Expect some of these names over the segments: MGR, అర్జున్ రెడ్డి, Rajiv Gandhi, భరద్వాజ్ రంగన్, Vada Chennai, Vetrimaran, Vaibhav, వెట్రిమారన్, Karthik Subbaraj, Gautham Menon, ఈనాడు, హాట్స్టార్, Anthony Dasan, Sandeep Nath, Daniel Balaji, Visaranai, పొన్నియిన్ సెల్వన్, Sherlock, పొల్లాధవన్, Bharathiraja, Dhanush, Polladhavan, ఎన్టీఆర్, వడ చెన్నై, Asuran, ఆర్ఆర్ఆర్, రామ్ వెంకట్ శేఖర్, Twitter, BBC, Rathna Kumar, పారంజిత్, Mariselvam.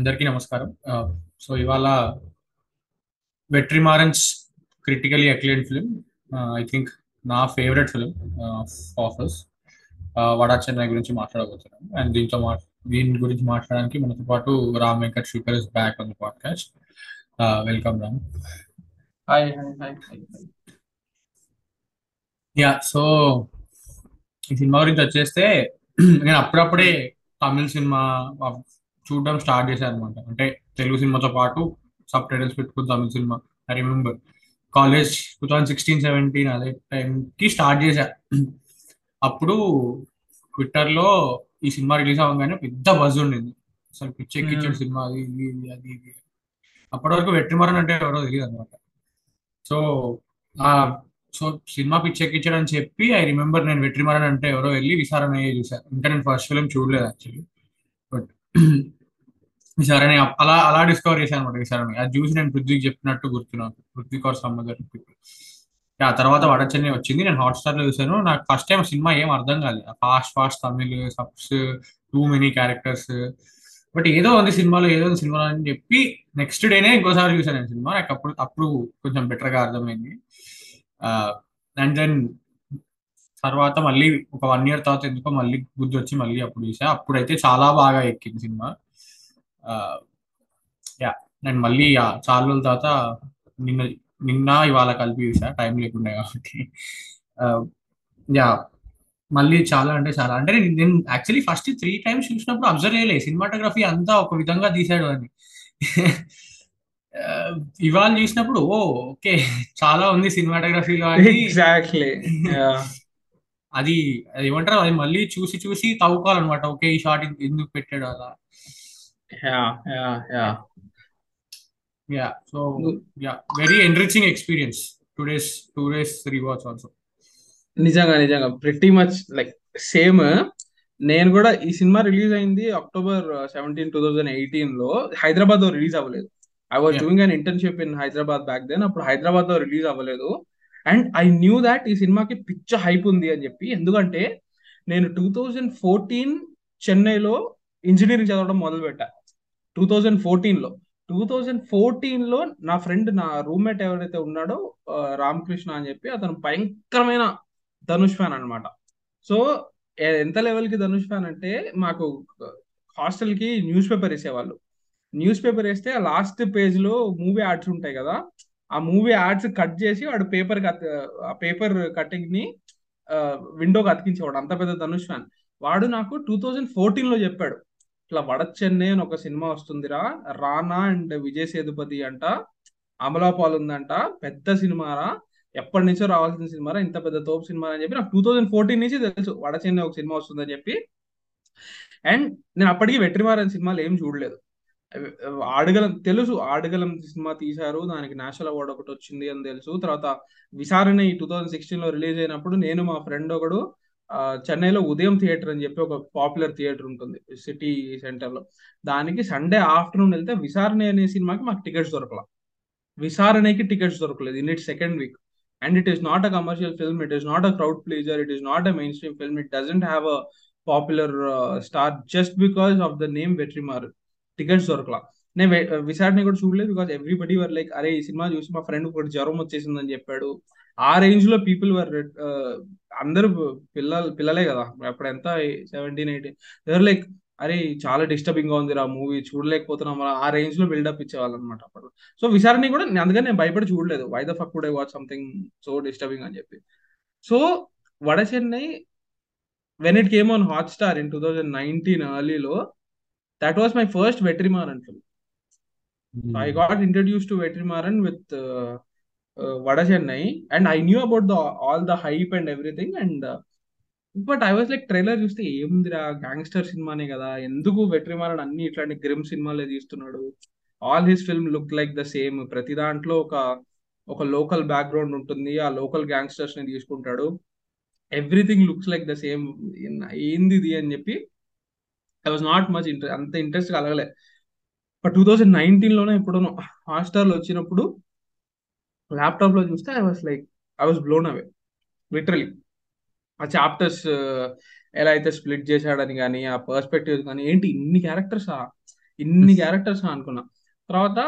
అందరికీ నమస్కారం. సో ఇవాళ Vetrimaaran's critically acclaimed film, I think నా favourite film offers Vada Chennai గురించి మాట్లాడబోతున్నాను. అండ్ దీని గురించి మాట్లాడడానికి మనతో పాటు రామ్ వెంకట్ శేఖర్ is back on the podcast. Welcome Ram. Hi hi hi. Yeah, so ఈ సినిమా గురించి వచ్చేస్తే నేను అప్పుడప్పుడే తమిళ సినిమా చూడడం స్టార్ట్ చేశాను అనమాట. అంటే తెలుగు సినిమాతో పాటు సబ్ టైటిల్స్ పెట్టుకుని తమిళ సినిమా ఐ రిమెంబర్ కాలేజ్ 2016-17 అదే టైంకి స్టార్ట్ చేశా. అప్పుడు ట్విట్టర్లో ఈ సినిమా రిలీజ్ అవ్వగానే పెద్ద బజ్ ఉండింది, అసలు పిచ్చెక్కిచ్చాడు సినిమా, అది ఇది అది ఇది. అప్పటి వరకు వెట్రిమారన్ అంటే ఎవరో తెలియదు అనమాట. సో సో సినిమా పిచ్చెక్కిచ్చాడు అని చెప్పి ఐ రిమెంబర్ నేను వెట్రిమారన్ అంటే ఎవరో వెళ్ళి విసారణయ్య చూశాను. ఇంకా నేను ఫస్ట్ ఫిలిం చూడలేదు యాక్చువల్లీ, బట్ విసారణి అలా అలా డిస్కవర్ చేశాను అనమాట. విసారణి అది చూసి నేను పృథ్వీకి చెప్పినట్టు గుర్తున్నాను, పృథ్వీకి ఆర్ సమ్ అదర్ పీపుల్. ఆ తర్వాత వడా చెన్నై వచ్చింది, నేను హాట్స్టార్లో చూశాను. నాకు ఫస్ట్ టైం సినిమా ఏం అర్థం కాలేదు, fast Tamil subs, too many characters, but ఏదో ఉంది సినిమాలో అని చెప్పి నెక్స్ట్ డేనే ఇంకోసారి చూశాను నేను సినిమా. నాకు అప్పుడు కొంచెం బెటర్గా అర్థమైంది. అండ్ దెన్ తర్వాత మళ్ళీ ఒక 1 year తర్వాత ఎందుకో మళ్ళీ గుర్తు వచ్చి మళ్ళీ అప్పుడు చూసా. అప్పుడైతే చాలా బాగా ఎక్కింది సినిమా. యా, అండ్ మళ్ళీ చాలా రోజుల తర్వాత నిన్న ఇవాళ కలిపి చూసా, టైం లేకుండా కాబట్టి. యా, మళ్ళీ చాలా అంటే నేను యాక్చువల్లీ ఫస్ట్ 3 times చూసినప్పుడు అబ్జర్వ్ చేయలేదు సినిమాటోగ్రఫీ అంతా ఒక విధంగా తీసాడు అని. ఇవాళ చూసినప్పుడు ఓకే చాలా ఉంది సినిమాటోగ్రఫీలో అని. ఎగ్జాక్ట్లీ అది ఏమంటారు, అది మళ్ళీ చూసి తవ్వుకోవాలన్నమాట, ఓకే ఈ షాట్ ఎందుకు పెట్టాడు అలా. So very enriching experience today's rewatch also. నిజంగా ప్రిటీ మచ్ లైక్ సేమ్. నేను కూడా ఈ సినిమా రిలీజ్ అయింది October 17, 2018 లో. హైదరాబాద్ లో రిలీజ్ అవ్వలేదు. I was doing an internship in Hyderabad back then. అప్పుడు హైదరాబాద్ లో రిలీజ్ అవ్వలేదు. అండ్ ఐ న్యూ దాట్ ఈ సినిమాకి పిచ్చ హైప్ ఉంది అని చెప్పి. ఎందుకంటే నేను 2014 చెన్నైలో ఇంజనీరింగ్ చదవడం మొదలు పెట్టా. 2014 లో నా ఫ్రెండ్, నా రూమ్మేట్ ఎవరైతే ఉన్నాడో రామకృష్ణ అని చెప్పి, అతను భయంకరమైన ధనుష్ ఫ్యాన్ అనమాట. సో ఎంత లెవెల్కి ధనుష్ ఫ్యాన్ అంటే, మాకు హాస్టల్కి న్యూస్ పేపర్ వేసేవాళ్ళు. న్యూస్ పేపర్ వేస్తే ఆ లాస్ట్ పేజ్ లో మూవీ యాడ్స్ ఉంటాయి కదా, ఆ మూవీ యాడ్స్ కట్ చేసి వాడు పేపర్ కటింగ్ ని విండోకి అతికించేవాడు. అంత పెద్ద ధనుష్ ఫ్యాన్ వాడు. నాకు 2014 లో చెప్పాడు, ఇట్లా వడ చెన్నై అని ఒక సినిమా వస్తుందిరా, రానా అండ్ విజయ్ సేతుపతి అంట, అమలాపాల్ ఉందంట, పెద్ద సినిమారా, ఎప్పటి నుంచో రావాల్సిన సినిమారా, ఇంత పెద్ద తోపు సినిమారా అని చెప్పి. నాకు 2014 నుంచి తెలుసు వడ చెన్నై ఒక సినిమా వస్తుందని చెప్పి. అండ్ నేను అప్పటికి వెట్రిమారన్ సినిమాలు ఏం చూడలేదు. ఆడగలం సినిమా తీశారు, దానికి నేషనల్ అవార్డు ఒకటి వచ్చింది అని తెలుసు. తర్వాత విసారణై 2016 లో రిలీజ్ అయినప్పుడు నేను, మా ఫ్రెండ్ ఒకడు, చెన్నైలో ఉదయం థియేటర్ అని చెప్పి ఒక పాపులర్ థియేటర్ ఉంటుంది సిటీ సెంటర్ లో, దానికి సండే ఆఫ్టర్నూన్ వెళ్తే విసారణై అనే సినిమాకి మాకు టికెట్స్ దొరకలా. విసారణైకి టికెట్స్ దొరకలేదు in it second week. And it is not a commercial film, it is not a crowd pleaser, it is not a main stream film, it doesn't have a popular star just because of the name వెట్రిమారన్. Tickets దొరకలా. నేను విసారణై కూడా చూడలేదు because everybody were like, అరే ఈ సినిమా చూసి మా friend ఒకటి జ్వరం వచ్చేసిందని చెప్పాడు. ఆ రేంజ్ లో పీపుల్ వర్, అందరు పిల్లలే కదా అప్పుడు, ఎంత 17-18, ఎవరు లైక్ అరే చాలా డిస్టర్బింగ్ గా ఉంది రా మూవీ, చూడలేకపోతున్నాం ఆ రేంజ్ లో బిల్డప్ ఇచ్చేవాళ్ళు అనమాట అప్పుడు. సో విసారణై కూడా అందుకని నేను భయపడి చూడలేదు, why the fuck would I watch something so disturbing అని చెప్పి. So వడ చెన్నై when it came on Hotstar in 2019 early, that was my first Vetrimaran film. So I got introduced to Vetrimaran with Vada Chennai, and I knew about all the hype and everything, and but I was like, trailer చూస్తే ఏముందిరా gangster సినిమానే కదా, ఎందుకు వెట్రిమారన్ అన్ని ఇట్లాంటి grim సినిమాలే తీస్తున్నాడు, all his film look like the same, ప్రతి దాంట్లో ఒక లోకల్ బ్యాక్గ్రౌండ్ ఉంటుంది, ఆ లోకల్ గ్యాంగ్స్టర్స్ ని తీసుకుంటాడు, everything looks like the same, ఏంది ఇది అని చెప్పి I was not much interest, అంత ఇంట్రెస్ట్ కలగలే. బట్ 2019 లోనే ఎప్పుడోనో హాట్స్టార్లో వచ్చినప్పుడు ల్యాప్టాప్ లో చూస్తే I was blown away literally. ఆ చాప్టర్స్ ఎలా అయితే స్ప్లిట్ చేశాడని కానీ, ఆ పర్స్పెక్టివ్స్ కానీ, ఏంటి ఇన్ని క్యారెక్టర్సా, ఇన్ని క్యారెక్టర్స్ అనుకున్నా. తర్వాత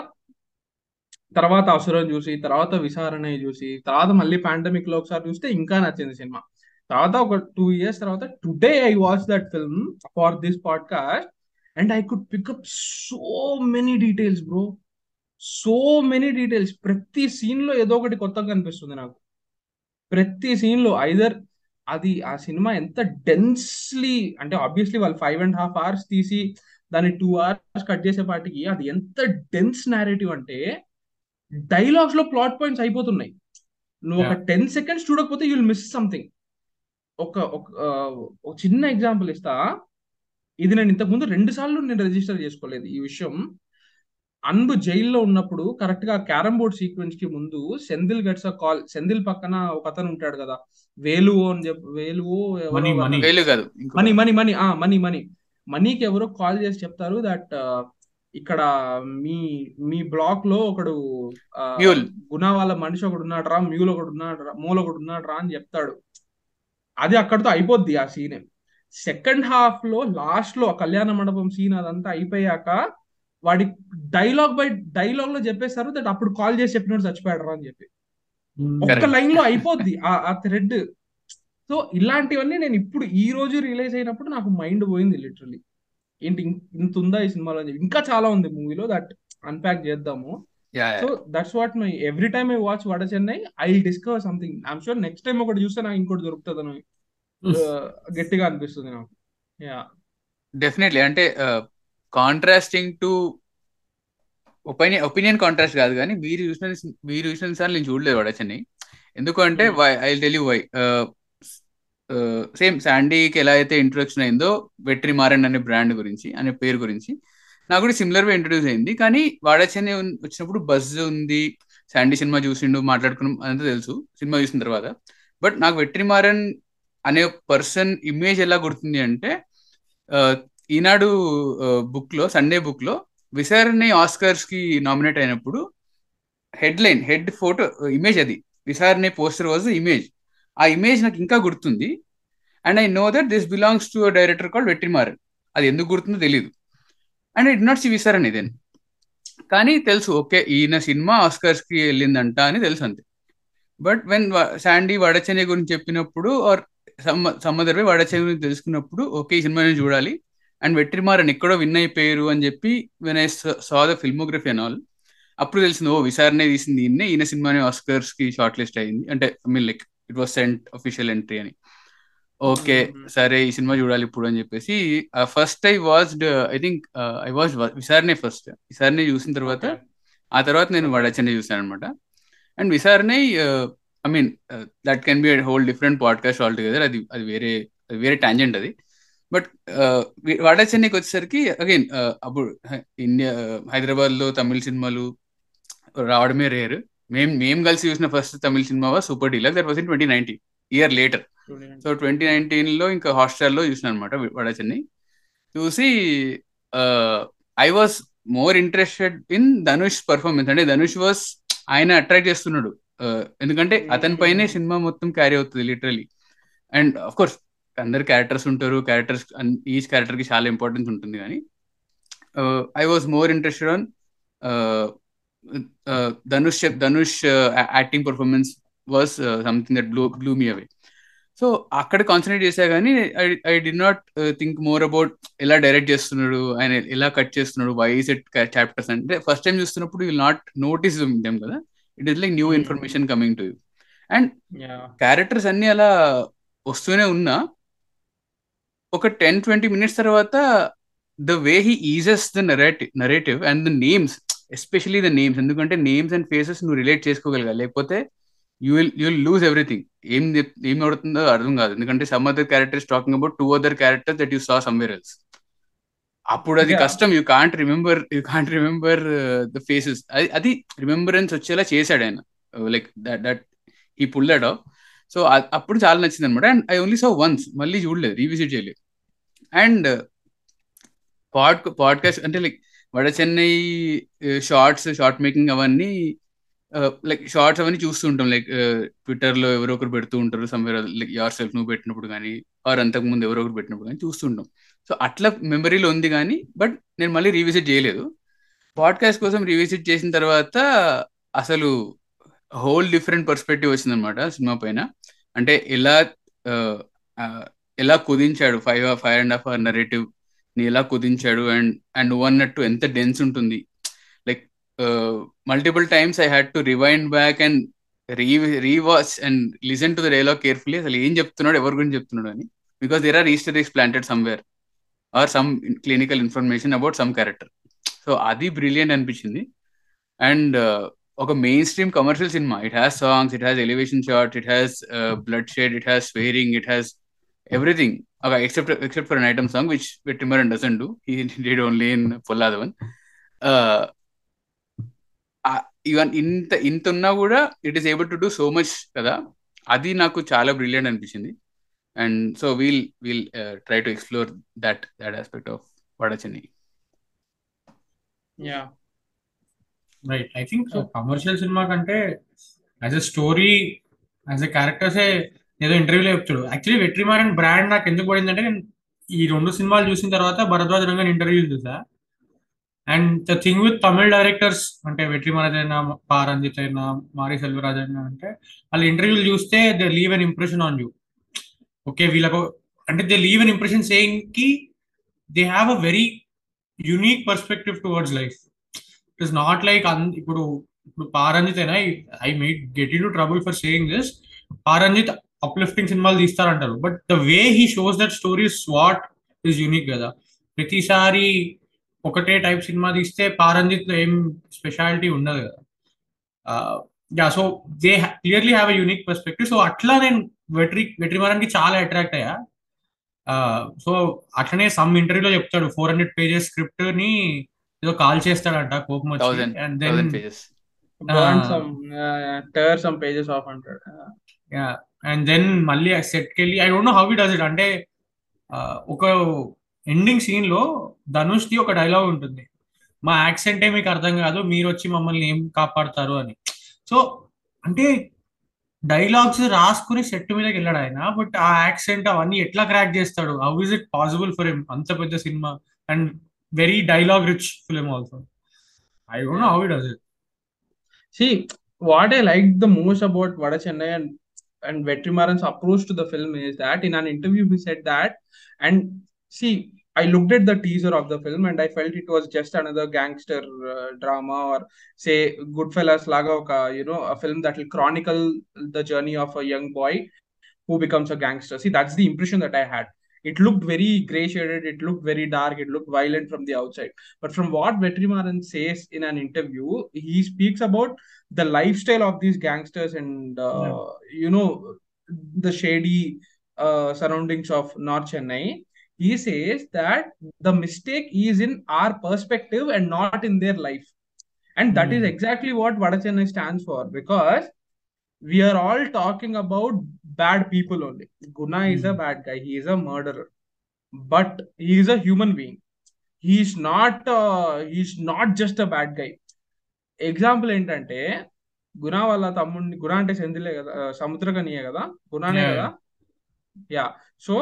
తర్వాత అసురన్ చూసి, తర్వాత విసారణై చూసి, తర్వాత మళ్ళీ పాండమిక్ లో ఒకసారి చూస్తే ఇంకా నచ్చింది సినిమా. తర్వాత ఒక 2 years తర్వాత today I watch that film for this podcast and I could pick up so many details bro, so many details. ప్రతి సీన్ లో ఏదో ఒకటి కొత్తగా కనిపిస్తుంది నాకు, ప్రతి సీన్ లో. ఐదర్ అది ఆ సినిమా ఎంత డెన్స్లీ అంటే ఆబ్వియస్లీ వాళ్ళు 5.5 hours తీసి దాన్ని 2 hours కట్ చేసేపాటికి అది ఎంత డెన్స్ నేరేటివ్ అంటే డైలాగ్స్ లో ప్లాట్ పాయింట్స్ అయిపోతున్నాయి. నువ్వు ఒక 10 seconds చూడకపోతే యుల్ మిస్ సంథింగ్. ఒక చిన్న ఎగ్జాంపుల్ ఇస్తా, ఇది నేను ఇంతకుముందు 2 times రిజిస్టర్ చేసుకోలేదు ఈ విషయం. అన్బు జైల్లో ఉన్నప్పుడు కరెక్ట్ గా క్యారమ్ బోర్డ్ సీక్వెన్స్ కి ముందు Senthil gets a call, Senthil పక్కన ఒక అతను ఉంటాడు కదా వేలువో అని చెప్పి, వేలువో money money money money money మనీకి ఎవరో కాల్ చేసి చెప్తారు దట్ ఇక్కడ మీ మీ బ్లాక్ లో ఒకడు గుణ వాళ్ళ మనిషి ఒకడు ఉన్నాడరా, మ్యూల్ ఒకడు ఉన్నాడరా, మూల ఒకడు ఉన్నాడరా అని చెప్తాడు. అది అక్కడితో అయిపోద్ది ఆ సీన్. సెకండ్ హాఫ్ లో లాస్ట్ లో కళ్యాణ మండపం సీన్ అదంతా అయిపోయాక వాడి డైలాగ్ బై డైలాగ్ లో చెప్పేశారు దట్ అప్పుడు కాల్ చేసి చెప్పినట్టు చచ్చిపోయాడరా అని చెప్పి, ఒక్క లైన్ లో అయిపోద్ది ఆ థ్రెడ్. సో ఇలాంటివన్నీ నేను ఇప్పుడు ఈ రోజు రియలైజ్ అయినప్పుడు నాకు మైండ్ పోయింది లిటరలీ, ఏంటి ఇంత ఉందా ఈ సినిమాలో అని చెప్పి. ఇంకా చాలా ఉంది మూవీలో, దట్ అన్పాక్ చేద్దాము. So that's what my every time I watch వడ చెన్నై I discover something. I'm sure next time ఒకటి చూస్తే నాకు ఇంకోటి దొరుకుతుంది గట్టిగా అనిపిస్తుంది నాకు. డెఫినెట్లీ అంటే కాంట్రాస్టింగ్ టు ఒపీనియన్ కాంట్రాస్ట్ కాదు కానీ మీరు చూసిన సార్ నేను చూడలేదు వడ చెన్నై. ఎందుకంటే why I tell you why. Same శాండీకి ఎలా అయితే ఇంట్రొడక్షన్ అయిందో వెట్రిమారన్ అనే బ్రాండ్ గురించి అనే పేరు గురించి నాకు కూడా సిమిలర్ గా ఇంట్రొడ్యూస్ అయింది. కానీ వాడ చెన్నై వచ్చినప్పుడు బజ్ ఉంది, శాండీ సినిమా చూసిండు మాట్లాడుకున్నాం అంతా తెలుసు సినిమా చూసిన తర్వాత. బట్ నాకు వెట్రిమారన్ అనే పర్సన్ ఇమేజ్ ఎలా గుర్తుంది అంటే ఈనాడు బుక్ లో, సండే బుక్ లో విసారణై ఆస్కర్స్ కి నామినేట్ అయినప్పుడు హెడ్ ఫోటో ఇమేజ్ అది, విసారణై పోస్టర్ వాజ్ ఇమేజ్. ఆ ఇమేజ్ నాకు ఇంకా గుర్తుంది and I know that this belongs to director called వెట్రిమారన్. అది ఎందుకు గుర్తుందో తెలియదు and it not see Visaranai then, కానీ తెలుసు ఓకే ఈయన సినిమా ఆస్కర్స్ కి వెళ్ళిందంట అని తెలుసు అంతే. But when Sandy వడ చెన్నై గురించి చెప్పినప్పుడు ఆర్ సందర్భే వడ చెన్నై గురించి తెలుసుకున్నప్పుడు ఓకే ఈ సినిమాని చూడాలి అండ్ వెట్రిమారన్ ఎక్కడో విన్ అయిపోయారు అని చెప్పి when I saw the filmography and all అప్పుడు తెలిసింది ఓ విసారణై తీసింది ఈయన్నే, ఈయన సినిమానే ఆస్కర్స్ కి షార్ట్ లిస్ట్ అయింది అంటే like it was sent official entry అని. ఓకే సరే ఈ సినిమా చూడాలి ఇప్పుడు అని చెప్పేసి first I watched Visaranai first. Visaranai చూసిన తర్వాత ఆ తర్వాత నేను వడ చెన్నై చూసాను అనమాట. And Visaranai I mean that can be a whole different podcast all together, అది వేరే టాంజెంట్ అది. బట్ వడ చెన్నైకి వచ్చేసరికి అగైన్ అప్పుడు ఇండియా హైదరాబాద్లో తమిళ సినిమాలు రావడమే రేర్. మేము కలిసి చూసిన ఫస్ట్ తమిళ సినిమా Super Deluxe, that was in 2019 year later. So 2019 ఇంకా హాట్‌స్టార్లో చూసిన అనమాట వడ చెన్నై. చూసి I was more interested in Dhanush performance. అంటే ధనుష్ వాస్ ఆయన అట్రాక్ట్ చేస్తున్నాడు ఎందుకంటే అతని పైనే సినిమా మొత్తం క్యారీ అవుతుంది లిటరలీ. అండ్ ఆఫ్ కోర్స్ అందరు క్యారెక్టర్స్ ఉంటారు, క్యారెక్టర్స్ ఈచ్ క్యారెక్టర్కి చాలా ఇంపార్టెన్స్ ఉంటుంది. కానీ I was more interested on Dhanush acting performance was something that blew me away. So అక్కడ కాన్సన్ట్రేట్ చేశా కానీ I did not think more about ఎలా డైరెక్ట్ చేస్తున్నాడు, ఆయన ఎలా కట్ చేస్తున్నాడు, వైస్ ఇట్ చాప్టర్స్ అంటే ఫస్ట్ టైం చూస్తున్నప్పుడు యూ నాట్ నోటీస్ దెమ్ కదా, it is like new information coming to you. And characters అన్ని అలా వస్తూనే ఉన్నా ఒక 10-20 minutes తర్వాత the way he eases the narrative and the names, especially the names. ఎందుకంటే నేమ్స్ అండ్ ఫేసెస్ నువ్వు రిలేట్ చేసుకోగలగాలి, లేకపోతే యూ విల్ లూజ్ ఎవ్రీథింగ్. ఏం అవుతుందో అర్థం కాదు ఎందుకంటే some other character is talking about 2 other characters that you saw somewhere else. అప్పుడు అది కష్టం, you can't remember the faces. అది రిమెంబరెన్స్ వచ్చేలా చేశాడు ఆయన, like that he pulled that off. So అప్పుడు చాలా నచ్చింది అనమాట. And I only saw once, మళ్ళీ చూడలేదు, రీవిజిట్ చేయలేదు. అండ్ పాడ్కాస్ట్ అంటే like వడ చెన్నై short making అవన్నీ లైక్ షార్ట్స్ అవన్నీ చూస్తూ ఉంటాం, లైక్ ట్విట్టర్లో ఎవరో ఒకరు పెడుతూ ఉంటారు సమ్వేర్ లైక్ యువర్ సెల్ఫ్ నువ్వు పెట్టినప్పుడు కానీ వారు అంతకుముందు ఎవరో ఒకరు పెట్టినప్పుడు కానీ చూస్తుంటాం. సో అట్లా మెమరీలో ఉంది కానీ బట్ నేను మళ్ళీ రీవిజిట్ చేయలేదు. పాడ్కాస్ట్ కోసం రీవిజిట్ చేసిన తర్వాత అసలు హోల్ డిఫరెంట్ పర్స్పెక్టివ్ వచ్చిందనమాట సినిమా పైన. అంటే ఎలా కుదించాడు 5.5.5 hour నరేటివ్ ని ఎలా కుదించాడు అండ్ అన్నట్టు ఎంత డెన్స్ ఉంటుంది. Like multiple times I had to rewind back and rewatch and listen to the dialogue carefully, అసలు ఏం చెప్తున్నాడు, ఎవరి గురించి చెప్తున్నాడు అని. Because there are Easter eggs planted somewhere or some clinical information about some character. So అది brilliant అనిపించింది. And ఒక mainstream commercial cinema, it has songs, it has elevation shots, it has bloodshed, it has swearing, it has everything except for an item song which Vetrimaran doesn't do. He did only in Polladhavan. Even ఇంత ఉన్నా కూడా it is able to do so much కదా. అది నాకు చాలా brilliant అనిపించింది. And so we'll try to explore that aspect of Vada Chennai. Yeah, right. I think so. Commercial cinema kante as a story, as a character say ఏదో ఇంటర్వ్యూలో చెప్తాడు. Actually వెట్రిమారన్ brand నాకు ఎందుకు పడిందంటే, నేను ఈ రెండు సినిమాలు చూసిన తర్వాత భరద్వాజ్ రంగన్ ఇంటర్వ్యూలు చూసా. And the thing with Tamil directors అంటే వెట్రిమారన్ అయినా, పారంజిత్ అయినా, మారిసెల్వరాజ్ అయినా, అంటే వాళ్ళ ఇంటర్వ్యూలు చూస్తే they leave an impression on you. Okay, వీళ్ళకు అంటే they leave an impression saying కి they have a very unique perspective towards life. It is not like ఇప్పుడు పారంజిత్ అయినా, I may get in to trouble for saying this, పారంజిత్ uplifting సినిమాలు తీస్తారంటారు, but the way he shows that stories what is unique కదా. ప్రతిసారి ఒకటే type cinema తీస్తే పారంజిత్లో ఏం speciality ఉండదు కదా. So they clearly have a unique perspective. So అట్లా నేను వెట్రిమారన్కి చాలా అట్రాక్ట్ అయ్యా. సో అట్లనే సమ్ ఇంటర్వ్యూలో చెప్తాడు 400 pages స్క్రిప్ట్ ని ఏదో కాల్ చేస్తాడంట కోపం వచ్చి, అండ్ దెన్ మళ్ళీ ఆ సెట్కి వెళ్ళి I don't know how he does it. అంటే ఒక ఎండింగ్ సీన్ లో ధనుష్ ది ఒక డైలాగ్ ఉంటుంది, మా యాక్సెంటే మీకు అర్థం కాదు, మీరు వచ్చి మమ్మల్ని ఏం కాపాడతారు అని. సో అంటే డైలాగ్స్ రాసుకుని సెట్ మీదకి వెళ్ళాడు ఆయన, బట్ ఆ యాక్సెంట్ అవన్నీ ఎట్లా క్రాక్ చేస్తాడు, how is it possible for him, అంత పెద్ద cinema and very dialogue rich film also. I don't know how he does it. See what I liked the most about Vada Chennai and Vetrimaran's approach to the film is that in an interview he said that, and see, I looked at the teaser of the film and I felt it was just another gangster drama or say Goodfellas laga oka, you know, a film that will chronicle the journey of a young boy who becomes a gangster. See, that's the impression that I had. It looked very grey shaded, it looked very dark, it looked violent from the outside. But from what Vetrimaran says in an interview, he speaks about the lifestyle of these gangsters and, you know, the shady surroundings of North Chennai. He says that the mistake is in our perspective and not in their life. And that is exactly what Vada Chennai stands for, because we are all talking about bad people only. Guna is a bad guy, he is a murderer, but he is a human being. He is not just a bad guy. Example entante, Guna valla tammundi, Guna ante sendile kada, samudraganiye kada, Gunane kada. Yeah, so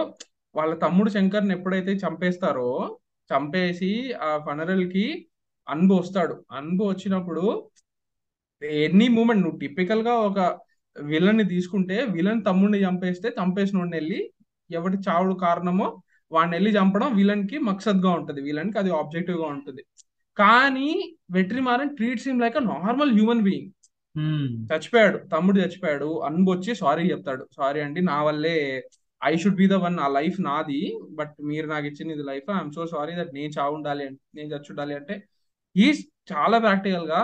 valla tammudu Shankar ni eppudaithe champestaro, champesi aa funeral ki anbu ostadu. Anbu vachinappudu any moment nu typical ga oka విలన్ని తీసుకుంటే, villain తమ్ముడిని చంపేస్తే చంపేసినోడిని వెళ్ళి ఎవరి చావుడు కారణమో వాడిని వెళ్ళి చంపడం విలన్కి మక్సద్గా ఉంటుంది, విలన్కి అది ఆబ్జెక్టివ్గా ఉంటుంది. కానీ వెట్రిమారన్ treats him like a normal human being. చచ్చిపోయాడు, తమ్ముడు చచ్చిపోయాడు, అనుభొచ్చి సారీ చెప్తాడు, సారీ అండి నా వల్లే, I should be the one, ఆ లైఫ్ నాది, బట్ మీరు నాకు ఇచ్చిన ఇది life, I'm so sorry that నేను చావుండాలి, నేను చచ్చుండాలి అంటే. ఈ చాలా ప్రాక్టికల్గా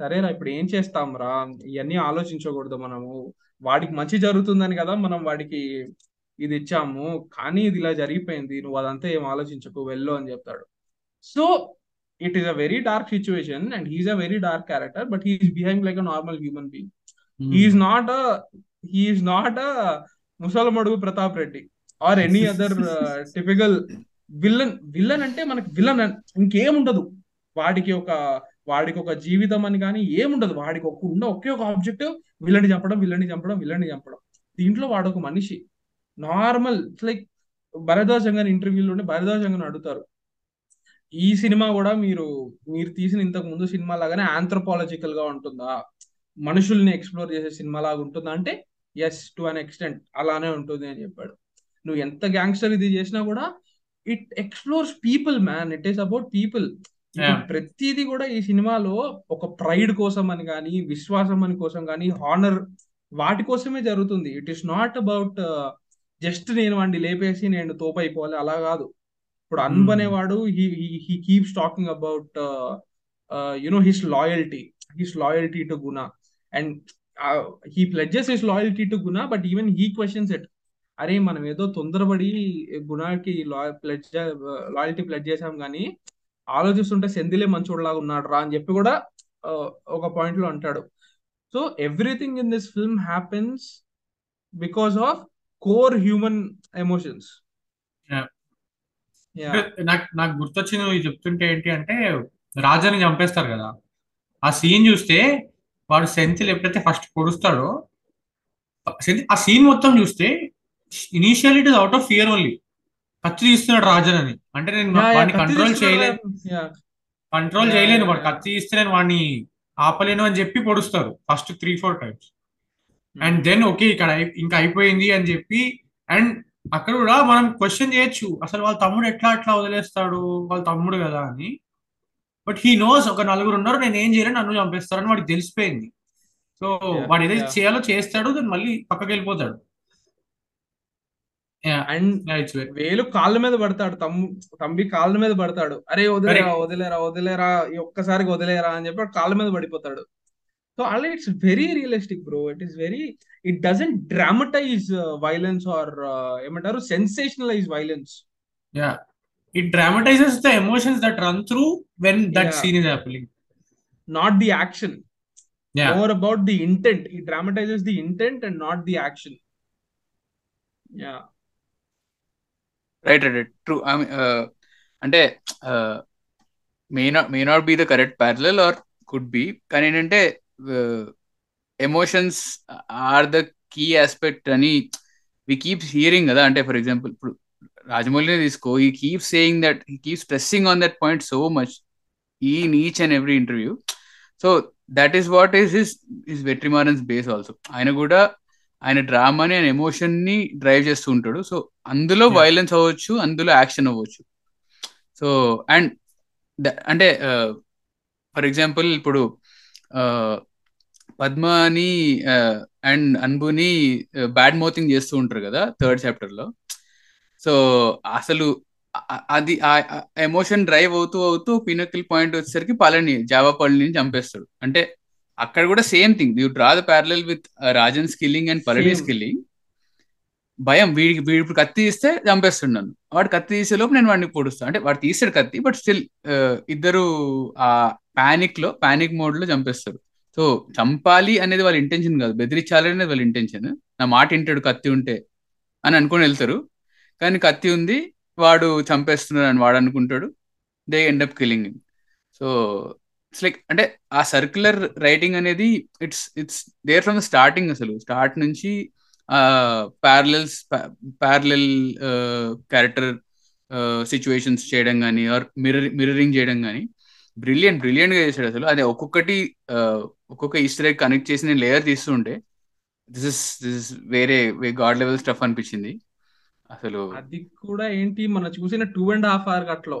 సరేరా ఇప్పుడు ఏం చేస్తాం రా, ఇవన్నీ ఆలోచించకూడదు మనము, వాడికి మంచి జరుగుతుందని కదా మనం వాడికి ఇది ఇచ్చాము, కానీ ఇది ఇలా జరిగిపోయింది, నువ్వు అదంతా ఏం ఆలోచించకు వెళ్ళు అని చెప్తాడు. So it is a very dark situation and he's a very dark character, but he's behaving like a normal human being. He's not a Musalamadugu Pratap Reddy or any other typical villain. Villain అంటే మనకి విలన్ ఇంకేముండదు, వాడికి ఒక జీవితం అని కానీ ఏముండదు, వాడికి ఉన్న ఒకే ఒక ఆబ్జెక్టివ్ విలన్ని చంపడం. దీంట్లో వాడొక మనిషి, నార్మల్ లైక్ భరద్వాజ్ గారి ఇంటర్వ్యూలోనే భరద్వాజ్ గారిని అడుగుతారు, ఈ సినిమా కూడా మీరు తీసిన ఇంతకు ముందు సినిమా లాగానే ఆంథ్రపాలజికల్ గా ఉంటుందా, మనుషుల్ని ఎక్స్ప్లోర్ చేసే సినిమా లాగా ఉంటుందా అంటే ఎస్ టు అన్ ఎక్స్టెంట్ అలానే ఉంటుంది అని చెప్పాడు. నువ్వు ఎంత గ్యాంగ్స్టర్ ఇది చేసినా కూడా it explores people man, it is about people. ప్రతిది కూడా ఈ సినిమాలో ఒక ప్రైడ్ కోసం అని కానీ విశ్వాసం అని కోసం కానీ హానర్ వాటి కోసమే జరుగుతుంది. It is not about just నేను వాడిని లేపేసి నేను తోపైపోవాలి అలా కాదు. ఇప్పుడు అన్బ్ అనేవాడు he keeps talking about you know his loyalty to Guna and he pledges his loyalty to Guna but even he questions it. అరే మనం ఏదో తొందరపడి గుణాకి లాయల్టీ ప్లెడ్జ్ చేసాం కానీ ఆలోచిస్తుంటే సెంధిలే మంచోడులాగా ఉన్నాడు రా అని చెప్పి కూడా ఒక పాయింట్ లో అంటాడు. So everything in this film happens because of core human emotions. నాకు గుర్తొచ్చింది నువ్వు చెప్తుంటే ఏంటి అంటే, రాజాని చంపేస్తారు కదా, ఆ సీన్ చూస్తే వాడు సెంధిల్ ఎప్పుడైతే ఫస్ట్ పొడుస్తాడో ఆ సీన్ మొత్తం చూస్తే initial it is out of fear only. కత్తి తీస్తున్నాడు రాజన్ అని, అంటే నేను వాడిని కంట్రోల్ చేయలేను వాడు కత్తి తీస్తే నేను వాడిని ఆపలేను అని చెప్పి పొడుస్తారు first 3-4 times. And then okay ఇక్కడ ఇంకా అయిపోయింది అని చెప్పి, అండ్ అక్కడ కూడా మనం క్వశ్చన్ చేయొచ్చు అసలు వాళ్ళ తమ్ముడు ఎట్లా అట్లా వదిలేస్తాడు వాళ్ళ తమ్ముడు కదా అని. బట్ హీ నోస్ ఒక నలుగురు ఉన్నారు, నేను ఏం చేయలేను నన్ను చంపేస్తారని వాడికి తెలిసిపోయింది. సో వాడు ఏదైతే చేయాలో చేస్తాడు, దాన్ని మళ్ళీ పక్కకి వెళ్ళిపోతాడు. అండ్ వేలు కాళ్ళ మీద పడతాడు, తంబి కాళ్ళ మీద పడతాడు, అరే వదిలేరా ఒక్కసారికి వదిలేరా అని చెప్పి కాళ్ళ మీద పడిపోతాడు. సో అలా it's very realistic bro, it doesn't dramatize violence or sensationalize violence. Yeah. It dramatizes the emotions that run through when that scene is happening. Not the action. Yeah. More about the intent. It dramatizes the intent and not the action. Yeah. Right. True. I mean, may not be the correct parallel, or could be. Emotions are the key aspect. And we keep hearing that, for example, Rajamouli, he keeps saying that, he keeps stressing on that point so much in each and every interview. So that is what is his Vetrimaran's base also. Aina kuda ఆయన డ్రామాని ఆయన emotion ని drive చేస్తూ ఉంటాడు. So అందులో violence అవ్వచ్చు, అందులో action అవ్వచ్చు. So and అంటే ఫర్ ఎగ్జాంపుల్ ఇప్పుడు పద్మని అండ్ అన్బుని బ్యాడ్ మౌతింగ్ చేస్తూ ఉంటారు కదా 3rd చాప్టర్ లో. సో అసలు అది ఆ ఎమోషన్ డ్రైవ్ అవుతూ అవుతూ పినకిల్ పాయింట్ వచ్చేసరికి పళని జావా పళనిని చంపేస్తాడు. అంటే అక్కడ కూడా same thing, you draw the parallel with Rajan's killing and పలడీస్ కిల్లింగ్. భయం, వీడి ఇప్పుడు కత్తి తీస్తే చంపేస్తున్నాను, వాడు కత్తి తీసే లోపు నేను వాడిని పొడుస్తాను, అంటే వాడు తీసాడు కత్తి బట్ స్టిల్ ఇద్దరు ఆ ప్యానిక్ మోడ్ లో చంపేస్తారు. సో చంపాలి అనేది వాళ్ళ ఇంటెన్షన్ కాదు, బెదిరించాలి అనేది వాళ్ళ ఇంటెన్షన్. నా మాట వింటాడు కత్తి ఉంటే అని అనుకుని వెళ్తారు, కానీ కత్తి ఉంది వాడు చంపేస్తున్నాడు అని వాడు అనుకుంటాడు, they end up killing. So it's like అంటే ఆ సర్క్యులర్ రైటింగ్ అనేది it's there from the starting. అసలు స్టార్ట్ నుంచి ప్యారలల్ క్యారెక్టర్ సిచ్యువేషన్స్ చేయడం కానీ ఆర్ మిర్రరింగ్ చేయడం కానీ బ్రిలియంట్ గా చేశాడు. అసలు అదే ఒక్కొక్క ఈస్టర్ ఎగ్ కనెక్ట్ చేసి నేను లేయర్ తీస్తూ ఉంటే దిస్ ఇస్ వేరే గాడ్ లెవెల్ స్టఫ్ అనిపించింది. అసలు అది కూడా ఏంటి మనం చూసిన 2.5 hour కట్ లో,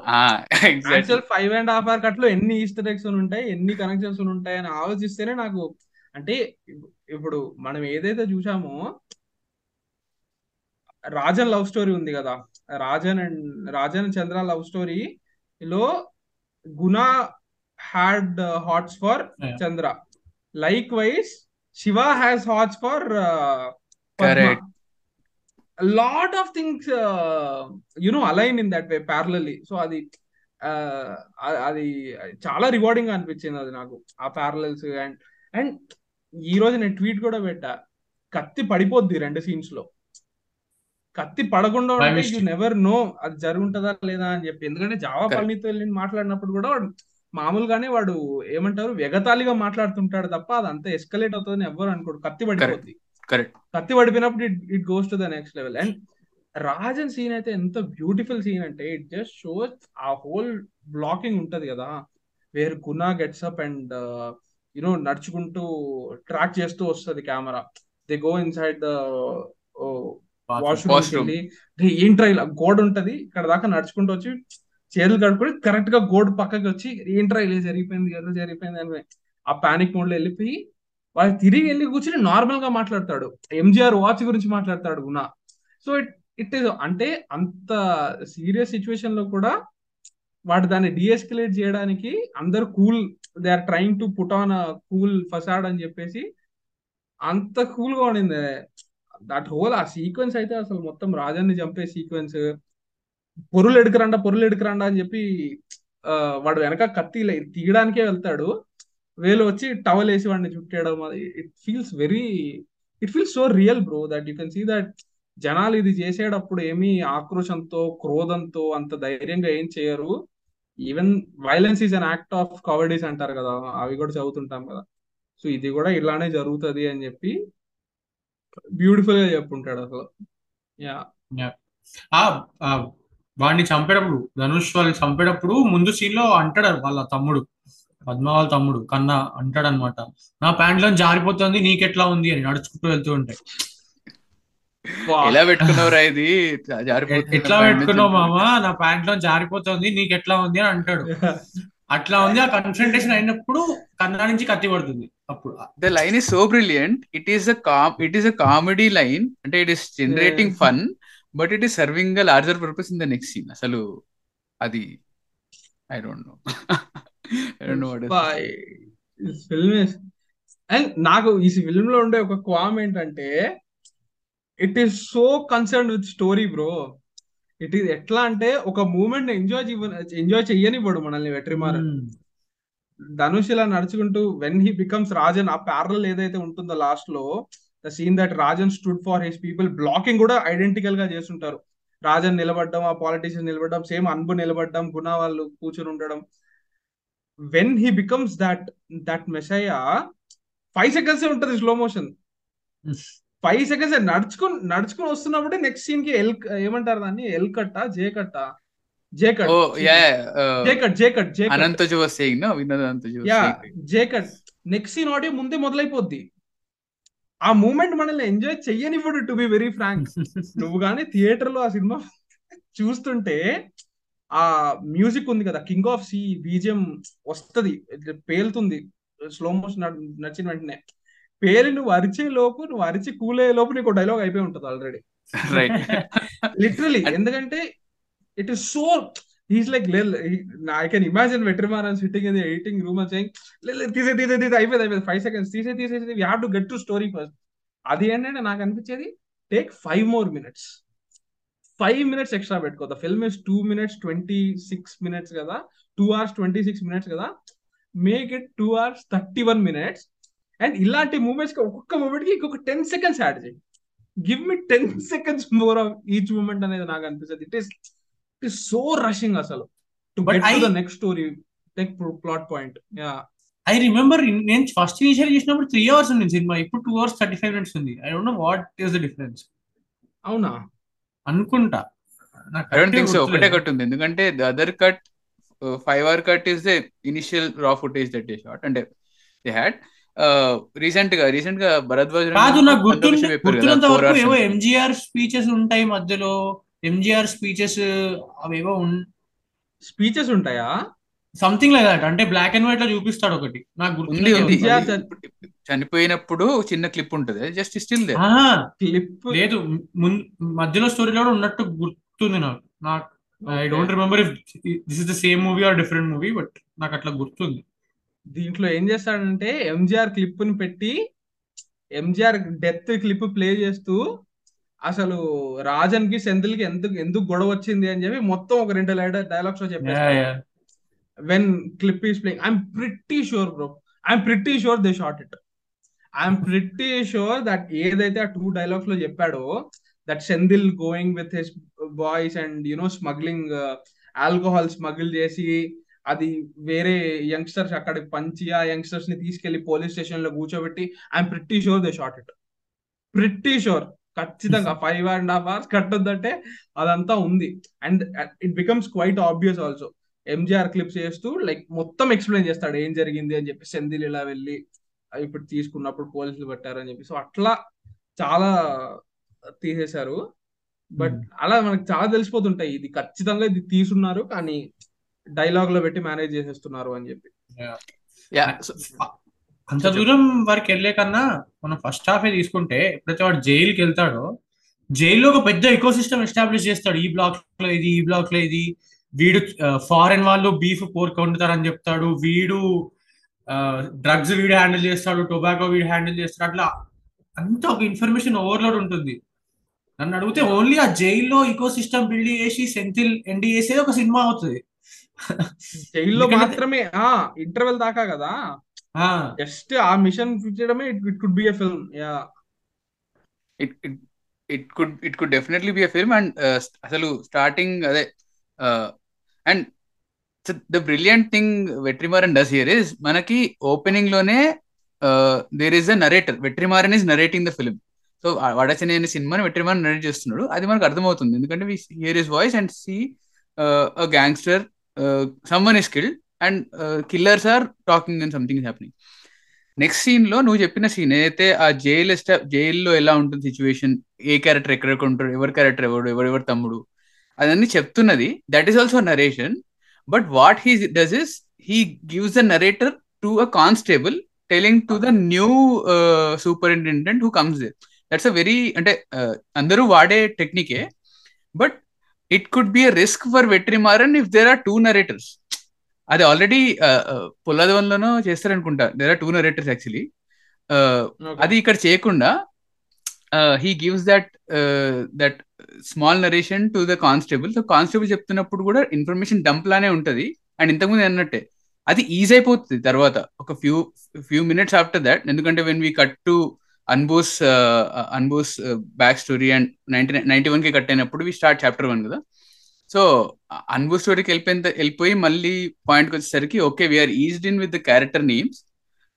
యాక్చువల్ 5.5 hour కట్ లో ఎన్ని ఈస్టర్ ఎగ్స్ ఉంటాయి, ఎన్ని కనెక్షన్స్ ఉంటాయి అని ఆలోచిస్తేనే నాకు, అంటే ఇప్పుడు మనం ఏదైతే చూసామో రాజన్ లవ్ స్టోరీ ఉంది కదా, రాజన్ చంద్ర లవ్ స్టోరీ లో Guna had hots for Chandra, likewise Shiva has hots for Padma. A lot of things align in that way parallelly. So adi chaala rewarding ga anpichindi adi naaku aa parallels. And ee roju nen tweet kuda petta, katti padipoddi 2 scenes lo, katti padagunda unte you never know adi jaruguntada ledha ani cheppi, endukante java palnito ellin maatladinappudu kuda vaadu మామూలుగానే వాడు ఏమంటారు వెగతాళిగా మాట్లాడుతుంటాడు తప్ప అదంతా escalate అవుతుందని ఎవరు అనుకోడు. కత్తి పడిపోద్ది, కరెక్ట్, కత్తి పడిపోయినప్పుడు it goes to the next level. And Rajan scene అయితే ఎంత బ్యూటిఫుల్ సీన్ అంటే, ఇట్ జస్ట్ షోస్ ఆ హోల్ బ్లాకింగ్ ఉంటది కదా, where Guna gets up and you know నడుచుకుంటూ ట్రాక్ చేస్తూ వస్తుంది camera. They go inside washroom, ఏంట్రా ఇలా గోడ ఉంటది ఇక్కడ దాకా నడుచుకుంటూ వచ్చి చేతులు కడుపుకొని కరెక్ట్ గా గోడ పక్కకి వచ్చి ఏంట్రా ఇలా జరిగిపోయింది ఏదో జరిగిపోయింది అని ఆ పానిక్ మోడ్ లో వెళ్ళిపోయి వాళ్ళు తిరిగి వెళ్ళి కూర్చొని నార్మల్ గా మాట్లాడతాడు. ఎంజీఆర్ వాచ్ గురించి మాట్లాడతాడు గునా. సో ఇట్ ఈస్ అంటే అంత సీరియస్ సిచ్యువేషన్ లో కూడా వాడు దాన్ని డిఎస్కలేట్ చేయడానికి అందరు cool, they are trying to put on a cool facade అని చెప్పేసి అంత కూల్ గా ఉండింది దట్ హోల్. ఆ సీక్వెన్స్ అయితే అసలు మొత్తం రాజాన్ని చంపే సీక్వెన్స్, పొరులు ఎడుకురండా పొరులు ఎడుకురండా అని చెప్పి వాడు వెనక కత్తి తీయడానికే వెళ్తాడు, వేలు వచ్చి టవల్ వేసి వాడిని చుట్టేయడం, it feels so real bro that you can see that జనాలు ఇది చేసేటప్పుడు ఏమి ఆక్రోషంతో క్రోధంతో అంత ధైర్యంగా ఏం చేయరు. Even violence is an act of comedies అంటారు కదా, అవి కూడా చదువుతుంటాం కదా. సో ఇది కూడా ఇలానే జరుగుతుంది అని చెప్పి బ్యూటిఫుల్ గా చెప్పుంటాడు అసలు. వాడిని చంపేటప్పుడు, ధనుష్ వాళ్ళని చంపేటప్పుడు ముందు సీన్ లో అంటాడు వాళ్ళ తమ్ముడు, పద్మావాళ్ళ తమ్ముడు కన్నా అంటాడు అనమాట, నా ప్యాంట్ లో జారిపోతుంది నీకెట్లా ఉంది అని నడుచుకుంటూ వెళ్తూ ఉంటాయి. ఎలా పెట్టుకున్నావురా ఇది, ఎట్లా పెట్టుకున్నావు మామా, నా ప్యాంట్ లో జారిపోతుంది నీకెట్లా ఉంది అని అంటాడు. అట్లా ఉంది ఆ కన్ఫ్రంటేషన్ అయినప్పుడు కన్నా నుంచి కత్తి పడుతుంది. అప్పుడు the line is so brilliant, it is a comedy line, అంటే it is generating fun but it is serving a larger purpose in the next scene. అసలు అది I don't know. And నాకు ఈ ఫిల్మ్ లో ఉండే ఒక క్వామ్ ఏంటంటే, it is so concern with story bro. It is ఎట్లా అంటే ఒక మూమెంట్ ఎంజాయ్ చెయ్యనివ్వడు మనల్ని వెట్రిమారన్. ధనుష్ ఇలా నడుచుకుంటూ వెన్ హీ బికమ్స్ రాజన్, ఆ ప్యారల్ ఏదైతే ఉంటుందో లాస్ట్ లో the scene that Rajan stood for his people, blocking కూడా ఐడెంటికల్ గా చేస్తుంటారు. రాజన్ నిలబడ్డం, ఆ పాలిటీషియన్ నిలబడ్డం, సేమ్ అన్బు నిలబడ్డం, గునా వాళ్ళు కూర్చొని ఉండడం. When he becomes that messiah, 5 seconds ఉంటుంది స్లో మోషన్, 5 seconds నడుచుకుని వస్తున్నప్పుడు నెక్స్ట్ సీన్ కి ఎల్ ఏమంటారు దాన్ని, ఎల్ కట్టా జే కట్టా, J cut next scene audio ముందే మొదలైపోద్ది. ఆ మూమెంట్ మనల్ని ఎంజాయ్ చెయ్యనివ్వడు టు బి వెరీ ఫ్రాంక్. నువ్వు కానీ థియేటర్ లో ఆ సినిమా చూస్తుంటే ఆ మ్యూజిక్ ఉంది కదా, కింగ్ ఆఫ్ సీ బీజిఎం వస్తుంది, పేలుతుంది స్లో మోషన్ నచ్చిన వెంటనే పేలి, నువ్వు అరిచి కూలేలోపు నీకు డైలాగ్ అయిపోయి ఉంటుంది ఆల్రెడీ, లిటరలీ. ఎందుకంటే it is so he's like, I can imagine వెట్రిమారన్ sitting in the editing room and saying తీసే అయిపోయింది, 5 seconds తీసేసి you have to get to story first. అది ఏంటంటే నాకు అనిపించేది, take 5 more minutes, 5 minutes extra పెట్టుకో. The film is 2 minutes 26 minutes కదా, 2 hours 26 minutes కదా, make it 2 hours 31 minutes. And ఇలాంటి మూమెంట్స్ కి ఒక్కొక్క మూమెంట్ కి ఇంకొక 10 seconds యాడ్ చేయి. Give me 10 seconds more of each moment అనేది నాకు అనిపిస్తుంది. ఇట్ ఈస్ సో రషింగ్ అసలు to get to the next story, next plot point. I remember నేను ఫస్ట్ ఇనిషియల్ చేసినప్పుడు 3 hours ఉంది సినిమా, ఇప్పుడు 2 hours 35 minutes ఉంది. I don't know what is the difference. అవునా అనుకుంటా, ఐ డోంట్ థింక్ సో. ఒకటే cut ఉంది, ఎందుకంటే the other cut 5 hour cut is the initial raw footage that they shot, అంటే దే హ్యాడ్ రీసెంట్ గా భరద్వాజ్ రాదు. నాకు గుర్తున్నంత వరకు ఏవో ఎంజీఆర్ స్పీచెస్ ఉంటాయి మధ్యలో, ఎంజీఆర్ స్పీచెస్ అవేవో స్పీచెస్ ఉంటాయా సంథింగ్ లైక్ దట్, అంటే బ్లాక్ అండ్ వైట్ లో చూపిస్తాడు ఒకటి. నాకు గుర్తు చనిపోయినప్పుడు చిన్న క్లిప్ ఉంటది, జస్ట్ స్టిల్ దే క్లిప్ లేదు, మధ్యలో స్టోరీలో కూడా ఉన్నట్టు గుర్తుంది నాకు. I don't remember if this is the same movie or different movie, but నాకు అట్లా గుర్తుంది. దీంట్లో ఏం చేస్తాడంటే ఎంజీఆర్ క్లిప్ ని పెట్టి ఎంజీఆర్ డెత్ క్లిప్ ప్లే చేస్తూ అసలు రాజన్ కి సెంథిల్ కి ఎందుకు గొడవ వచ్చింది అని చెప్పి మొత్తం ఒక 2 డైలాగ్స్ చెప్పేస్తాడు. When clip is playing, I'm pretty sure they shot it. I'm pretty sure that ఏదైతే ఆ 2 dialogues లో చెప్పాడో, that Senthil going with his boys and you know smuggling alcohol smuggle చేసి అది వేరే యంగ్స్టర్స్ అక్కడికి పంచి ఆ యంగ్స్టర్స్ ని తీసుకెళ్లి పోలీస్ స్టేషన్ లో కూర్చోబెట్టి, I'm pretty sure they shot it. pretty sure ఖచ్చితంగా 5.5 hours కట్టొద్దంటే అదంతా ఉంది. And it becomes quite obvious also. MGR clips చేస్తూ లైక్ మొత్తం ఎక్స్ప్లెయిన్ చేస్తాడు ఏం జరిగింది అని చెప్పి, సెంధిల్ ఇలా వెళ్ళి ఇప్పుడు తీసుకున్నప్పుడు పోలీసులు పట్టారని చెప్పి. సో అట్లా చాలా తీసేశారు. బట్ అలా మనకు చాలా తెలిసిపోతుంటాయి ఇది ఖచ్చితంగా ఇది తీసున్నారు కానీ డైలాగ్ లో పెట్టి మేనేజ్ చేసేస్తున్నారు అని చెప్పి. అంత దూరం వారికి వెళ్ళే కన్నా మనం ఫస్ట్ హాఫ్ తీసుకుంటే ఎప్పుడైతే వాడు జైలుకి వెళ్తాడో జైల్లో ఒక పెద్ద ఎకో సిస్టమ్ ఎస్టాబ్లిష్ చేస్తాడు. ఈ బ్లాక్ లో ఇది, ఈ బ్లాక్ లో ఇది, వీడు ఫారెన్ వాళ్ళు బీఫ్ పోర్క్ వండుతారని చెప్తాడు, వీడు డ్రగ్స్ వీడు హ్యాండిల్ చేస్తాడు, టొబాకో వీడు హ్యాండిల్ చేస్తాడు. అట్లా అంతా ఒక ఇన్ఫర్మేషన్ ఓవర్లోడ్ ఉంటుంది. నన్ను అడిగితే ఓన్లీ ఆ జైల్లో ఈకో సిస్టమ్ బిల్డ్ చేసి సెంథిల్ ఎండి చేసేది ఒక సినిమా అవుతుంది. జైల్లో మాత్రమే ఇంటర్వెల్ దాకా కదా, జస్ట్ ఆ మిషన్ చేయడమే it could be a film. Yeah it could definitely be a film. And అసలు స్టార్టింగ్ అదే. And the brilliant thing వెట్రిమారన్ does here is మనకి ఓపెనింగ్ లోనే there is a narrator. వెట్రిమారన్ is narrating the film. So వడ చెన్నై అనే సినిమాని వెట్రిమారన్ narrate చేస్తున్నాడు, అది మనకు అర్థమవుతుంది. ఎందుకంటే we hear his voice and see a gangster, someone is killed and killers are talking and something is happening. Next scene lo nu cheppina scene edaithe aa jail lo ela untundi situation, a character ekkada untaru, ever character ever tammudu adanni cheptunnadi, that is also a narration. But what he does is he gives the narrator to a constable telling to the new superintendent who comes there. That's a very ante andaru vaade technique, but it could be a risk for Vetrimaran if there are two narrators. Adi already Polladhavan lono chestar anukunta, there are two narrators actually. Adi ikkada cheyakunda he gives that small narration to the constable. So constable cheptunappudu kuda information dump lane untadi. And intaku mundu annatte adi easy ayipothadi tarvata oka few minutes after that, endukante when we cut to Anbu's back story and 91 కి cut అయినప్పుడు we start chapter 1 కదా. So Anbu స్టోరీకి వెళ్ళిపోయి మళ్ళీ పాయింట్కి వచ్చేసరికి okay we're eased in with the character names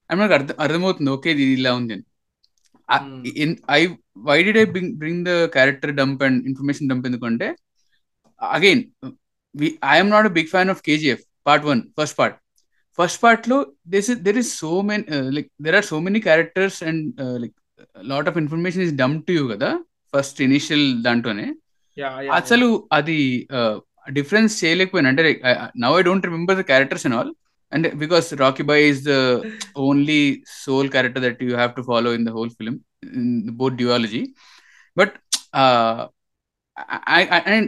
అని మనకు అర్థమవుతుంది. ఓకే ఇది ఇలా ఉంది అని. Why did I bring the character dump and information dump? ఎందుకంటే again I'm not a big fan of KGF part 1 first part లో there are so many characters and a lot of information is dumped to you kada first initial dantone. Asalu adi difference cheyalekoyina ante now I don't remember the characters and all, and because Rocky Bhai is the only sole character that you have to follow in the whole film in both duology. But and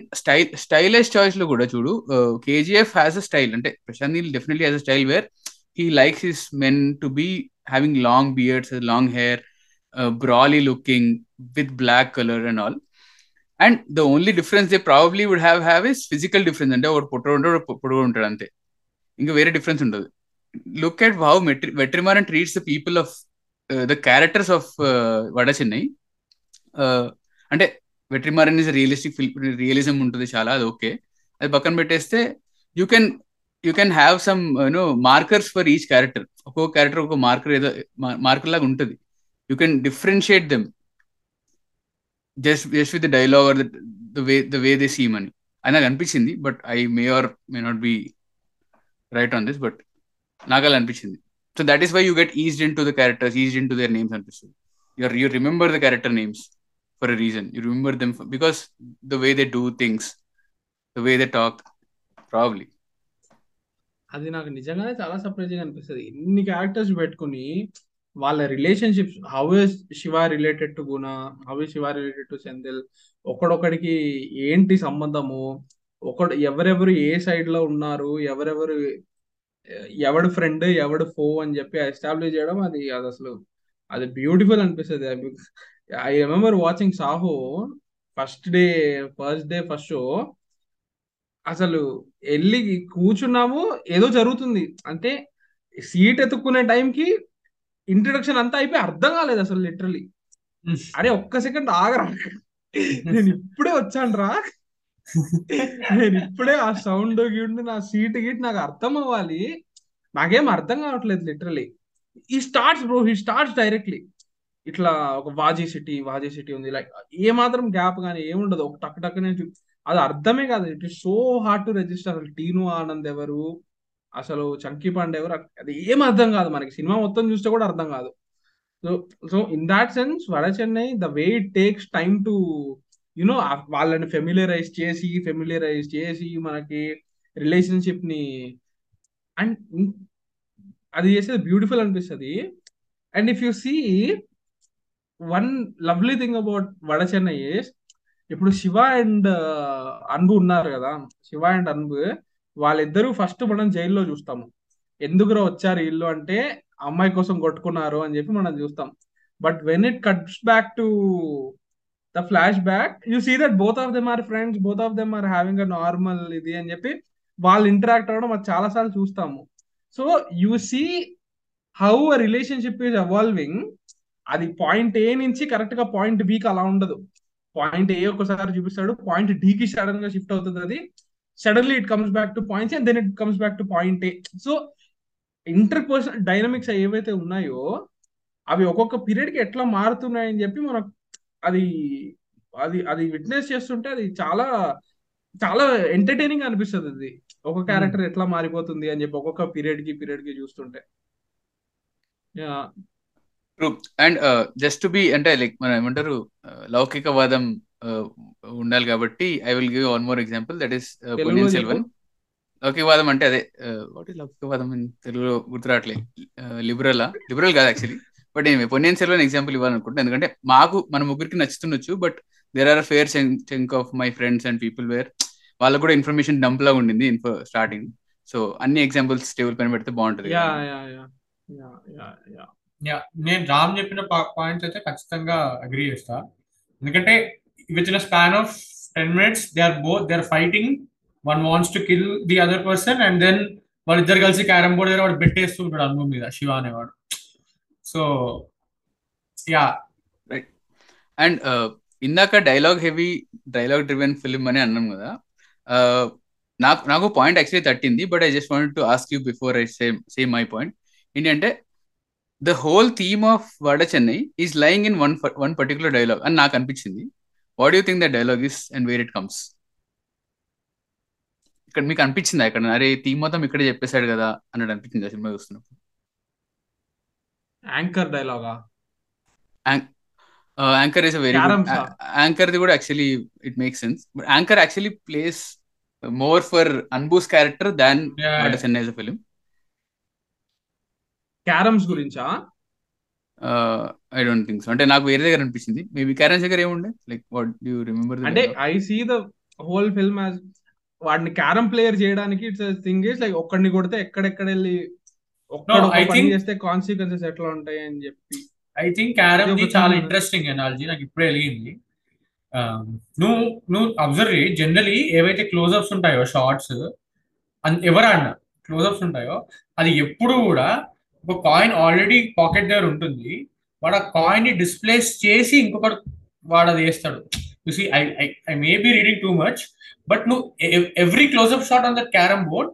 stylish choice lo kuda chudu, KGF has a style ante Prashanth definitely has a style where he likes his men to be having long beards, long hair, brawly looking with black color and all. And the only difference they probably would have is physical difference. And over podu untadu ante inga vera difference undadu. Look at how Vetrimaran treats the people of the characters of Vada Chennai. Ante Vetrimaran is a realistic realism untadi chaala, adu okay, adu pakkan petteste you can have some markers for each character. Okko character okko marker edo marker laga untadi. You can differentiate them just with the dialogue or the way they seem ani anaga anpichindi. But I may or may not be right on this, but nagal anpichindi. So that is why you get eased into the characters, eased into their names anpichindi. You remember the character names for a reason. You remember them because the way they do things, the way they talk probably. Adi naku nijanga chaala surprising ga anpistadi inni characters pettukoni వాళ్ళ relationships, how is Shiva related to Guna, how is Shiva related to Senthil, ఒకడొకడికి ఏంటి సంబంధము, ఎవరెవరు ఏ side లో ఉన్నారు, ఎవడు friend ఎవడు ఫో అని చెప్పి ఎస్టాబ్లిష్ చేయడం అది అసలు అది బ్యూటిఫుల్ అనిపిస్తుంది. I remember watching Saaho first day first show అసలు వెళ్ళి కూర్చున్నాము, ఏదో జరుగుతుంది అంటే సీట్ ఎత్తుక్కునే టైంకి ఇంట్రడక్షన్ అంతా అయిపోయి అర్థం కాలేదు అసలు లిటరలీ. అరే ఒక్క సెకండ్ ఆగరా, నేను ఇప్పుడే వచ్చాను రా, నేను ఇప్పుడే ఆ సౌండ్ గిట్ నా సీట్ గిట్ నాకు అర్థం అవ్వాలి, నాకేం అర్థం కావట్లేదు లిటరలీ. హీ స్టార్ట్స్ డైరెక్ట్లీ ఇట్లా ఒక వాజీ సిటీ ఉంది, లైక్ ఏ మాత్రం గ్యాప్ కానీ ఏముండదు, ఒక టక్ టక్ నుంచి అది అర్థమే కాదు. It is so hard to register. అసలు టీను ఆనంద్ ఎవరు, అసలు చంకీ పాండే ఎవరు, అది ఏం అర్థం కాదు మనకి. సినిమా మొత్తం చూస్తే కూడా అర్థం కాదు. So in that sense వడ చెన్నై the way it takes time to you know వాళ్ళని ఫెమిలియరైజ్ చేసి మనకి రిలేషన్షిప్ ని, అండ్ అది చేసేది బ్యూటిఫుల్ అనిపిస్తుంది. And if you see one lovely thing about వడ చెన్నై is, ఇప్పుడు శివ అండ్ అన్బు ఉన్నారు కదా, వాళ్ళిద్దరూ ఫస్ట్ మనం జైల్లో చూస్తాము. ఎందుకురా వచ్చారు వీళ్ళు అంటే అమ్మాయి కోసం కొట్టుకున్నారు అని చెప్పి మనం చూస్తాం. But when it cuts back to the flashback you see that both of them are friends, both of them are having a normal ఇది అని చెప్పి వాళ్ళు ఇంటరాక్ట్ అవ్వడం అది చాలా సార్లు చూస్తాము. So you see how a relationship is evolving. అది పాయింట్ ఏ నుంచి కరెక్ట్ గా పాయింట్ బి కి అలా ఉండదు. పాయింట్ ఏ ఒకసారి చూపిస్తాడు, పాయింట్ డి కి సడన్ గా షిఫ్ట్ అవుతుంది. అది suddenly it comes back to point C and then it comes back to point A. So interpersonal dynamics ఏవైతే ఉన్నాయో అవి ఒక్కొక్క పీరియడ్ కి ఎట్లా మారుతున్నాయని చెప్పి మనం అది అది అది విట్నెస్ చేస్తుంటే అది చాలా చాలా ఎంటర్టైనింగ్ అనిపిస్తుంది. అది ఒక క్యారెక్టర్ ఎట్లా మారిపోతుంది అని చెప్పి ఒక్కొక్క పీరియడ్ కి చూస్తుంటే. అండ్ జస్ట్ టు బి అంటే లైక్ మనం ఏమంటారు, లౌకికవాదం ఉండాలి కాబట్టి I will give one more example, that is పొన్నియిన్ సెల్వన్. లౌకికవాదం అంటే అదే, వాట్ ఈస్ లౌకికవాదం అని తెలుగులో గుర్తురాట్లేదు, లిబరల్ కాదు యాక్చువల్లీ. బట్ నేను పొన్నియిన్ సెల్వన్ ఎగ్జాంపుల్ ఇవ్వాలనుకుంటున్నా, ఎందుకంటే మాకు మన ముగ్గురికి నచ్చుతుండొచ్చు, but there are fair chunk of my friends and people where వాళ్ళకు కూడా ఇన్ఫర్మేషన్ డంప్ లా ఉండింది ఇన్ఫో స్టార్టింగ్. సో అన్ని ఎగ్జాంపుల్స్ టేబుల్ పైన పెడితే బాగుంటుంది. నేను రామ్ చెప్పిన పాయింట్స్ అయితే ఖచ్చితంగా అగ్రీ చేస్తా, ఎందుకంటే with in span of 10 minutes they are fighting. One wants to kill the other person and then వాళ్ళిద్దరు కలిసి క్యారమ్ బోర్డ్ దగ్గర వాడు బెట్టేస్తూ ఉంటాడు అనుభవం మీద, శివ అనేవాడు. So yeah right. అండ్ ఇందాక dialogue heavy, dialogue driven film అని అన్నాం కదా, నాకు పాయింట్ యాక్చువల్లీ తట్టింది, but I just want to ask you before I say my point. ఏంటంటే the whole theme of Vada Chennai is lying in one particular dialogue and నాకు అనిపించింది. what do you think that dialogue is and where it comes? ఇక్కడ మీకు అనిపించిందా, ఇక్కడ అరే theme మొత్తం ఇక్కడ చెప్పేశాడు కదా అన్నట్టు అనిపించింది సినిమా చూస్తున్నప్పుడు? యాంకర్ డైలాగా, యాంకర్ ఇస్ వెరీ యాంకర్ ది కూడా actually it makes sense, but anchor actually plays more for Anbu's character than Vada Chennai as a film. Carroms గురించా? ఐ డోంట్ థింక్ సో, అంటే నాకు వేరే దగ్గర అనిపించింది. మేబీ క్యారమ్స్ దగ్గర ఏముండే, like what do you remember the, అంటే I see the whole film as వాడిని క్యారమ్ ప్లేయర్ చేయడానికి ఇట్స్ థింగ్ ఇస్ లైక్ ఒక్కడిని కొడితే ఎక్కడెక్కడ వెళ్ళి ఒక్కడు పని చేస్తే కాన్సిక్వెన్సెస్ ఎట్లా ఉంటాయి అని చెప్పి. ఐ థింక్ క్యారమ్ ది చాలా ఇంట్రెస్టింగ్ ఎనాలజీ, నాకు ఇప్పుడే వెలిగింది. నువ్వు అబ్జర్వ్ చేయి, జనరలీ ఏవైతే క్లోజ్అప్స్ ఉంటాయో షార్ట్స్ ఎవరన్నా క్లోజ్అప్స్ ఉంటాయో అది ఎప్పుడు కూడా ఒక కాయిన్ ఆల్రెడీ పాకెట్ దగ్గర ఉంటుంది, వాడు ఆ కాయిన్ ని డిస్ప్లేస్ చేసి ఇంకొకటి వాడు అది వేస్తాడు. చూసి I may be reading too much, but నువ్వు every close up shot on that carrom board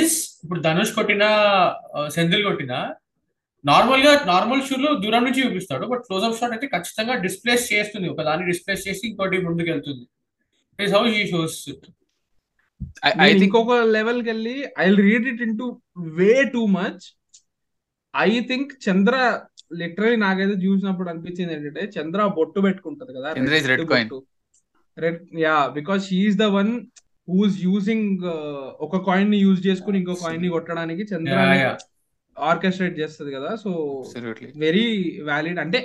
is, ఇప్పుడు ధనుష్ కొట్టినా సెంధిల్ కొట్టినా నార్మల్ షూలో దూరం నుంచి చూపిస్తాడు, బట్ క్లోజ్అప్ షాట్ అయితే ఖచ్చితంగా డిస్ప్లేస్ చేస్తుంది, ఒక దాన్ని డిస్ప్లేస్ చేసి ఇంకోటి ముందుకు వెళ్తుంది. Is how he shows. I think ఒక లెవెల్ కి వెళ్ళి I will read it into way too much. I think Chandra literally నాకైతే చూసినప్పుడు అనిపించింది ఏంటంటే, చంద్ర బొట్టు పెట్టుకుంటది కదా, red, yeah, because she is the one who's using, ఒక కాయిన్ ని యూజ్ చేసుకుని ఇంకో కాయిన్ ని కొట్టడానికి చంద్ర ఆర్కెస్ట్రేట్ చేస్తుంది కదా. So very valid. అంటే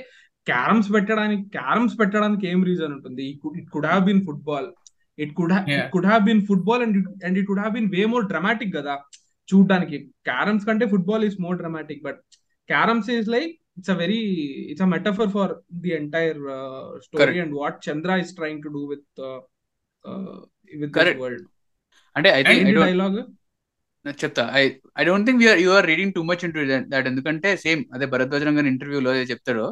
క్యారమ్స్ పెట్టడానికి ఏం రీజన్ ఉంటుంది? It could have been football, and it could have been way more dramatic కదా చూడడానికి. క్యారమ్స్ కంటే football is more dramatic, but carroms is like it's a metaphor for the entire story and what Chandra is trying to do with the world. అంటే I think dialogue నా చెప్తా, I don't think you are reading too much into that, ఎందుకంటే same అదే భరద్వాజన్ గారి ఇంటర్వ్యూలో చెప్తాడు,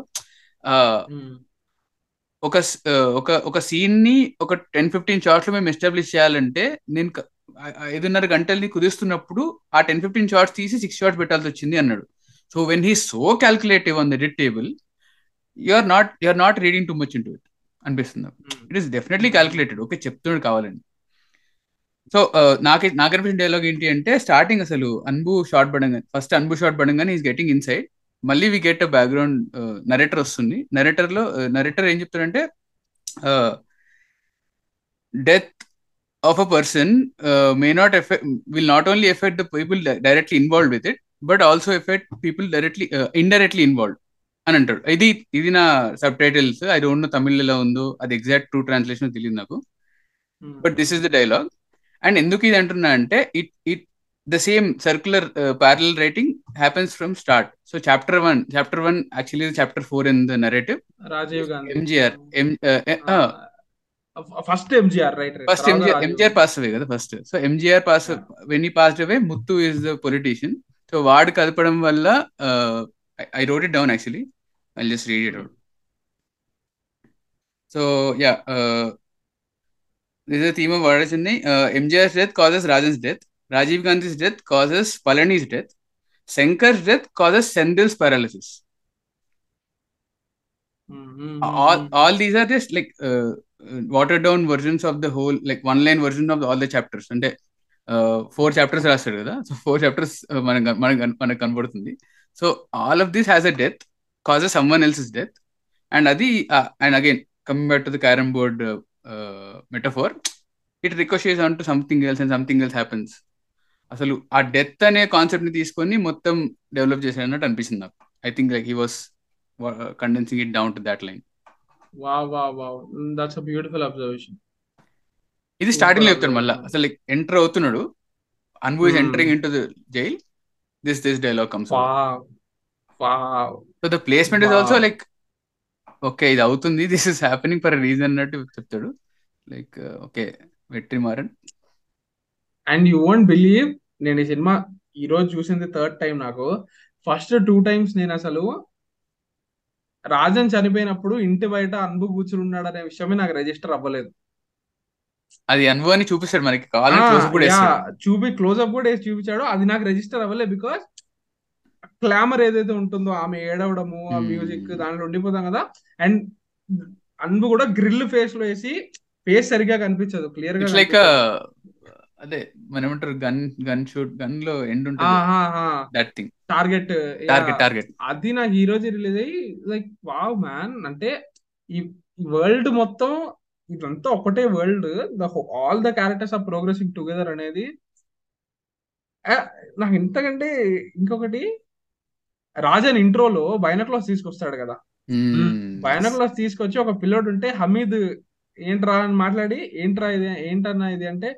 ఒక scene ని ఒక 10-15 షార్ట్స్ లో మేము ఎస్టాబ్లిష్ చేయాలంటే నేను 5.5 గంటల్ని కుదిస్తున్నప్పుడు ఆ 10-15 షార్ట్స్ తీసి 6 షార్ట్స్ పెట్టాల్సి వచ్చింది అన్నాడు. So when he so calculative on the edit table you are not reading too much into it అనిపిస్తుంది. It is definitely calculated. Okay, చెప్తున్నాడు కావాలని. సో నాకు అనిపించిన డైలాగ్ ఏంటి అంటే, స్టార్టింగ్ అసలు అన్బు షార్ట్ పడంగా, ఫస్ట్ అన్బు షార్ట్ పడంగానే ఈజ్ గెటింగ్ ఇన్ సైడ్, మళ్ళీ we get a background narrator వస్తుంది. నరేటర్లో నరేటర్ ఏం చెప్తాడంటే, death of a person may not effect, will not only effect the people directly involved with it, but also effect people directly indirectly involved అని అంటాడు. ఇది నా subtitles. I don't know తమిళ్లో ఉందో, అది ఎగ్జాక్ట్ ట్రూ ట్రాన్స్లేషన్ తెలియదు నాకు, but this is the dialogue. And ఎందుకు ఇది అంటున్నా అంటే, it the same circular parallel writing happens from start. So chapter one actually chapter 4 in the narrative. Rajiv Gandhi MGR first MGR writer, first MGR pass away కదా first. So MGR pass, when he passed away, Muthu is the politician. So వాడు కదపడం వల్ల, I wrote it down actually, I'll just read it out. So yeah, this is the theme of Vada Chennai. MGR's death causes Rajan's death, Rajiv Gandhi's death causes Palani's death, Senkar's death causes Sendil's paralysis. All these are just like watered down versions of the whole, like one line version of all the chapters. And 4 chapters రాశారు కదా, so 4 chapters మనకు కనబడుతుంది. So all of this has a death, causes someone else's death. And and again coming back to the carom board metaphor, it ricochets onto something else and something else happens. Asalu aa death ane concept ni teeskoni mottham develop chesaranante anpistundi naaku. I think like he was condensing it down to that line. Wow, that's a beautiful observation. Idi starting lo cheptanu malla, asalu like enter avutunnadu, Anbu is entering into the jail, this dialogue comes out. Wow. So the placement is also like, okay, it avutundi, this is happening for a reason annattu cheptadu. Like okay, Vetrimaran. And you won't believe, nenu ee cinema ee roju chusindi third time. Naaku first 2 times nenu asalu Rajan చనిపోయినప్పుడు ఇంటి బయట అన్బు కూర్చుని ఉన్నాడు అనే విషయమే నాకు register అవ్వలేదు. అది అన్బు అని చూపిస్తాడు మనకి, క్లోజ్అప్ కూడా చూపించాడు, అది నాకు రిజిస్టర్ అవ్వలేదు. బికాస్ క్లామర్ ఏదైతే ఉంటుందో, ఆమె ఏడవడము, ఆ మ్యూజిక్, దాంట్లో ఉండిపోతాం కదా. అండ్ అన్బు కూడా గ్రిల్ ఫేస్ లో వేసి, ఫేస్ సరిగా కనిపించదు క్లియర్ గా, లైక్ అదే మనం ఏమంటారు గన్ షూట్, గన్ లో ఎండ్ ఉంటుంది, టార్గెట్. అది నా హీరోజీ రిలీజ్ అయ్యి లైక్ వావ్ మ్యాన్, అంటే ఈ వరల్డ్ మొత్తం ఇదంతా ఒకటే world, all the characters are progressing together అనేది. నాకు ఇంతకంటే ఇంకొకటి, రాజన్ ఇంట్రోలో బైనాక్యులర్స్ తీసుకొస్తాడు కదా, బైనాక్యులర్స్ తీసుకొచ్చి ఒక పిల్లోడు ఉంటే హమీద్ ఏంట్రా అని మాట్లాడి, ఏంటన్నా ఇది అంటే,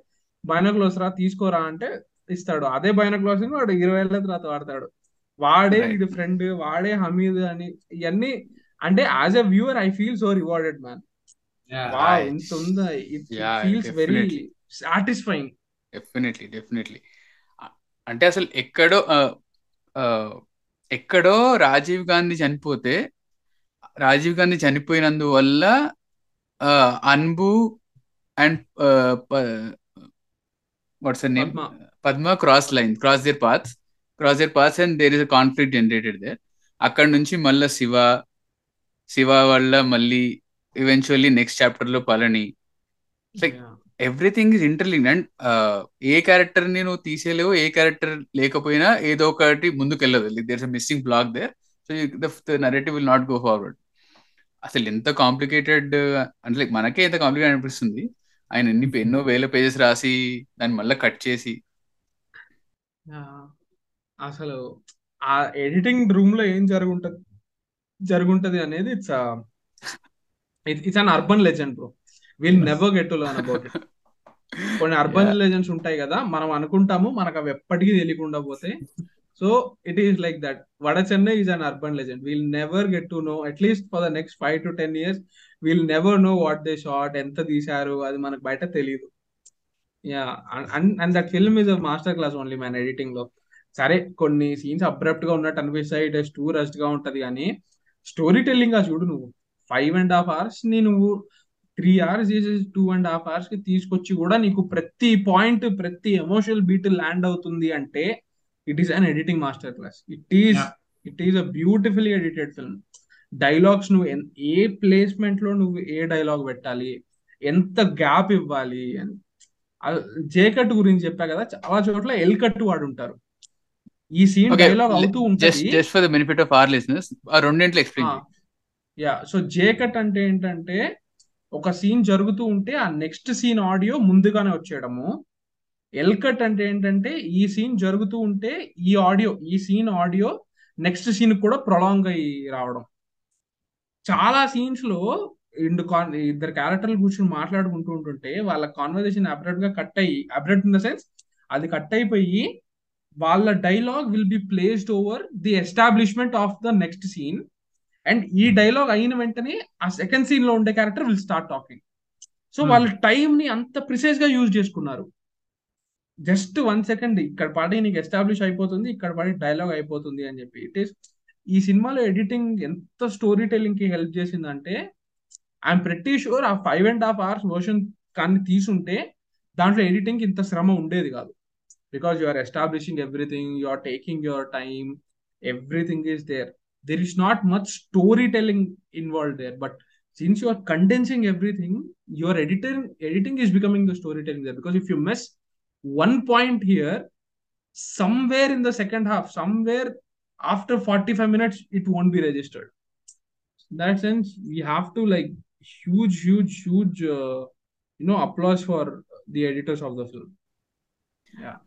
బైనాక్యులర్స్ రా తీసుకోరా అంటే ఇస్తాడు. అదే బైనాక్యులర్స్ ని వాడు 20 ఏళ్ల తర్వాత వాడతాడు. వాడే వీడి ఫ్రెండ్, వాడే హమీద్ అని. ఇవన్నీ అంటే as a viewer I feel so rewarded man. అంటే అసలు ఎక్కడో రాజీవ్ గాంధీ చనిపోతే, రాజీవ్ గాంధీ చనిపోయినందువల్ల Anbu and what's her name, Padma cross their paths and there is a conflict generated there. అక్కడ నుంచి మళ్ళీ శివ వల్ల మళ్ళీ eventually next chapter లో Palani, like everything is interlinked. And ఏ క్యారెక్టర్ ని నువ్వు తీసేయలేవు, ఏ క్యారెక్టర్ లేకపోయినా ఏదో ఒకటి ముందుకెళ్ళదు. Like there is a missing block there, so the narrative will not go forward. అసలు ఎంత కాంప్లికేటెడ్ అంటే, లైక్ మనకే ఎంత కాంప్లికేటెడ్ అనిపిస్తుంది, ఆయన ఎన్నో వేల పేజెస్ రాసి దాన్ని మళ్ళీ కట్ చేసి. అసలు ఆ ఎడిటింగ్ రూమ్ లో ఏం జరుగుంటది అనేది it's an urban legend bro, will never get to learn about it. కొన్ని అర్బన్ లెజెండ్స్ ఉంటాయి కదా, మనం అనుకుంటాము మనకు అవి ఎప్పటికీ తెలియకుండా పోతాయి. So it is like that. వడ చెన్నై is an urban legend, will never get to know, at least for the next 5 to 10 years we'll never know what they shot, enta teesaru adi manaku bayata teliyadu. Yeah, and that film is a master class only man, editing lo. Sare konni scenes abrupt ga unnattu anpistayi, it is too rushed ga untadi, gaani story telling ga chudu nuvu 5.5 hours ni nuvu 3 hours is 2.5 hours ki teeskochi kuda niku prati point prati emotional beat land avutundi ante it is an editing master class. It is a beautifully edited film. Dialogues నువ్వు ఏ placement లో నువ్వు ఏ dialogue పెట్టాలి, ఎంత gap ఇవ్వాలి అని. జే cut గురించి చెప్పా కదా, చాలా చోట్ల ఎల్ కట్ వాడు ఉంటారు. ఈ సీన్ డైలాగ్ అవుతూ ఉంటుంది. యా, సో జే కట్ అంటే ఏంటంటే ఒక సీన్ జరుగుతూ ఉంటే ఆ నెక్స్ట్ సీన్ ఆడియో ముందుగానే వచ్చేయడము. ఎల్ కట్ అంటే ఏంటంటే ఈ సీన్ జరుగుతూ ఉంటే ఈ ఆడియో, ఈ సీన్ ఆడియో నెక్స్ట్ సీన్ కూడా ప్రొలాంగ్ అయ్యి రావడం. చాలా సీన్స్ లో ఇద్దరు క్యారెక్టర్లు కూర్చొని మాట్లాడుకుంటూ ఉంటుంటే వాళ్ళ కాన్వర్సేషన్ అబ్రప్ట్ గా కట్ అయ్యి, అబ్రప్ట్ ఇన్ ద సెన్స్ అది కట్ అయిపోయి వాళ్ళ dialogue will be placed over the establishment of the next scene. And ఈ డైలాగ్ అయిన వెంటనే ఆ సెకండ్ సీన్ లో ఉండే character will start talking. So వాళ్ళ టైం ని అంత ప్రిసైజ్ గా యూజ్ చేసుకున్నారు. జస్ట్ 1 సెకండ్ ఇక్కడ పాడి నీకు ఎస్టాబ్లిష్ అయిపోతుంది, ఇక్కడ పాడి డైలాగ్ అయిపోతుంది అని చెప్పి. ఇట్ ఈస్ ఈ సినిమాలో ఎడిటింగ్ ఎంత స్టోరీ టెల్లింగ్ కి హెల్ప్ చేసిందంటే, ఐఎమ్ ప్రెటీ షూర్ ఆ 5.5 hours వర్షన్ కానీ తీసుంటే దాంట్లో ఎడిటింగ్ ఇంత శ్రమ ఉండేది కాదు. Because you are establishing everything, you are taking your time, everything is there. There is not much story telling involve there, but since you are condensing everything, your editing is becoming the story telling there. Because if you miss one point here, somewhere in the second half, somewhere after 45 minutes, it won't be registered. In that sense, we have to like huge applause for the editors of the film. Yeah.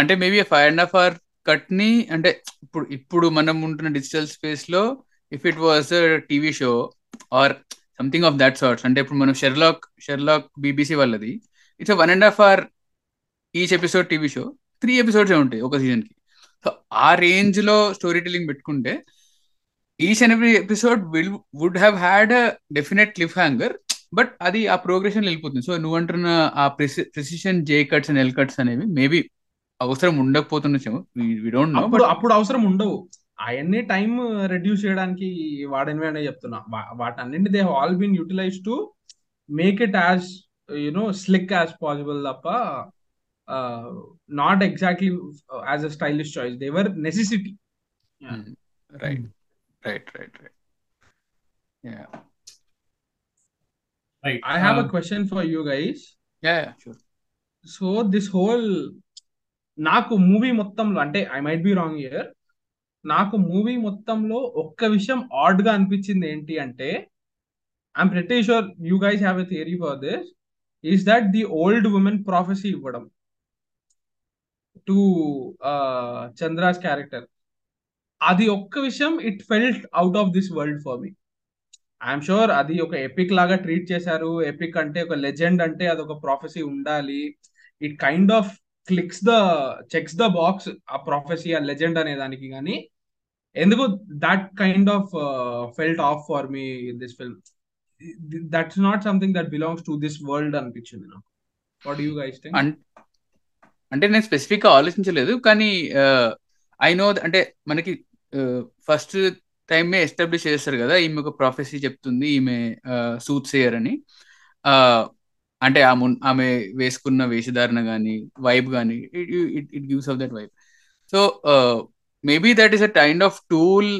Ante maybe a 5.5 hour cut ni ante ippudu manam untuna digital space lo, if it was a TV show or something of that sort, ante ippudu manam Sherlock BBC valladi, it's a 1.5 hour each episode TV show, 3 episodes ఉంటాయి ఒక సీజన్కి. So ఆ రేంజ్లో story telling పెట్టుకుంటే each and every episode would have had definite cliff hanger, but అది ఆ progression వెళ్ళిపోతుంది. So నువ్వు అంటున్న ఆ precision J cuts and L cuts అనేవి మేబీ అవసరం ఉండకపోతుండొచ్చేమో, వి డోంట్ నో. అప్పుడు అవసరం ఉండవు, అవన్నీ టైం రెడ్యూస్ చేయడానికి వాడనివి అనే చెప్తున్నా. వాటన్నింటి they have all been utilise to make it as slick as possible తప్ప not exactly as a stylish choice. They were necessity. Yeah. Right. Yeah. Right. I have a question for you guys. Yeah, sure. So this whole naaku movie mottamlo, ante I might be wrong here. Naaku movie mottamlo okka vishayam odd ga anipichindi enti ante, I'm pretty sure you guys have a theory for this. Is that the old woman prophecy ivadam to Chandra's character, adi okka visham, it felt out of this world for me. I am sure adi oka epic laga treat chesaru, epic ante oka legend ante adi oka prophecy undali, it kind of checks the box a prophecy a legend ane daniki, gaani enduko that kind of felt off for me in this film. That's not something that belongs to this world అనిపించింది నాకు. What do you guys think? అంటే నేను స్పెసిఫిక్గా ఆలోచించలేదు, కానీ I know అంటే మనకి first టైమే ఎస్టాబ్లిష్ చేస్తారు కదా, ఈమె ఒక ప్రాఫెసీ చెప్తుంది, ఈమె సూట్ సేయర్ అని. అంటే ఆమె వేసుకున్న వేషధారణ కానీ వైబ్ కానీ it gives off that vibe. So maybe that is a kind of tool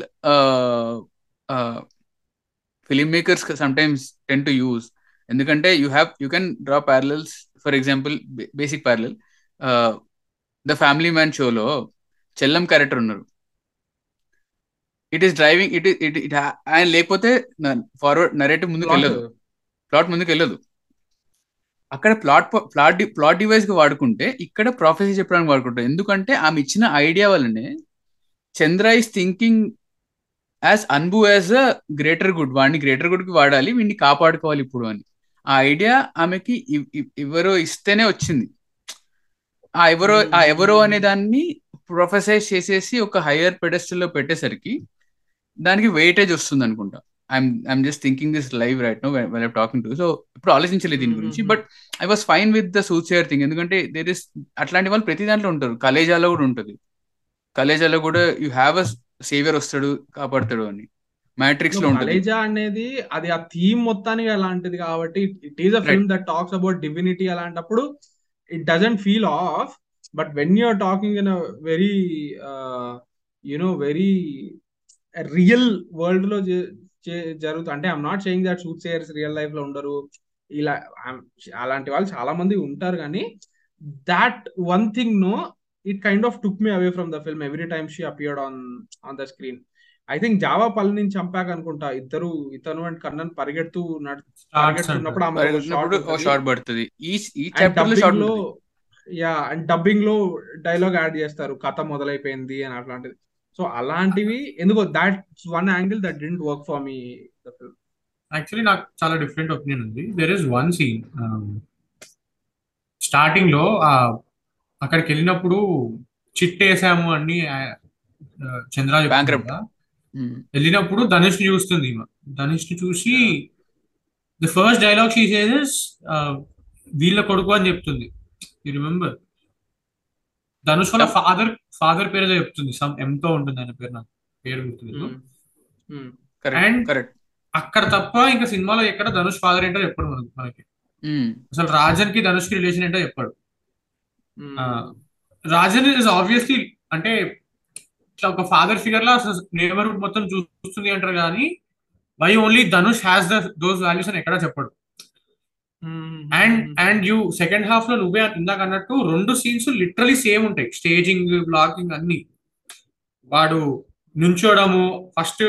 film makers sometimes tend to use, endukante you can draw parallels. For example, basic parallel, the Family Man show lo Chellam character unnaru, it is driving it and lekapothe forward narrative munduku elladu, plot munduku elladu. Akkada plot device ga vaadukunte, ikkada prophecy cheppadaniki vaadukuntaru, endukante aam ichina idea vallane Chandra is thinking as Anbu as a greater good, వాడిని greater గుడ్కి వాడాలి, వీడిని కాపాడుకోవాలి ఇప్పుడు అని. ఆ idea ఆమెకి ఎవరో ఇస్తేనే వచ్చింది. ఆ ఎవరో అనే దాన్ని ప్రొఫెసైజ్ చేసేసి ఒక హయ్యర్ పెడెస్టల్లో పెట్టేసరికి దానికి వెయిటేజ్ వస్తుంది అనుకుంటా. I'm just thinking this live right now when I'm talking to. So ఇప్పుడు ఆలోచించలేదు దీని గురించి, but I was fine with the suicide thing. ఎందుకంటే దేర్ ఇస్ అట్లాంటి వాళ్ళు ప్రతి దాంట్లో ఉంటారు, కలేజాలో కూడా ఉంటుంది. కలేజాలో కూడా యూ హ్యావ్ అ సేవియర్ వస్తాడు కాపాడుతాడు అని, మ్యాట్రిక్స్ లో కలేజా అనేది అది ఆ థీమ్ మొత్తానికి అలాంటిది కాబట్టి it is a film that talks about divinity. అలాంటప్పుడు it doesn't feel off, but when you are talking in a very very real world లో జరుగుతుంది. అంటే I'm not saying that soothsayers real life లో ఉండరు, ఇలా అలాంటి వాళ్ళు చాలా మంది ఉంటారు, కానీ that one thing no, it kind of took me away from the film every time she appeared on the screen. I think Java Palnin champak anukunta iddaru itanu and Kannan parigettu nadistunnappudu aa shot padtadi ee chapter lo shot lo yeah and dubbing lo dialogue add chestaru katha modalayipoyindi and atlantidi. So alantivi enduko that's one angle that didn't work for me the film. Actually na chaala different opinion undi. There is one scene starting లో అక్కడికి వెళ్ళినప్పుడు chit వేసాము అని చంద్రరాజు వెళ్ళినప్పుడు ధనుష్ ని చూస్తుంది. ధనుష్ ని చూసి the first dialogue she says వీళ్ళ కొడుకు అని చెప్తుంది. యు రిమెంబర్ ధనుష్ వాళ్ళ ఫాదర్ పేరు చెప్తుంది, సమ్ ఎంతో ఉంటుంది ఆయన పేరు, నాకు పేరు గుర్తులేదు. అండ్ అక్కడ తప్ప ఇంకా సినిమాలో ఎక్కడ ధనుష్ ఫాదర్ ఏంటో చెప్పడు మనకి. అసలు రాజన్ కి ధనుష్ కి రిలేషన్ ఏంటో చెప్పాడు. రాజన్ ఇస్ ఆబ్వియస్లీ అంటే ఇట్లా ఒక ఫాదర్ ఫిగర్ లా నేబర్హుడ్ మొత్తం చూస్తుంది అంటారు, కానీ why only Dhanush has those values అని ఎక్కడా చెప్పాడు. అండ్ యూ సెకండ్ హాఫ్ లో నువ్వే ఇందాక అన్నట్టు రెండు సీన్స్ లిటరలీ సేమ్ ఉంటాయి, స్టేజింగ్ బ్లాకింగ్ అన్ని. వాడు నుంచోడము ఫస్ట్,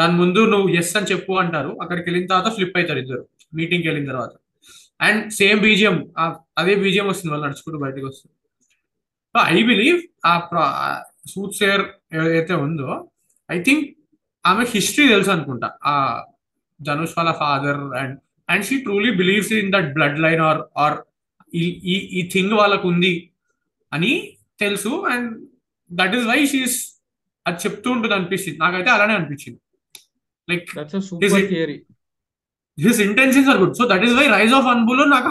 దాని ముందు నువ్వు ఎస్ అని చెప్పు అంటారు, అక్కడికి వెళ్ళిన తర్వాత ఫ్లిప్ అవుతారు ఇద్దరు మీటింగ్కి వెళ్ళిన తర్వాత. అండ్ సేమ్ బీజిఎం, అదే బీజిఎం వస్తుంది వాళ్ళు నడుచుకుంటూ బయటకు వస్తుంది. సో ఐ బిలీవ్ ఆ సూట్ షేర్ ఏదైతే ఉందో ఐ థింక్ ఆమె హిస్టరీ తెలుసు అనుకుంటా, ఆ ధనుష్ వాళ్ళ father, and she truly believes in that blood line or ఈ థింగ్ వాళ్ళకు ఉంది అని తెలుసు. And that is why she's అది చెప్తూ ఉంటుంది అనిపిస్తుంది, నాకైతే అలానే అనిపించింది. Like his intentions are good, so that is why rise of Anbulo నాకు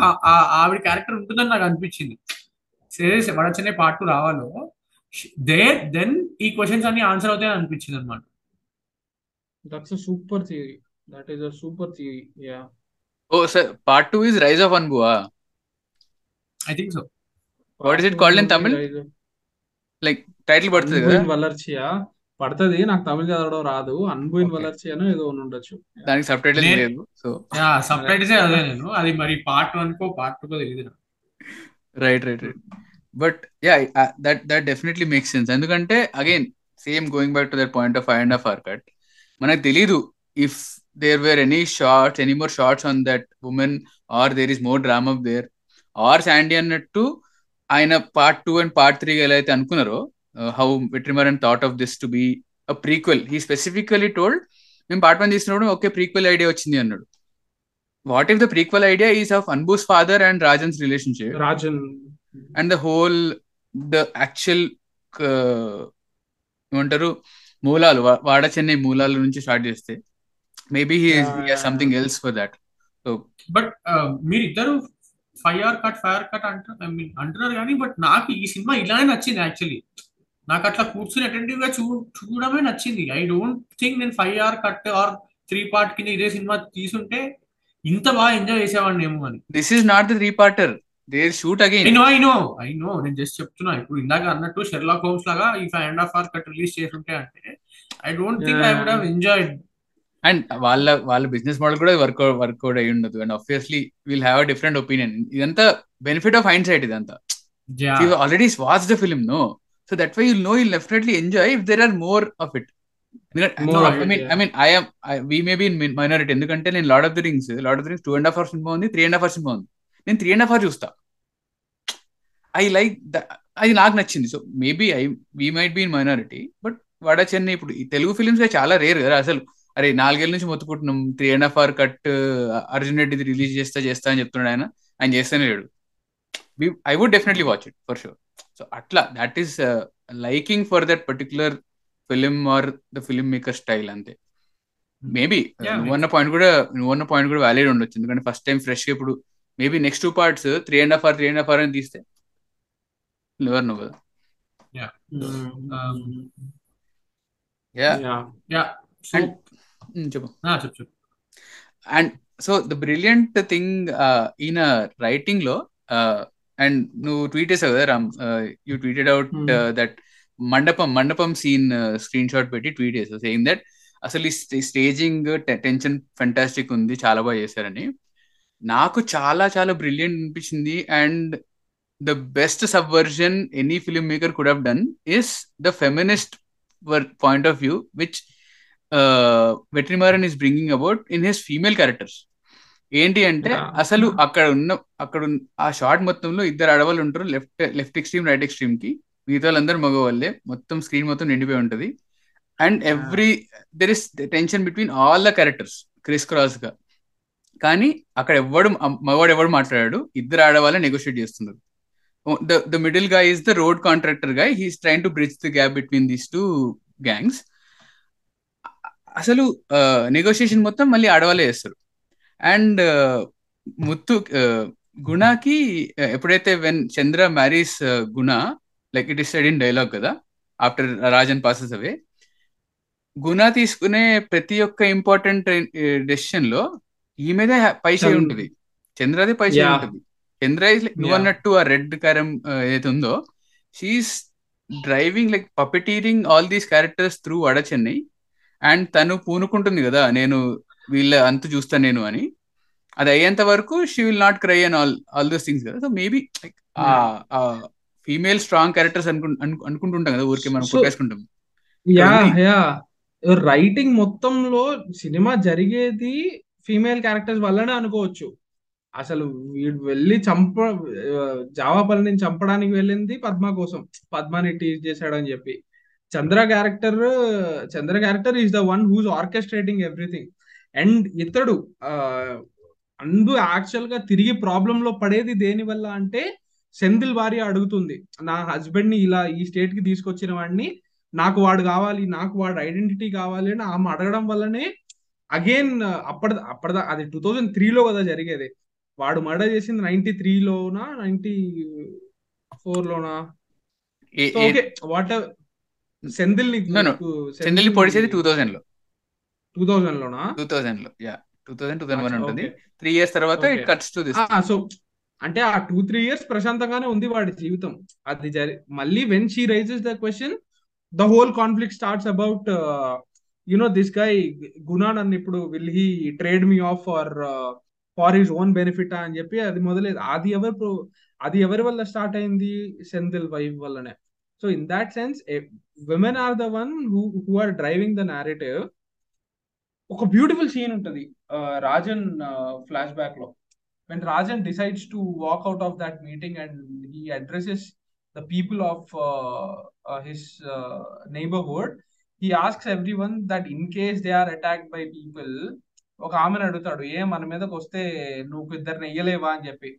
ఆవిడ క్యారెక్టర్ ఉంటుందని నాకు అనిపించింది. సీరియస్ వడ చెన్నై పార్ట్ 2 రావాలో దెన్ ఈ క్వశ్చన్స్ అన్ని ఆన్సర్ అవుతాయని అనిపించింది అన్నమాట. That's a super theory, that is a super theory. Yeah oh sir part 2 is rise of Anbuwa, I think so. What is it called in Tamil? Like title పడుతుంది కదా వలర్చియా పడుతుంది, నాకు తమిళ చదవడం రాదు, అన్బుయిన్ వలర్చి అని ఏదో ఉండొచ్చు, దానికి సబ్ టైటిల్ లేదు. సో యా సబ్ టైటిల్స్ అదే, నేను అది మరి పార్ట్ 1 కో పార్ట్ 2 కో తెలియదు. Right but yeah that definitely makes sense. ఎందుకంటే again same going back to that point of I and of are cut, మనకు తెలీదు if there were any more shorts on that women or there is more drama there or Sandy అన్నట్టు ఆయన part 2 and part 3 ఎలా అయితే అనుకున్నారో, how Vetrimaran thought of this to be a prequel. He specifically told, "Mem part 1 chestunnadu, okay, prequel idea ochindi annadu." What if the prequel idea is of Anbu's father and Rajan's relationship? Rajan and the actual ఏమంటారు మూలాలు, వాడ చెన్నై మూలాల నుంచి start చేస్తే maybe he has something else for that. So but మీరిద్దరు fire cut అంటున్నారు కానీ but నాకు ఈ సినిమా ఇలానే నచ్చింది. యాక్చువల్లీ నాకు అట్లా కూర్చుని అటెంటివ్ గా చూడడమే నచ్చింది. ఐ డోంట్ థింక్ నేను 5 hour కట్ ఆర్ 3-part కింద ఇదే సినిమా తీసుంటే ఇంత బాగా ఎంజాయ్ చేసేవాడిని ఏమో అని. This is not the 3-parter, they shoot again. I know నేను జస్ట్ చెప్తున్నా. ఇప్పుడు ఇందాక అన్నట్టు షెర్లాక్ హోమ్స్ లాగా ఈ 5.5 hour కట్ రిలీజ్ చేస్తుంటే అంటే I don't think I would have enjoyed. And వాళ్ళ బిజినెస్ మోడల్ కూడా వర్కౌట్ అయ్యి ఉండదు. And obviously will have a different opinion. ఇదంతా బెనిఫిట్ ఆఫ్ హైండ్ సైట్, ఇదంతా already watch the film no. So that way you'll know you'll definitely enjoy if there are more of it. We may be in minority ఎందుకంటే నేను Lord of the Rings 2.5 hours సినిమా ఉంది, 3.5 hours సినిమా ఉంది. నేను 3.5 hours చూస్తా, I like అది నాకు నచ్చింది. So maybe we might be in minority, but వాడ చెన్నై ఇప్పుడు తెలుగు ఫిలిమ్స్ చాలా రేర్ కదా అసలు. అరే 4 ఏళ్ళ నుంచి మొత్తుకుంటున్నాం 3.5 hour cut అర్జున్ రెడ్డి release చేస్తా అని చెప్తున్నాడు, ఆయన చేస్తానే లేడు. I would definitely watch it for sure. So atla that is liking for that particular film or the filmmaker style ante maybe one point kuda valid undochu endukante first time fresh ga ipudu maybe next 2 parts 3.5 hour ani theeste never know. Yeah chep and so the brilliant thing in a writing lo and నువ్వు tweet చేసావు కదా Ram, you tweeted out that mandapam scene screen shot పెట్టి tweet చేశారు saying that అసలు ఈ staging tension fantastic ఉంది, చాలా బాగా చేశారని. నాకు చాలా చాలా బ్రిలియంట్ అనిపించింది. And the best subversion any film maker could have done is the feminist point of view which వెట్రిమారన్ is bringing about in his female characters. ఏంటి అంటే అసలు అక్కడ ఆ షార్ట్ మొత్తంలో ఇద్దరు ఆడవాళ్ళు ఉంటారు, లెఫ్ట్ ఎక్స్ట్రీమ్ రైట్ ఎక్స్ట్రీమ్ కి, మిగతా వాళ్ళందరూ మగవాళ్ళే, మొత్తం స్క్రీన్ మొత్తం నిండిపోయి ఉంటుంది. And every there is tension between all the characters criss cross గా. కానీ అక్కడ ఎవడు మగవాడు ఎవడు మాట్లాడాడు, ఇద్దరు ఆడవాళ్ళే నెగోషియేట్ చేస్తున్నారు. The middle guy is the road contractor guy. He is trying to bridge the gap between these two gangs. అసలు నెగోషియేషన్ మొత్తం మళ్ళీ ఆడవాళ్ళే చేస్తారు. అండ్ ముత్తు గుణకి ఎప్పుడైతే when Chandra marries Guna, like it is said in dialogue కదా, after Rajan passes away, Guna తీసుకునే ప్రతి ఒక్క ఇంపార్టెంట్ డెసిషన్ లో ఈమెదే పైసే ఉంటుంది, చంద్రదే పైసే ఉంటుంది. చంద్ర ఇస్ లైక్ నువ్వు అన్నట్టు ఆ రెడ్ కారం ఏదైతే ఉందో, she's driving like puppeteering all these characters through వడ చెన్నై. And తను పూనుకుంటుంది కదా, నేను వీళ్ళ అంత చూస్తాను నేను అని, అది అయ్యేంత వరకు she will not cry and all those things కదా. సో మేబీ లైక్ ఆ ఫీమేల్ స్ట్రాంగ్ క్యారెక్టర్స్ అనుకుంటుంటాం కదా ఊరికే మనం కొట్టేసుకుంటాం. రైటింగ్ మొత్తంలో సినిమా జరిగేది ఫీమేల్ క్యారెక్టర్స్ వల్లనే అనుకోవచ్చు. అసలు వీడు వెళ్ళి జావాపల్లిని చంపడానికి వెళ్ళింది పద్మ కోసం, పద్మని టీజ్ చేశాడు అని చెప్పి. Chandra character is the one whose orchestrating everything. And ఇతడు అందు యాక్చువల్ గా తిరిగి ప్రాబ్లం లో పడేది దేని వల్ల అంటే, సెంధిల్ భార్య అడుగుతుంది, నా హస్బెండ్ ని ఇలా ఈ స్టేట్ కి తీసుకొచ్చిన వాడిని నాకు వాడు కావాలి, నాకు వాడు ఐడెంటిటీ కావాలి అని ఆమె అడగడం వల్లనే అగైన్ అప్పటిదా అది 2003 కదా జరిగేది. వాడు మర్డర్ చేసింది 93 94 అంటే ఆ 2-3 years ప్రశాంతంగానే ఉంది వాడి జీవితం. అది మళ్ళీ when she raises the question, the whole conflict starts about you know this guy Guna నన్ను ఇప్పుడు will he trade me off for his own benefit అని చెప్పి అది మొదలేదు. అది ఎవరి వల్ల స్టార్ట్ అయింది, సెంధిల్ వైఫ్ వల్లనే. So in that sense women are the one who are driving the narrative. ఒక బ్యూటిఫుల్ సీన్ ఉంటుంది రాజన్ ఫ్లాష్ బ్యాక్ లో, when Rajan decides to walk out of that meeting and he addresses the people of his neighborhood. He asks everyone that in case they are attacked by people, ఒక ఆమెను అడుగుతాడు, ఏ మన మీదకి వస్తే నువ్వు ఇద్దరు నెయ్యలేవా అని చెప్పి,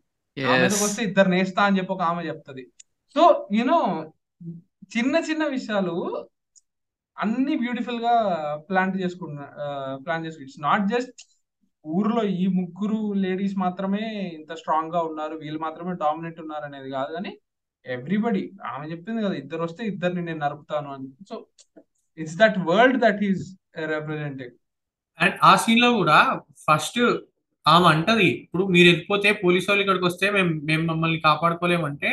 ఆ మీదకి వస్తే ఇద్దరు నేస్తా అని చెప్పి ఒక ఆమె చెప్తుంది. సో యూనో చిన్న చిన్న విషయాలు అన్ని బ్యూటిఫుల్ గా ప్లాన్ చేసుకుంటున్నా. ఇట్స్ నాట్ జస్ట్ ఊర్లో ఈ ముగ్గురు లేడీస్ మాత్రమే ఇంత స్ట్రాంగ్ గా ఉన్నారు, వీళ్ళు మాత్రమే డామినెంట్ ఉన్నారు అనేది కాదు, కానీ ఎవ్రీబడి. ఆమె చెప్పింది కదా ఇద్దరు వస్తే ఇద్దరిని నేను నరుపుతాను అని. So it's that world that is represented. And ఆ సీన్ లో కూడా ఫస్ట్ ఆమె అంటది, ఇప్పుడు మీరు వెళ్ళిపోతే పోలీసు వాళ్ళు ఇక్కడికి వస్తే మేము మమ్మల్ని కాపాడుకోలేమంటే,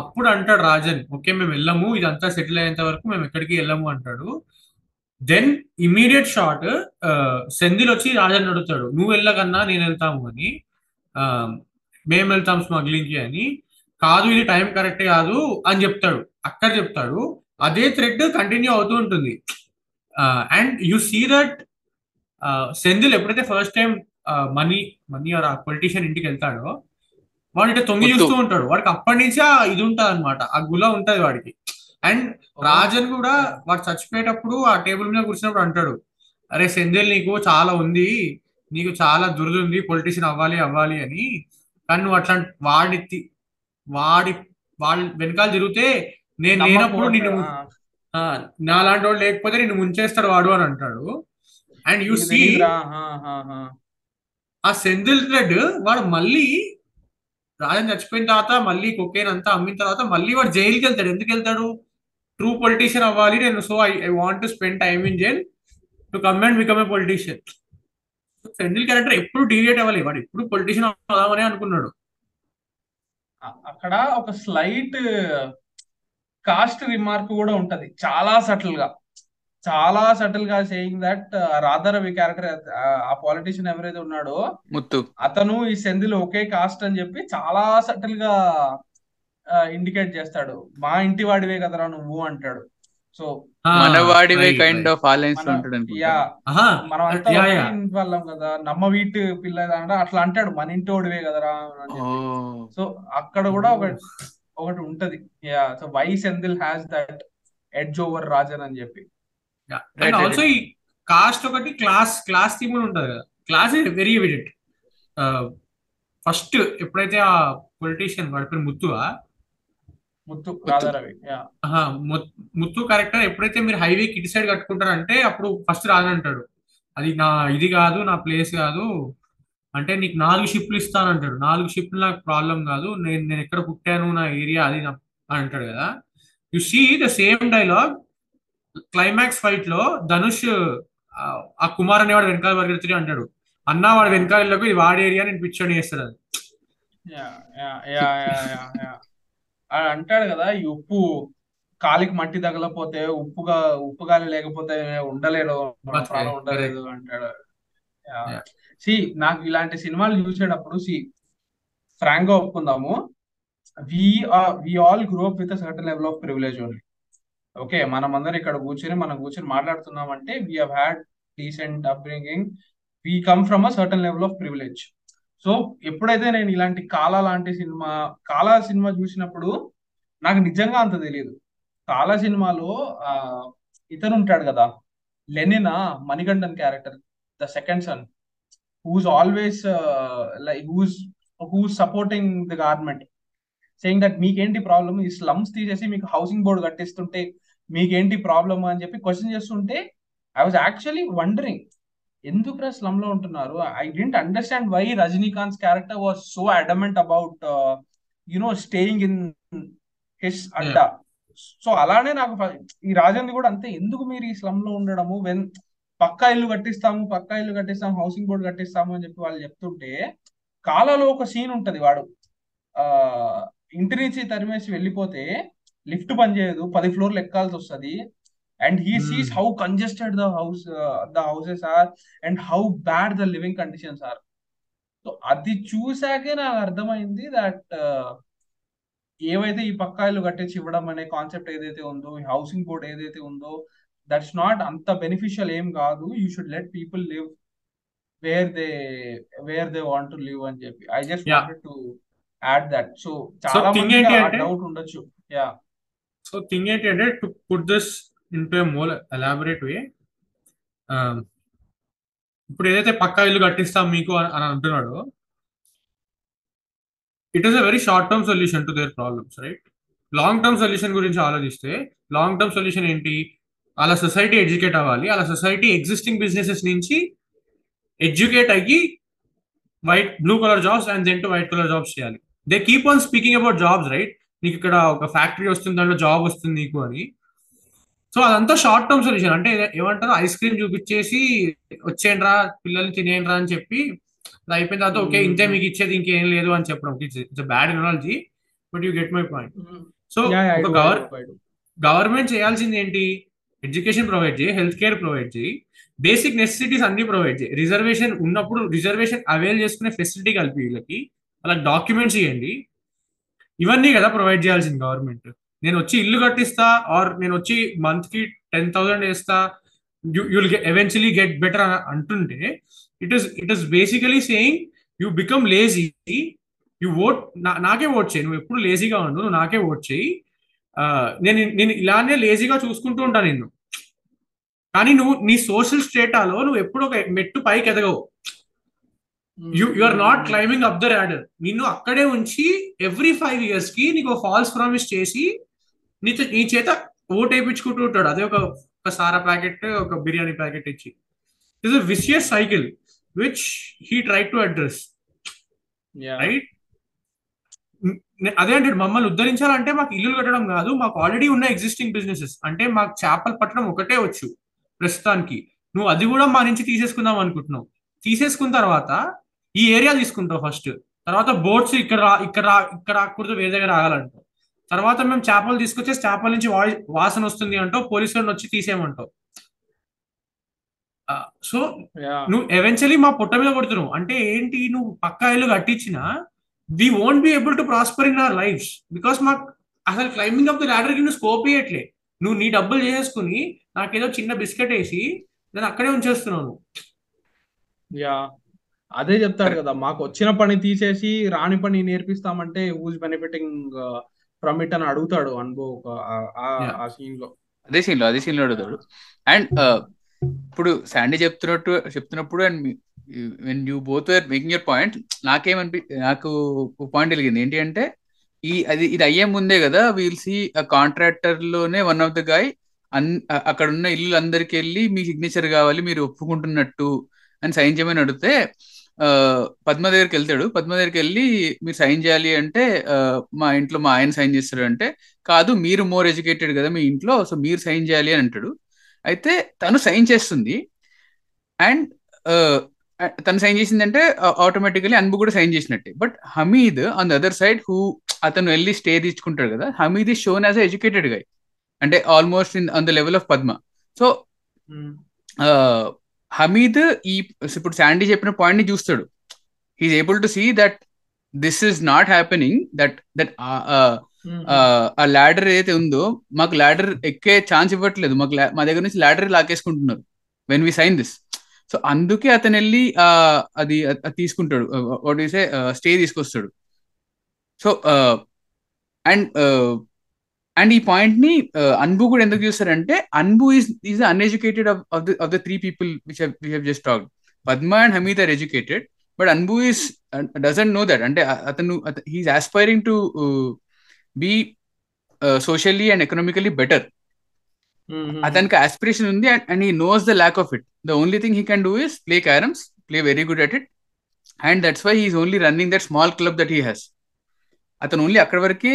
అప్పుడు అంటాడు రాజన్, ఓకే మేము వెళ్ళము, ఇదంతా సెటిల్ అయ్యేంత వరకు మేము ఎక్కడికి వెళ్ళము అంటాడు. దెన్ ఇమీడియట్ షాట్ సెంధిల్ వచ్చి రాజన్ అడుగుతాడు, నువ్వు వెళ్ళకన్నా నేను వెళ్తాము అని, మేము వెళ్తాం స్మగ్లింగ్ కి అని. కాదు ఇది టైం కరెక్ట్ కాదు అని చెప్తాడు, అక్కడ చెప్తాడు. అదే థ్రెడ్ కంటిన్యూ అవుతూ ఉంటుంది. And you see that Senthil ఎప్పుడైతే ఫస్ట్ టైం మనీ ఆ పొలిటీషియన్ ఇంటికి వెళ్తాడో, వాడు ఇట్లా తొంగి చూస్తూ ఉంటాడు, వాడికి అప్పటి నుంచి ఇది ఉంటుంది అనమాట, ఆ గులా ఉంటుంది వాడికి. అండ్ రాజన్ కూడా వాడు చచ్చిపోయేటప్పుడు ఆ టేబుల్ మీద కూర్చున్నప్పుడు అంటాడు, అరే సెంధిల్ నీకు చాలా ఉంది, నీకు చాలా దురద ఉంది, పొలిటీషియన్ అవ్వాలి అని. కానీ నువ్వు అట్లా వాడి వెనకాల తిరిగితే నేనప్పుడు నిన్ను నా లాంటి వాడు లేకపోతే నిన్ను ముంచేస్తాడు వాడు అని అంటాడు. And you see ఆ సెంధిల్ థ్రెడ్ వాడు మళ్ళీ రాజన్ చచ్చిపోయిన తర్వాత మళ్ళీ కొకేన్ అంతా అమ్మిన తర్వాత మళ్ళీ వాడు జైలుకి వెళ్తాడు. ఎందుకు వెళ్తాడు, ట్రూ పొలిటీషియన్ అవ్వాలి నేను, so I want to spend time in jail to come and become a politician. Senthil character ఎప్పుడు డీవియేట్ అవ్వాలి, వాడు ఎప్పుడు పొలిటీషియన్ అవుదామని అనుకున్నాడు. అక్కడ ఒక స్లైట్ కాస్ట్ రిమార్క్ కూడా ఉంటది చాలా సటిల్ గా సేయింగ్ దట్ రాధారవి క్యారెక్టర్, ఆ పాలిటీషియన్ ఎవరైతే ఉన్నాడో అతను ఈ సెంధిలో ఒకే కాస్ట్ అని చెప్పి చాలా సటిల్ గా ఇండికేట్ చేస్తాడు. మా ఇంటి వాడివే కదరా నువ్వు అంటాడు. సో మనవాడివే కైండ్ ఆఫ్ ఆలయన్స్ మనం అంతా ఇంటి వాళ్ళం కదా, నమ్మ వీటి పిల్ల అట్లా అంటాడు, మన ఇంటి వాడివే కదరా. సో అక్కడ కూడా ఒకటి ఉంటది. Yeah, so why Senthil has that edge over Rajan అని చెప్పి. అండ్ ఆల్సో ఈ కాస్ట్ ఒకటి క్లాస్ థీమ్ కూడా ఉంటుంది కదా. Class is very evident. First ఎప్పుడైతే ఆ పొలిటీషియన్ వాడి పేరు ముత్తు క్యారెక్టర్ ఎప్పుడైతే మీరు హైవేకి ఇటు సైడ్ కట్టుకుంటారంటే అప్పుడు ఫస్ట్ రాజన్ అంటాడు అది నా ఇది కాదు, నా ప్లేస్ కాదు, అంటే నీకు 4 షిప్లు ఇస్తానంటాడు. 4 షిప్లు నాకు ప్రాబ్లం కాదు, నేను ఎక్కడ పుట్టాను, నా ఏరియా అది నా అని అంటాడు కదా. You see the same dialogue climax fight లో ధనుష్ ఆ కుమార్ అనేవాడు వెనకాల పరిగెడుతుని అంటాడు, అన్న వాడు వెనకాలకు ఇది వాడి ఏరియా నేను పిచ్చోని చేస్తాడు అది అంటాడు కదా. ఈ ఉప్పు కాలికి మట్టి తగలపోతే ఉప్పు గాలి లేకపోతే ఉండలేదు అంటాడు. సి నాకు ఇలాంటి సినిమాలు చూసేటప్పుడు సి ఫ్రాంక్ గా ఒప్పుకుందాము, we all grow up with certain level of privilege only. Okay, మనం అందరం ఇక్కడ కూర్చొని మాట్లాడుతున్నాం అంటే we had decent upbringing, we come from a certain level of privilege. So ఎప్పుడైతే నేను ఇలాంటి కాలా సినిమా చూసినప్పుడు నాకు నిజంగా అంత తెలియదు. కాలా సినిమాలో ఇతను ఉంటాడు కదా, లెనినా, Manikandan character, the second son, who's always like who's supporting the government, saying that meekenti problem is slums teesesi meeku housing board kattistunte meekenti problem ani cheppi question chestunte I was actually wondering endukra slum lo untunnaru. I didn't understand why Rajinikanth's character was so adamant about staying in his atta. So alane naaku ee Rajan kuda ante enduku meer ee slum lo undadamu when పక్కా ఇల్లు కట్టిస్తాము housing board కట్టిస్తాము అని చెప్పి వాళ్ళు చెప్తుంటే, కాలాలో ఒక scene ఉంటది, వాడు ఇంటి నుంచి తరిమేసి వెళ్ళిపోతే లిఫ్ట్ పని చేయదు, 10 ఫ్లోర్లు ఎక్కాల్సి వస్తుంది. And he sees how congested the houses are and how bad the living conditions are. So అది చూసాకే నాకు అర్థమైంది దట్ ఏవైతే ఈ పక్కా ఇల్లు కట్టించి ఇవ్వడం అనే కాన్సెప్ట్ ఏదైతే ఉందో, ఈ హౌసింగ్ బోర్డు ఏదైతే ఉందో, that's not anta beneficial aim gaadu. You should let people live where they want to live and JP. I just wanted to add that. So chaala maniki doubt undachu. Yeah, so thing ante to put this into a more elaborate way, ఇప్పుడు ఏదైతే పక్కా ఇల్లు కట్టిస్తాం మీకు అని అంటున్నాడు, it is a very short term solution to their problems, right? Long term solution గురించి ఆలోచిస్తే long term solution ఏంటి, అలా సొసైటీ ఎడ్యుకేట్ అవ్వాలి, అలా సొసైటీ ఎగ్జిస్టింగ్ బిజినెసెస్ నుంచి ఎడ్యుకేట్ అయ్యి blue colour jobs and then to white colour jobs చేయాలి. They keep on speaking about jobs, right? నీకు ఇక్కడ ఒక ఫ్యాక్టరీ వస్తుంది, దాంట్లో జాబ్ వస్తుంది నీకు అని. సో అదంతా షార్ట్ టర్మ్ సొల్యూషన్. అంటే ఏమంటారు, ఐస్ క్రీమ్ చూపించేసి వచ్చేయండిరా పిల్లల్ని తినేయండిరా అని చెప్పి అది అయిపోయిన తర్వాత ఓకే ఇంతే మీకు ఇచ్చేది ఇంకేం లేదు అని చెప్పడం. It's bad analogy but you get my point. So government చేయాల్సింది ఏంటి, ఎడ్యుకేషన్ ప్రొవైడ్ చేయి, హెల్త్ కేర్ ప్రొవైడ్ చేయి, బేసిక్ నెసెసిటీస్ అన్ని ప్రొవైడ్ చేయి, రిజర్వేషన్ ఉన్నప్పుడు రిజర్వేషన్ అవైల్ చేసుకునే ఫెసిలిటీ కలిపి వీళ్ళకి, అలా డాక్యుమెంట్స్ ఇవ్వండి. ఇవన్నీ కదా ప్రొవైడ్ చేయాల్సింది గవర్నమెంట్. నేను వచ్చి ఇల్లు కట్టిస్తా ఆర్ నేను వచ్చి మంత్కి 10,000 వేస్తా, you will eventually get better అని అంటుంటే it is basically saying you become lazy, you vote, నాకే ఓట్ చేయి, నువ్వు ఎప్పుడు లేజీగా ఉండు, నువ్వు నాకే ఓట్ చేయి, నేను ఇలానే లేజీగా చూసుకుంటూ ఉంటాను నిన్ను. కానీ నువ్వు నీ సోషల్ స్టేటాలో నువ్వు ఎప్పుడు ఒక మెట్టు పైకి ఎదగవు, you are not climbing up the ladder. నిన్ను అక్కడే ఉంచి ఎవ్రీ 5 years కి నీకు ఫాల్స్ ప్రామిస్ చేసి నీ చేత ఓట్ వేయించుకుంటూ ఉంటాడు, అదే ఒక సారా ప్యాకెట్, ఒక బిర్యానీ ప్యాకెట్ ఇచ్చి. It's a vicious cycle which he try to address, right? అదే అంటే మమ్మల్ని ఉద్ధరించాలంటే మాకు ఇల్లు కట్టడం కాదు, మాకు ఆల్రెడీ ఉన్న ఎగ్జిస్టింగ్ బిజినెసెస్ అంటే మాకు చేపలు పట్టడం ఒకటే వచ్చు ప్రస్తుతానికి, నువ్వు అది కూడా మా నుంచి తీసేసుకుందాం అనుకుంటున్నావు. తీసేసుకున్న తర్వాత ఈ ఏరియా తీసుకుంటావు ఫస్ట్, తర్వాత బోట్స్ ఇక్కడ రాకూడదు వేరే దగ్గర ఆగాలంటావు, తర్వాత మేము చేపలు తీసుకొచ్చేసి చేపల నుంచి వాసన వస్తుంది అంటూ పోలీసులను వచ్చి తీసేయమంటావు. సో నువ్వు ఎవెన్చువలీ మా పొట్ట మీద కొడుతున్నావు అంటే ఏంటి, నువ్వు పక్కా ఇల్లు కట్టించినా we won't be able to prosper in our lives because మాకు అసలు క్లైంబింగ్ ఆఫ్ ది ల్యాడర్ కి నువ్వు స్కోప్ ఇవ్వట్లే. నువ్వు నీ డబ్బులు చేసేసుకుని నాకేదో చిన్న బిస్కెట్ వేసి నేను అక్కడే ఉంచేస్తున్నాను. యా అదే చెప్తాడు కదా, మాకు వచ్చిన పని తీసేసి రాని పని నేర్పిస్తామంటే హూజ్ బెనిఫిటింగ్ ఫ్రమ్ ఇట్ అని అడుగుతాడు అనుభవ్. అదే సీన్ లో అడుగుతాడు. అండ్ ఇప్పుడు శాండీ చెప్తున్నప్పుడు and when you both were making your point, నాకు పాయింట్ కలిగింది ఏంటి అంటే ఇది అయ్యే ముందే కదా విల్ సీ ఆ కాంట్రాక్టర్ లోనే వన్ ఆఫ్ ద గాయ్ అక్కడ ఉన్న ఇల్లు అందరికి వెళ్ళి మీ సిగ్నేచర్ కావాలి మీరు ఒప్పుకుంటున్నట్టు అని సైన్ చేయమని అడిగితే పద్మ దగ్గరికి వెళ్తాడు. పద్మ దగ్గరికి వెళ్ళి మీరు సైన్ చేయాలి అంటే మా ఇంట్లో మా ఆయన సైన్ చేస్తాడు అంటే, కాదు మీరు మోర్ ఎడ్యుకేటెడ్ కదా మీ ఇంట్లో సో మీరు సైన్ చేయాలి అని అంటాడు. అయితే తను సైన్ చేస్తుంది అండ్ తను సైన్ చేసిందంటే ఆటోమేటికలీ అన్బు కూడా సైన్ చేసినట్టే. But Hamid on the other side who అతను వెళ్ళి స్టే తీసుకుంటాడు కదా, Hamid is shown as a educated guy అంటే almost on the level of Padma. So Hamid ఇప్పుడు శాండీ చెప్పిన పాయింట్ ని చూస్తాడు, he's able to see that this is not happening, that that ఆ ల్యాడర్ ఏదైతే ఉందో మాకు ల్యాడర్ ఎక్కే ఛాన్స్ ఇవ్వట్లేదు, మాకు మా దగ్గర నుంచి ల్యాడర్ లాకేసుకుంటున్నారు when we sign this. So అందుకే అతను వెళ్ళి అది తీసుకుంటాడు, వాట్ యు సే స్టే తీసుకొస్తాడు. సో అండ్ అండ్ ఈ పాయింట్ ని అన్బు కూడా ఎందుకు చూస్తారంటే Anbu is uneducated of the three people which we have just talked. Padma and Hamid are educated but Anbu is doesn't know that. అంటే అతను he's aspiring to be socially and economically better, అతనికి aspiration ఉంది and he nose the lack of it. The only thing he can do is play carroms, play very good at it and that's why he's only running that small club that he has. అతను only అక్కడి వరకే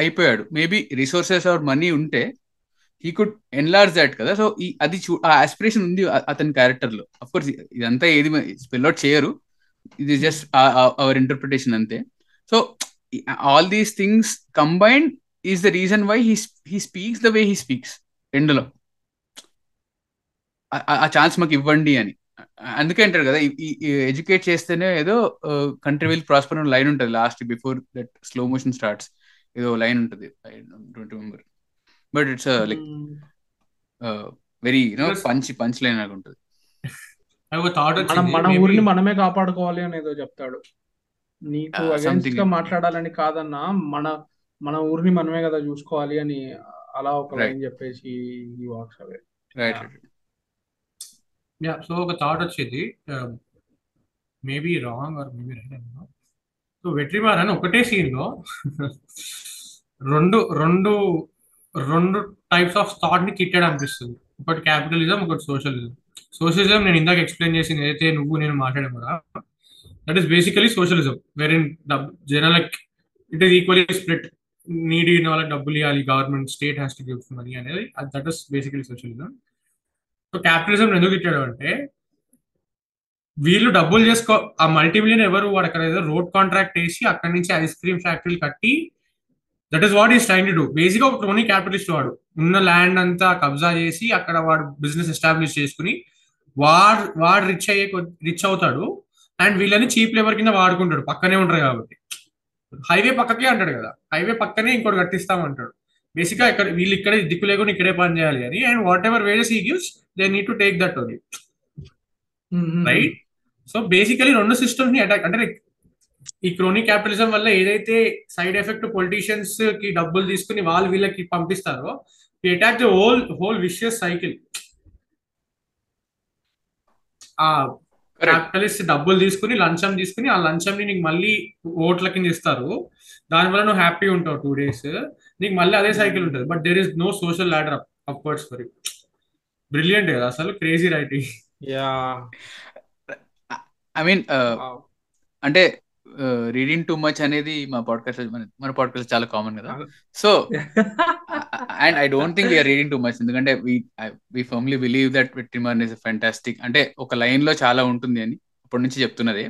అయిపోయాడు. Maybe resources or money ఉంటే he could enlarge that కదా. So అది ఆ aspiration ఉంది అతని క్యారెక్టర్ లో. అఫ్ కోర్స్ ఇదంతా ఏది స్పెల్అట్ చేయరు, ఇది జస్ట్ అవర్ ఇంటర్ప్రిటేషన్ అంతే. So all these things combined is the reason why he speaks the way he speaks రెండులో, ఆ ఛాన్స్ మాకు ఇవ్వండి అని. అందుకే అంటారు కదా ఎడ్యుకేట్ చేస్తేనే ఏదో కంట్రీ విల్ ప్రాస్పర్ అని లైన్ ఉంటుంది last before that slow motion starts ఏదో లైన్ ఉంటుంది, I don't remember but it's like very you know punch line లాగా ఉంటుంది. మన ఊరిని మనమే కాపాడుకోవాలి అని ఏదో చెప్తాడు, నీకు అగైన్స్ట్ గా మాట్లాడాలని కాదన్నా మన ఊరిని మనమే కదా చూసుకోవాలి అని అలా ఒక లైన్ చెప్పేసి ఈ వాక్స్ అవే. సో ఒక థాట్ వచ్చేది, maybe wrong or maybe right అనుకో. సో వెట్రిమారన్ ఒకటే సీన్ లో రెండు రెండు రెండు టైప్స్ ఆఫ్ థాట్ ని తిట్టాడు అనిపిస్తుంది. ఒకటి క్యాపిటలిజం, ఒకటి సోషలిజం. సోషలిజం నేను ఇందాక ఎక్స్ప్లెయిన్ చేసింది ఏదైతే నువ్వు నేను మాట్లాడాము కదా, that is basically socialism where in జనాలకి it is equally split, need in వాళ్ళకి డబ్బులు ఇవ్వాలి, government state has to give money అనేది, that is basically socialism. So capitalism ఎందుకు ఇచ్చాడు అంటే వీళ్ళు డబ్బులు ఆ మల్టీమిలియన్ ఎవరు వాడు అక్కడ ఏదో రోడ్ కాంట్రాక్ట్ వేసి అక్కడి నుంచి ఐస్ క్రీమ్ ఫ్యాక్టరీలు కట్టి, that is what is trying to do. బేసిక్గా ఒక క్రోనీ క్యాపిటలిస్ట్, వాడు ఉన్న ల్యాండ్ అంతా కబ్జా చేసి అక్కడ వాడు బిజినెస్ ఎస్టాబ్లిష్ చేసుకుని వాడు రిచ్ అవుతాడు అండ్ వీళ్ళని చీప్ లేబర్ కింద వాడుకుంటాడు పక్కనే ఉంటారు కాబట్టి. హైవే పక్కకే అంటాడు కదా, హైవే పక్కనే ఇంకోటి కట్టిస్తామంటాడు. బేసిక్గా ఇక్కడ వీళ్ళు ఇక్కడే దిక్కు లేకుండా ఇక్కడే పని చేయాలి అని. And whatever ways he gives they need to take that only, right? So basically రెండు సిస్టమ్స్ ని అటాక్ అంటే లైక్ ఈ క్రోనీ క్యాపిటలిజం వల్ల ఏదైతే సైడ్ ఎఫెక్ట్ పొలిటీషియన్స్ కి డబ్బులు తీసుకుని వాళ్ళు వీళ్ళకి పంపిస్తారో the attack the whole vicious cycle. ఆ క్యాపిటలిస్ట్ డబ్బులు తీసుకుని లంచం తీసుకుని ఆ లంచం ని నీకు మళ్ళీ ఓట్ల కింద ఇస్తారు, దానివల్ల నువ్వు హ్యాపీ ఉంటావు 2 days, నీకు మళ్ళీ అదే సైకిల్ ఉంటుంది. But there is no social ladder upwards for it. Brilliant కదా అసలు, crazy writing. Yeah I mean అంటే రీడింగ్ టూ మచ్ అనేది మన పాడ్కాస్ట్ చాలా కామన్ కదా. So and I don't think you're reading too much, ఎందుకంటే we firmly believe that వెట్రిమారన్ is fantastic. అంటే ఒక లైన్ లో చాలా ఉంటుంది అని అప్పటి నుంచి చెప్తున్నదే.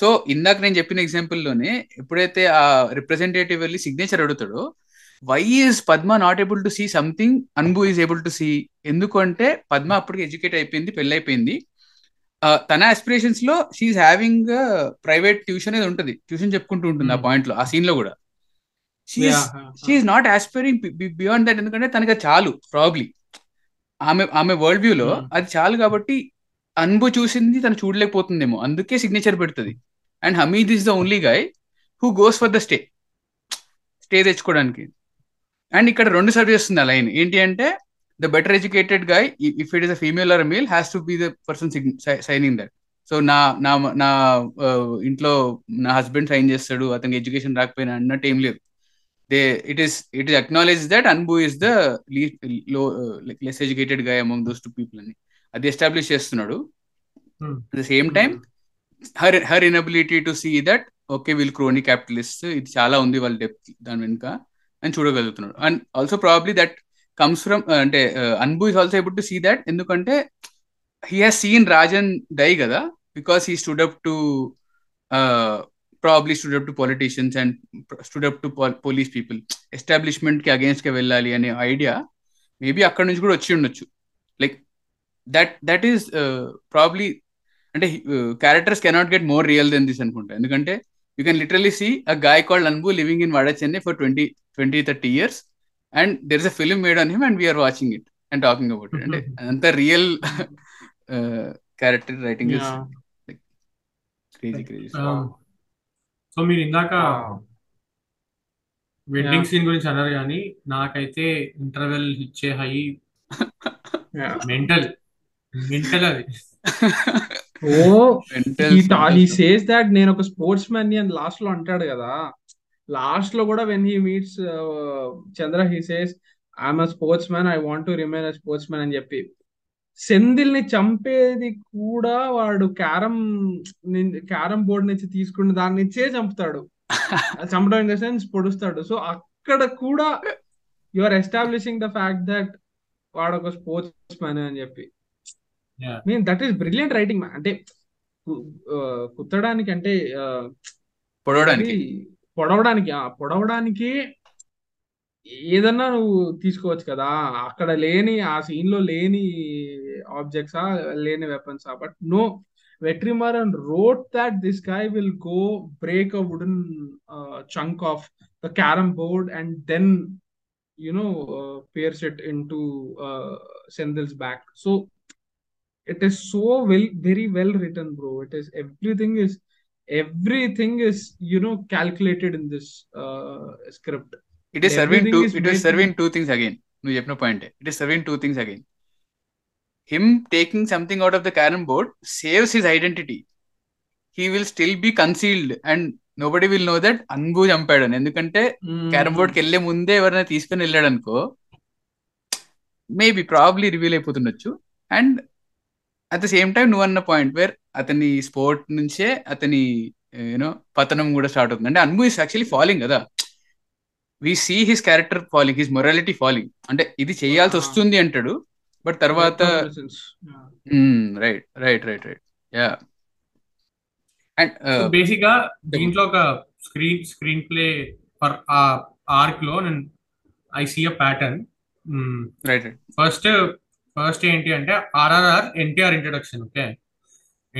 సో ఇందాక నేను చెప్పిన ఎగ్జాంపుల్ లోనే ఎప్పుడైతే ఆ రిప్రజెంటేటివ్ వెళ్ళి సిగ్నేచర్ అడుగుతాడో why is Padma not able to see something Anbu is able to see? ఎందుకంటే పద్మ అప్పటికి ఎడ్యుకేట్ అయిపోయింది, పెళ్ళి అయిపోయింది. తన ఆస్పిరేషన్స్ లో షీఈ్ హ్యావింగ్ ప్రైవేట్ ట్యూషన్ అనేది ఉంటుంది, ట్యూషన్ చెప్పుకుంటూ ఉంటుంది ఆ పాయింట్ లో, ఆ సీన్ లో కూడా. She's not aspiring beyond that, ఎందుకంటే తనకి చాలు ప్రాబ్లీ, ఆమె ఆమె వరల్డ్ వ్యూ లో అది చాలు. కాబట్టి అన్బు చూసింది తను చూడలేకపోతుందేమో, అందుకే సిగ్నేచర్ పెడుతుంది. And Hamid is the only guy who goes for the stay తెచ్చుకోవడానికి. అండ్ ఇక్కడ రెండు సర్వ్ చేస్తుంది ఆ లైన్ ఏంటి అంటే, the better educated guy, if it is a female or a male, has to be the person signing that. So na intlo na husband sign chestadu, athaniki education rakapena anna time ledu. It is acknowledged that Anbu is the less educated guy among those two people ani adi establish chestunnadu. At the same time her inability to see that okay will crony capitalists it chaala undi vallu depth dan venka ani chudagalugutunadu. And also probably that comes from అంటే Anbu is also able to see that, ఎందుకంటే he has seen Rajan die కదా, because he stood up to probably stood up to politicians and stood up to police people, establishment కి against కి వెళ్ళాలి అనే idea maybe అక్కడ నుంచి కూడా వచ్చి ఉండొచ్చు. లైక్ దట్ ఈస్ ప్రాబ్లీ, అంటే characters cannot get more real then this అనుకుంటా. ఎందుకంటే you can literally see a guy called Anbu living in Vada Chennai for 20-30 years. And there is a film made on him and we are watching it and talking about it. And the real character writing is like crazy. So మీరు ఇందాక wedding scene గురించి అన్నారు, కానీ నాకైతే interval ఇచ్చే high mental అది. He says that నేను ఒక స్పోర్ట్స్ మ్యాన్ అని లాస్ట్ లో అంటాడు కదా. Last lo kuda when he meets Chandra, he says I'm a sportsman, I want to remain a sportsman ani cheppi Sendil ni champedi kuda vaadu carom board nunchi teeskunna dani nunche champutadu, champadu in the sense podustadu. So akkada kuda you are establishing the fact that vaadu oka sportsman ani cheppi, I mean that is brilliant writing man. Ante kuttadaniki ante పొడవడానికి ఏదన్నా నువ్వు తీసుకోవచ్చు కదా, అక్కడ లేని ఆ scene లో లేని ఆబ్జెక్ట్సా లేని వెపన్సా. But no, వెట్రిమారన్ wrote that this guy will go break a wooden chunk of the carrom board and then you know pierce it into Senthil's back. So it is so very well written bro. It is everything is you know calculated in this script. It is serving two things again. You have no point. It is serving two things again. Him taking something out of the carom board saves his identity. He will still be concealed and nobody will know that Anbu jumped on, endukante carom board kelle munde evarna teeskoni elladu anko maybe probably reveal ayipothundochu. And at the same time నువ్వు అన్న point where అతని sport నుంచే అతని you know పతనం కూడా start అవుతుంది. అంటే Anbu is actually falling కదా, we see his character falling, his morality falling. అంటే ఇది చేయాల్సి వస్తుంది అంటాడు, బట్ తర్వాత రైట్ యా. అండ్ బేసిక్ గా దీంట్లో ఒక స్క్రీన్ ప్లే ఫర్ ఆర్క్ లో నేను I see a pattern. First ఏంటి అంటే ఆర్ఆర్ఆర్ ఎన్టీఆర్ introduction. Okay,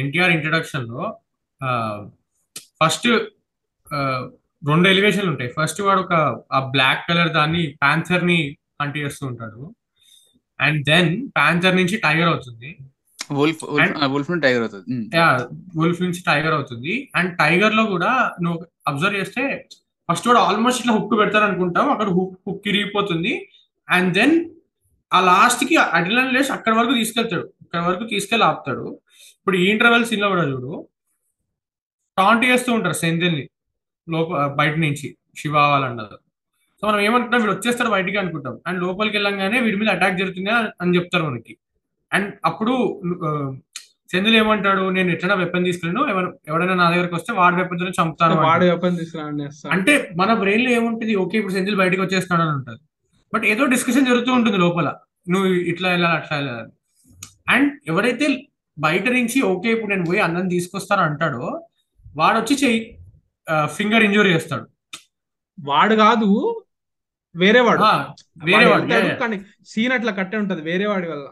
ఎన్టీఆర్ introduction లో ఫస్ట్ రెండు ఎలివేషన్లు ఉంటాయి. ఫస్ట్ వాడు ఒక ఆ బ్లాక్ కలర్ దాన్ని ప్యాంథర్ ని హంట్ చేస్తూ ఉంటాడు, అండ్ దెన్ ప్యాంథర్ నుంచి టైగర్ అవుతుంది, వుల్ఫ్ నుంచి టైగర్ అవుతుంది. అండ్ టైగర్ లో కూడా నువ్వు అబ్జర్వ్ చేస్తే ఫస్ట్ వాడు ఆల్మోస్ట్ ఇట్లా హుక్ పెడతారు అనుకుంటాం, అక్కడ హుక్ ఇరిగిపోతుంది, అండ్ దెన్ ఆ లాస్ట్ కి అడ్రినలిన్ రేస్ అక్కడ వరకు తీసుకెళ్తాడు, అక్కడ వరకు తీసుకెళ్ళి ఆపుతాడు. ఇప్పుడు ఈ ఇంటర్వెల్ సీన్ లో కూడా చూడు, టాంట్ చేస్తూ ఉంటారు సెంధిల్ ని లోపల బయట నుంచి శివ అవ్వాలన్నారు. సో మనం ఏమంటున్నాం, వీడు వచ్చేస్తాడు బయటికి అనుకుంటాం, అండ్ లోపలికి వెళ్ళంగానే వీడి మీద అటాక్ జరుగుతుంది అని చెప్తారు మనకి. అండ్ అప్పుడు సెంధిల్ ఏమంటాడు, నేను ఎట్లా వెపన్ తీసుకెళ్ళను, ఎవడైనా నా దగ్గరకు వస్తే వాడి వెపన్ చంపుతాను, వాడి వెపన్ తీసుకురా అంటే మన బ్రెయిన్ లో ఏముంటుంది, ఓకే ఇప్పుడు సెంధిల్ బయటకు వచ్చేస్తాడు అని ఉంటుంది. బట్ ఏదో డిస్కషన్ జరుగుతూ ఉంటుంది లోపల, నువ్వు ఇట్లా వెళ్ళాలి అట్లా వెళ్ళాలి. అండ్ ఎవరైతే బయట నుంచి ఓకే ఇప్పుడు నేను పోయి అన్నం తీసుకొస్తాను అంటాడో వాడు వచ్చి చెయ్యి ఫింగర్ ఇంజూరీ చేస్తాడు. వాడు కాదు, వేరేవాడు కానీ సీన్ అట్లా కట్టే ఉంటది వేరేవాడి వల్ల.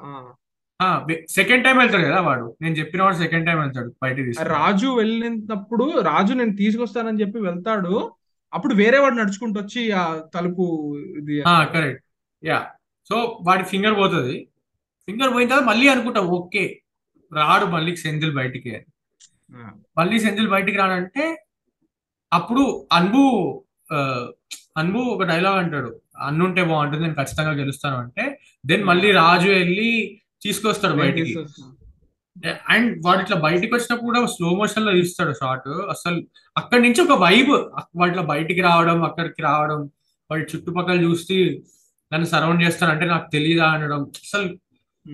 సెకండ్ టైం వెళ్తాడు కదా వాడు, నేను చెప్పిన వాడు సెకండ్ టైం వెళ్తాడు బయట. రాజు వెళ్ళినప్పుడు రాజు నేను తీసుకొస్తానని చెప్పి వెళ్తాడు, అప్పుడు వేరే వాడు నడుచుకుంటూ వచ్చి ఆ తలుపు ఇది. Correct, yeah. సో వాడి ఫింగర్ పోతుంది, ఫింగర్ పోయిన తర్వాత మళ్ళీ అనుకుంటా ఓకే రాడు మళ్ళీ సెంధిల్ బయటికి, మళ్ళీ సెంధిల్ బయటికి రానంటే అప్పుడు అన్బు ఒక డైలాగ్ అంటాడు, అన్నుంటే బాగుంటుంది నేను ఖచ్చితంగా గెలుస్తాను అంటే. దెన్ మళ్ళీ రాజు వెళ్ళి తీసుకొస్తాడు బయటికి, అండ్ వాడు ఇట్లా బయటకు వచ్చినప్పుడు కూడా స్లో మోషన్ లో తీస్తాడు షాట్. అసలు అక్కడి నుంచి ఒక వైబ్, వాటిలో బయటికి రావడం, అక్కడికి రావడం, వాటి చుట్టుపక్కల చూసి నన్ను సరౌండ్ చేస్తాను అంటే నాకు తెలియదా అనడం. అసలు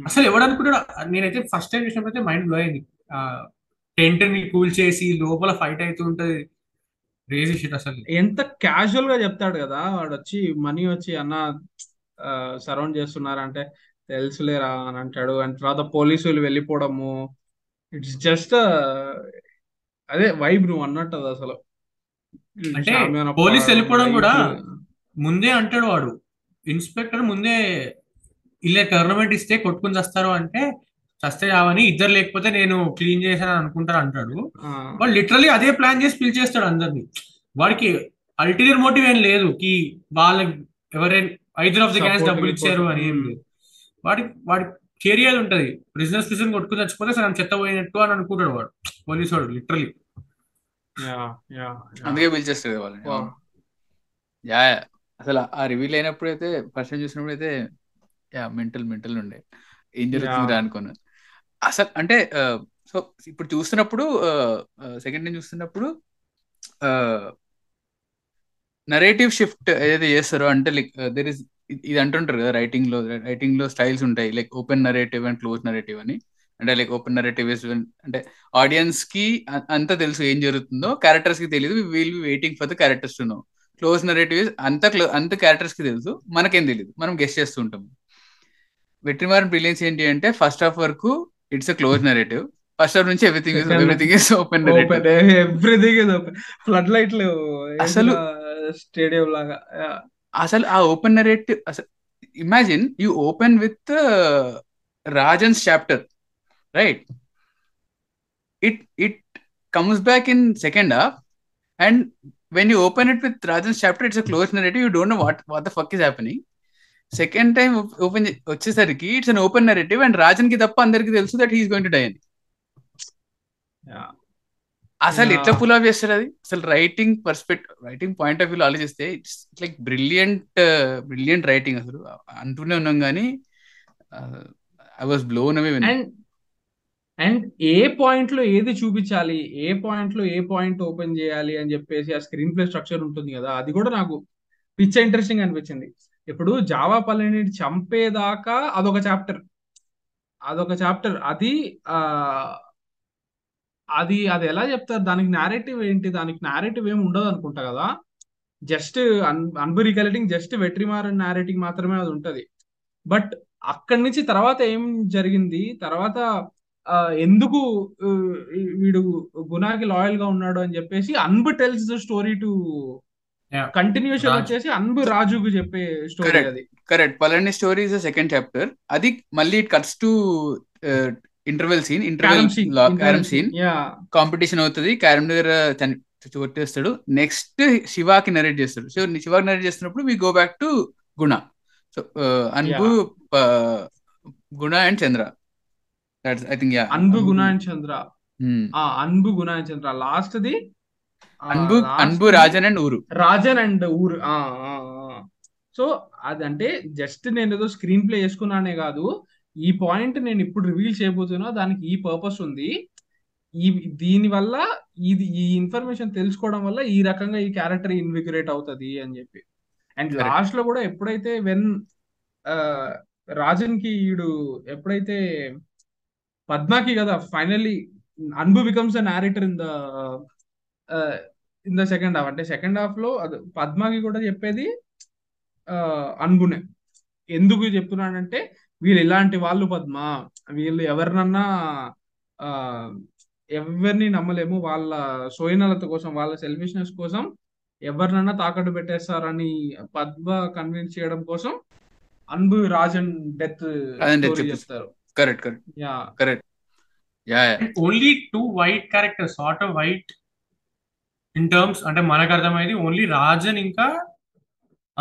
అసలు ఎవడనుకుంటాడు? నేనైతే ఫస్ట్ టైం చూసినప్పుడైతే మైండ్ బ్లో అయింది. టెంట్ ని కూల్ చేసి లోపల ఫైట్ అవుతూ ఉంటది, రేజీ షిట్. అసలు ఎంత క్యాజువల్ గా చెప్తాడు కదా వాడు, వచ్చి మనీ వచ్చి అన్న సరౌండ్ చేస్తున్నారంటే తెలుసులేరా అని అంటాడు. అండ్ తర్వాత పోలీసులు వెళ్ళిపోవడము, ఇట్స్ జస్ట్ అదే వైబ్ నువ్వు అన్నట్టు. అది అసలు అంటే పోలీసు వెళ్ళిపోవడం కూడా ముందే అంటాడు వాడు, ఇన్స్పెక్టర్ ముందే ఇలా టోర్నమెంట్ ఇస్తే కొట్టుకుని చేస్తారు అంటే చస్తే రావని, ఇద్దరు లేకపోతే నేను క్లీన్ చేశాను అనుకుంటారు అంటాడు. వాడు లిటరలీ అదే ప్లాన్ చేసి పిలిచేస్తాడు అందరినీ. వాడికి అల్టీరియర్ మోటివ్ ఏం లేదు కి వాళ్ళకి ఎవరైనా ఐదర్ ఆఫ్ ది గ్యాంగ్స్ డబ్బులు ఇచ్చారు అని ఏం లేదు. వాడి కెరియర్ ఉంటది, బిజినెస్ పిజన్ కొట్టుకుని చచ్చిపోతే సరే చెత్త పోయినట్టు అని అనుకుంటాడు వాడు పోలీసు వాడు, లిటరలీ అందుకే పిలిచేస్తాడు వాళ్ళని. అసలు ఆ రివీల్ అయినప్పుడు అయితే ఫస్ట్ టైం చూసినప్పుడు అయితే మెంటల్ ఉండే ఏం జరుగుతుందిరా అనుకున్నా అసలు. అంటే సో ఇప్పుడు చూస్తున్నప్పుడు సెకండ్ టైం చూస్తున్నప్పుడు నరేటివ్ షిఫ్ట్ ఏదైతే చేస్తారో అంటే లైక్ దెర్ ఇస్ ఇది అంటుంటారు కదా రైటింగ్ లో స్టైల్స్ ఉంటాయి like open narrative and close narrative అని. అంటే లైక్ ఓపెన్ నరేటివ్ అంటే ఆడియన్స్ కి అంతా తెలుసు ఏం జరుగుతుందో, క్యారెక్టర్స్ కి తెలియదు, will be waiting for the characters to know. Close narrative అంత క్యారెక్టర్స్ కి తెలుసు, మనకేం తెలియదు, మనం గెస్ట్ చేస్తూ ఉంటాం. వెట్రిమారన్ బ్రిలియన్స్ ఏంటి అంటే ఫస్ట్ హాఫ్ వరకు it's a close narrative, first half నుంచి ఎవ్రీథింగ్ ఇస్ ఓపెన్ ఫ్లడ్ లైట్లు అసలు స్టేడియం లాగా. అసలు ఆ ఓపెన్ నరేటివ్ అసలు imagine you open with Rajan's chapter right, it comes back in second half and when you open it with Rajan's chapter it's a closed narrative, you don't know what the fuck is happening. Second time open వచ్చేసరికి it's an open narrative and Rajan ki tappa andariki telusu that he is going to die. Yeah, asal itla pull up chestadu adi asal writing perspective, writing point of view lo alochiste it's like brilliant writing asalu antune unnam gaani I was blown away when and ఏ point లో ఏది చూపించాలి, ఏ point లో ఏ point open చేయాలి అని చెప్పేసి ఆ screen play structure ఉంటుంది కదా, అది కూడా నాకు పిచ్చ ఇంట్రెస్టింగ్ అనిపించింది. ఇప్పుడు జావా పల్లిని చంపేదాకా అదొక చాప్టర్ అది ఎలా చెప్తారు, దానికి నారేటివ్ ఏంటి, దానికి నారేటివ్ ఏమి ఉండదు అనుకుంటా కదా. Just Anbu recollecting just వెట్రిమారన్ narrative మాత్రమే అది ఉంటది. బట్ అక్కడి నుంచి తర్వాత ఏం జరిగింది, తర్వాత ఎందుకు వీడు గుణాకి లాయల్ గా ఉన్నాడు అని చెప్పేసి Anbu tells the story to continuation వచ్చేసి అన్బు రాజుకు చెప్పే స్టోరీ. అది correct, Palani story is second chapter. అది మళ్ళీ it cuts to interval scene, carrom scene, competition అవుతుంది, క్యారమ్ దగ్గర కొట్టేస్తాడు. నెక్స్ట్ శివాకి నరేట్ చేస్తాడు. సో శివాకి నరేట్ చేస్తున్నప్పుడు we go back to Guna. So Anbu, Guna and Chandra. Anbu Guna and Chandra last the Anbu Rajan and ఊరు, సో అదంటే జస్ట్ నేను ఏదో స్క్రీన్ ప్లే చేసుకున్నానే కాదు, ఈ పాయింట్ నేను ఇప్పుడు రివీల్ చేయబోతున్నా, దానికి ఈ పర్పస్ ఉంది, దీనివల్ల ఈ ఇన్ఫర్మేషన్ తెలుసుకోవడం వల్ల ఈ రకంగా ఈ క్యారెక్టర్ ఇన్విగ్రేట్ అవుతుంది అని చెప్పి. అండ్ లాస్ట్ లో కూడా ఎప్పుడైతే రాజన్ కి ఎప్పుడైతే పద్మాకి కదా finally Anbu becomes a narrator in the second half. అంటే సెకండ్ హాఫ్ లో పద్మాకి కూడా చెప్పేది అన్బునే. ఎందుకు చెప్తున్నాడంటే వీళ్ళు ఇలాంటి వాళ్ళు పద్మ, వీళ్ళు ఎవరిని నమ్మలేము, వాళ్ళ సోయినలత కోసం, వాళ్ళ సెల్ఫిష్నెస్ కోసం ఎవరినైనా తాకట్టు పెట్టేస్తారని పద్మ కన్విన్స్ చేయడం కోసం అన్బు రాజన్ డెత్ చెప్తారు. Correct correct yeah correct yeah only two white characters sort of white in terms అంటే మనకు అర్థమైంది ఓన్లీ రాజన్ ఇంకా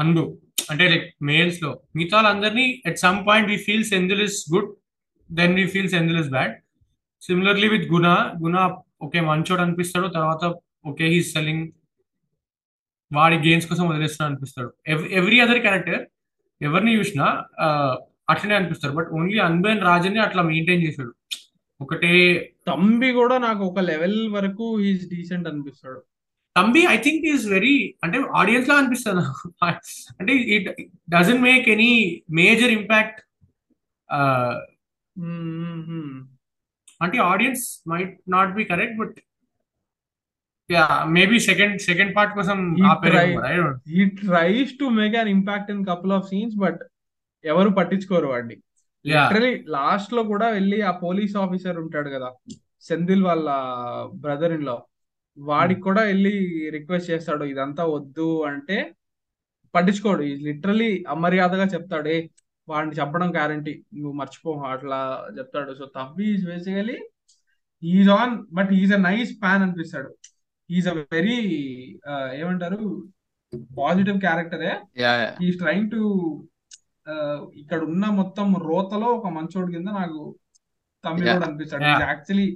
అన్బు అంటే లైక్ మేల్స్ లో మిగతా వాళ్ళందరినీ at some point we feel Senthil is good then we feel Senthil is bad. Similarly with Guna Guna okay మంచోడు అనిపిస్తాడు తర్వాత ఓకే హీ సెల్లింగ్ వాడి గేమ్స్ కోసం వదిలేస్తున్నా అనిపిస్తాడు. ఎవ్రీ అదర్ క్యారెక్టర్ ఎవరిని చూసినా అట్లనే అనిపిస్తారు but only Anbu and Rajan అట్లా మెయింటైన్ చేశాడు. ఒకటే తంబి కూడా నాకు ఒక లెవెల్ వరకు హీస్ డీసెంట్ అనిపిస్తాడు. Thambi I think is very అంటే ఆడియన్స్ లా అనిపిస్తాను అంటే it doesn't make any major impact అంటే audience might not be correct but yeah maybe second part కోసం he tries to make an impact in couple of scenes but ఎవరు పట్టించుకోరు వాడిని. Literally last లో కూడా వెళ్ళి ఆ పోలీస్ ఆఫీసర్ ఉంటాడు కదా సెంధిల్ వాళ్ళ బ్రదర్ ఇన్ లా వాడికి కూడా వెళ్ళి రిక్వెస్ట్ చేస్తాడు ఇదంతా వద్దు అంటే పట్టించుకోడు. లిటరలీ అమర్యాదగా చెప్తాడు ఏ వాడిని చెప్పడం గ్యారంటీ నువ్వు మర్చిపో అట్లా చెప్తాడు. సో తవ్వి is basically is on but is a nice pan అనిపిస్తాడు. ఈజ్ అ వెరీ ఏమంటారు పాజిటివ్ క్యారెక్టరే. ఈజ్ ట్రైంగ్ టు ఇక్కడ ఉన్న మొత్తం రోతలో ఒక మంచోడు కింద నాకు తమ్మి కూడా అనిపిస్తాడు. ఈజ్ యాక్చువల్లీ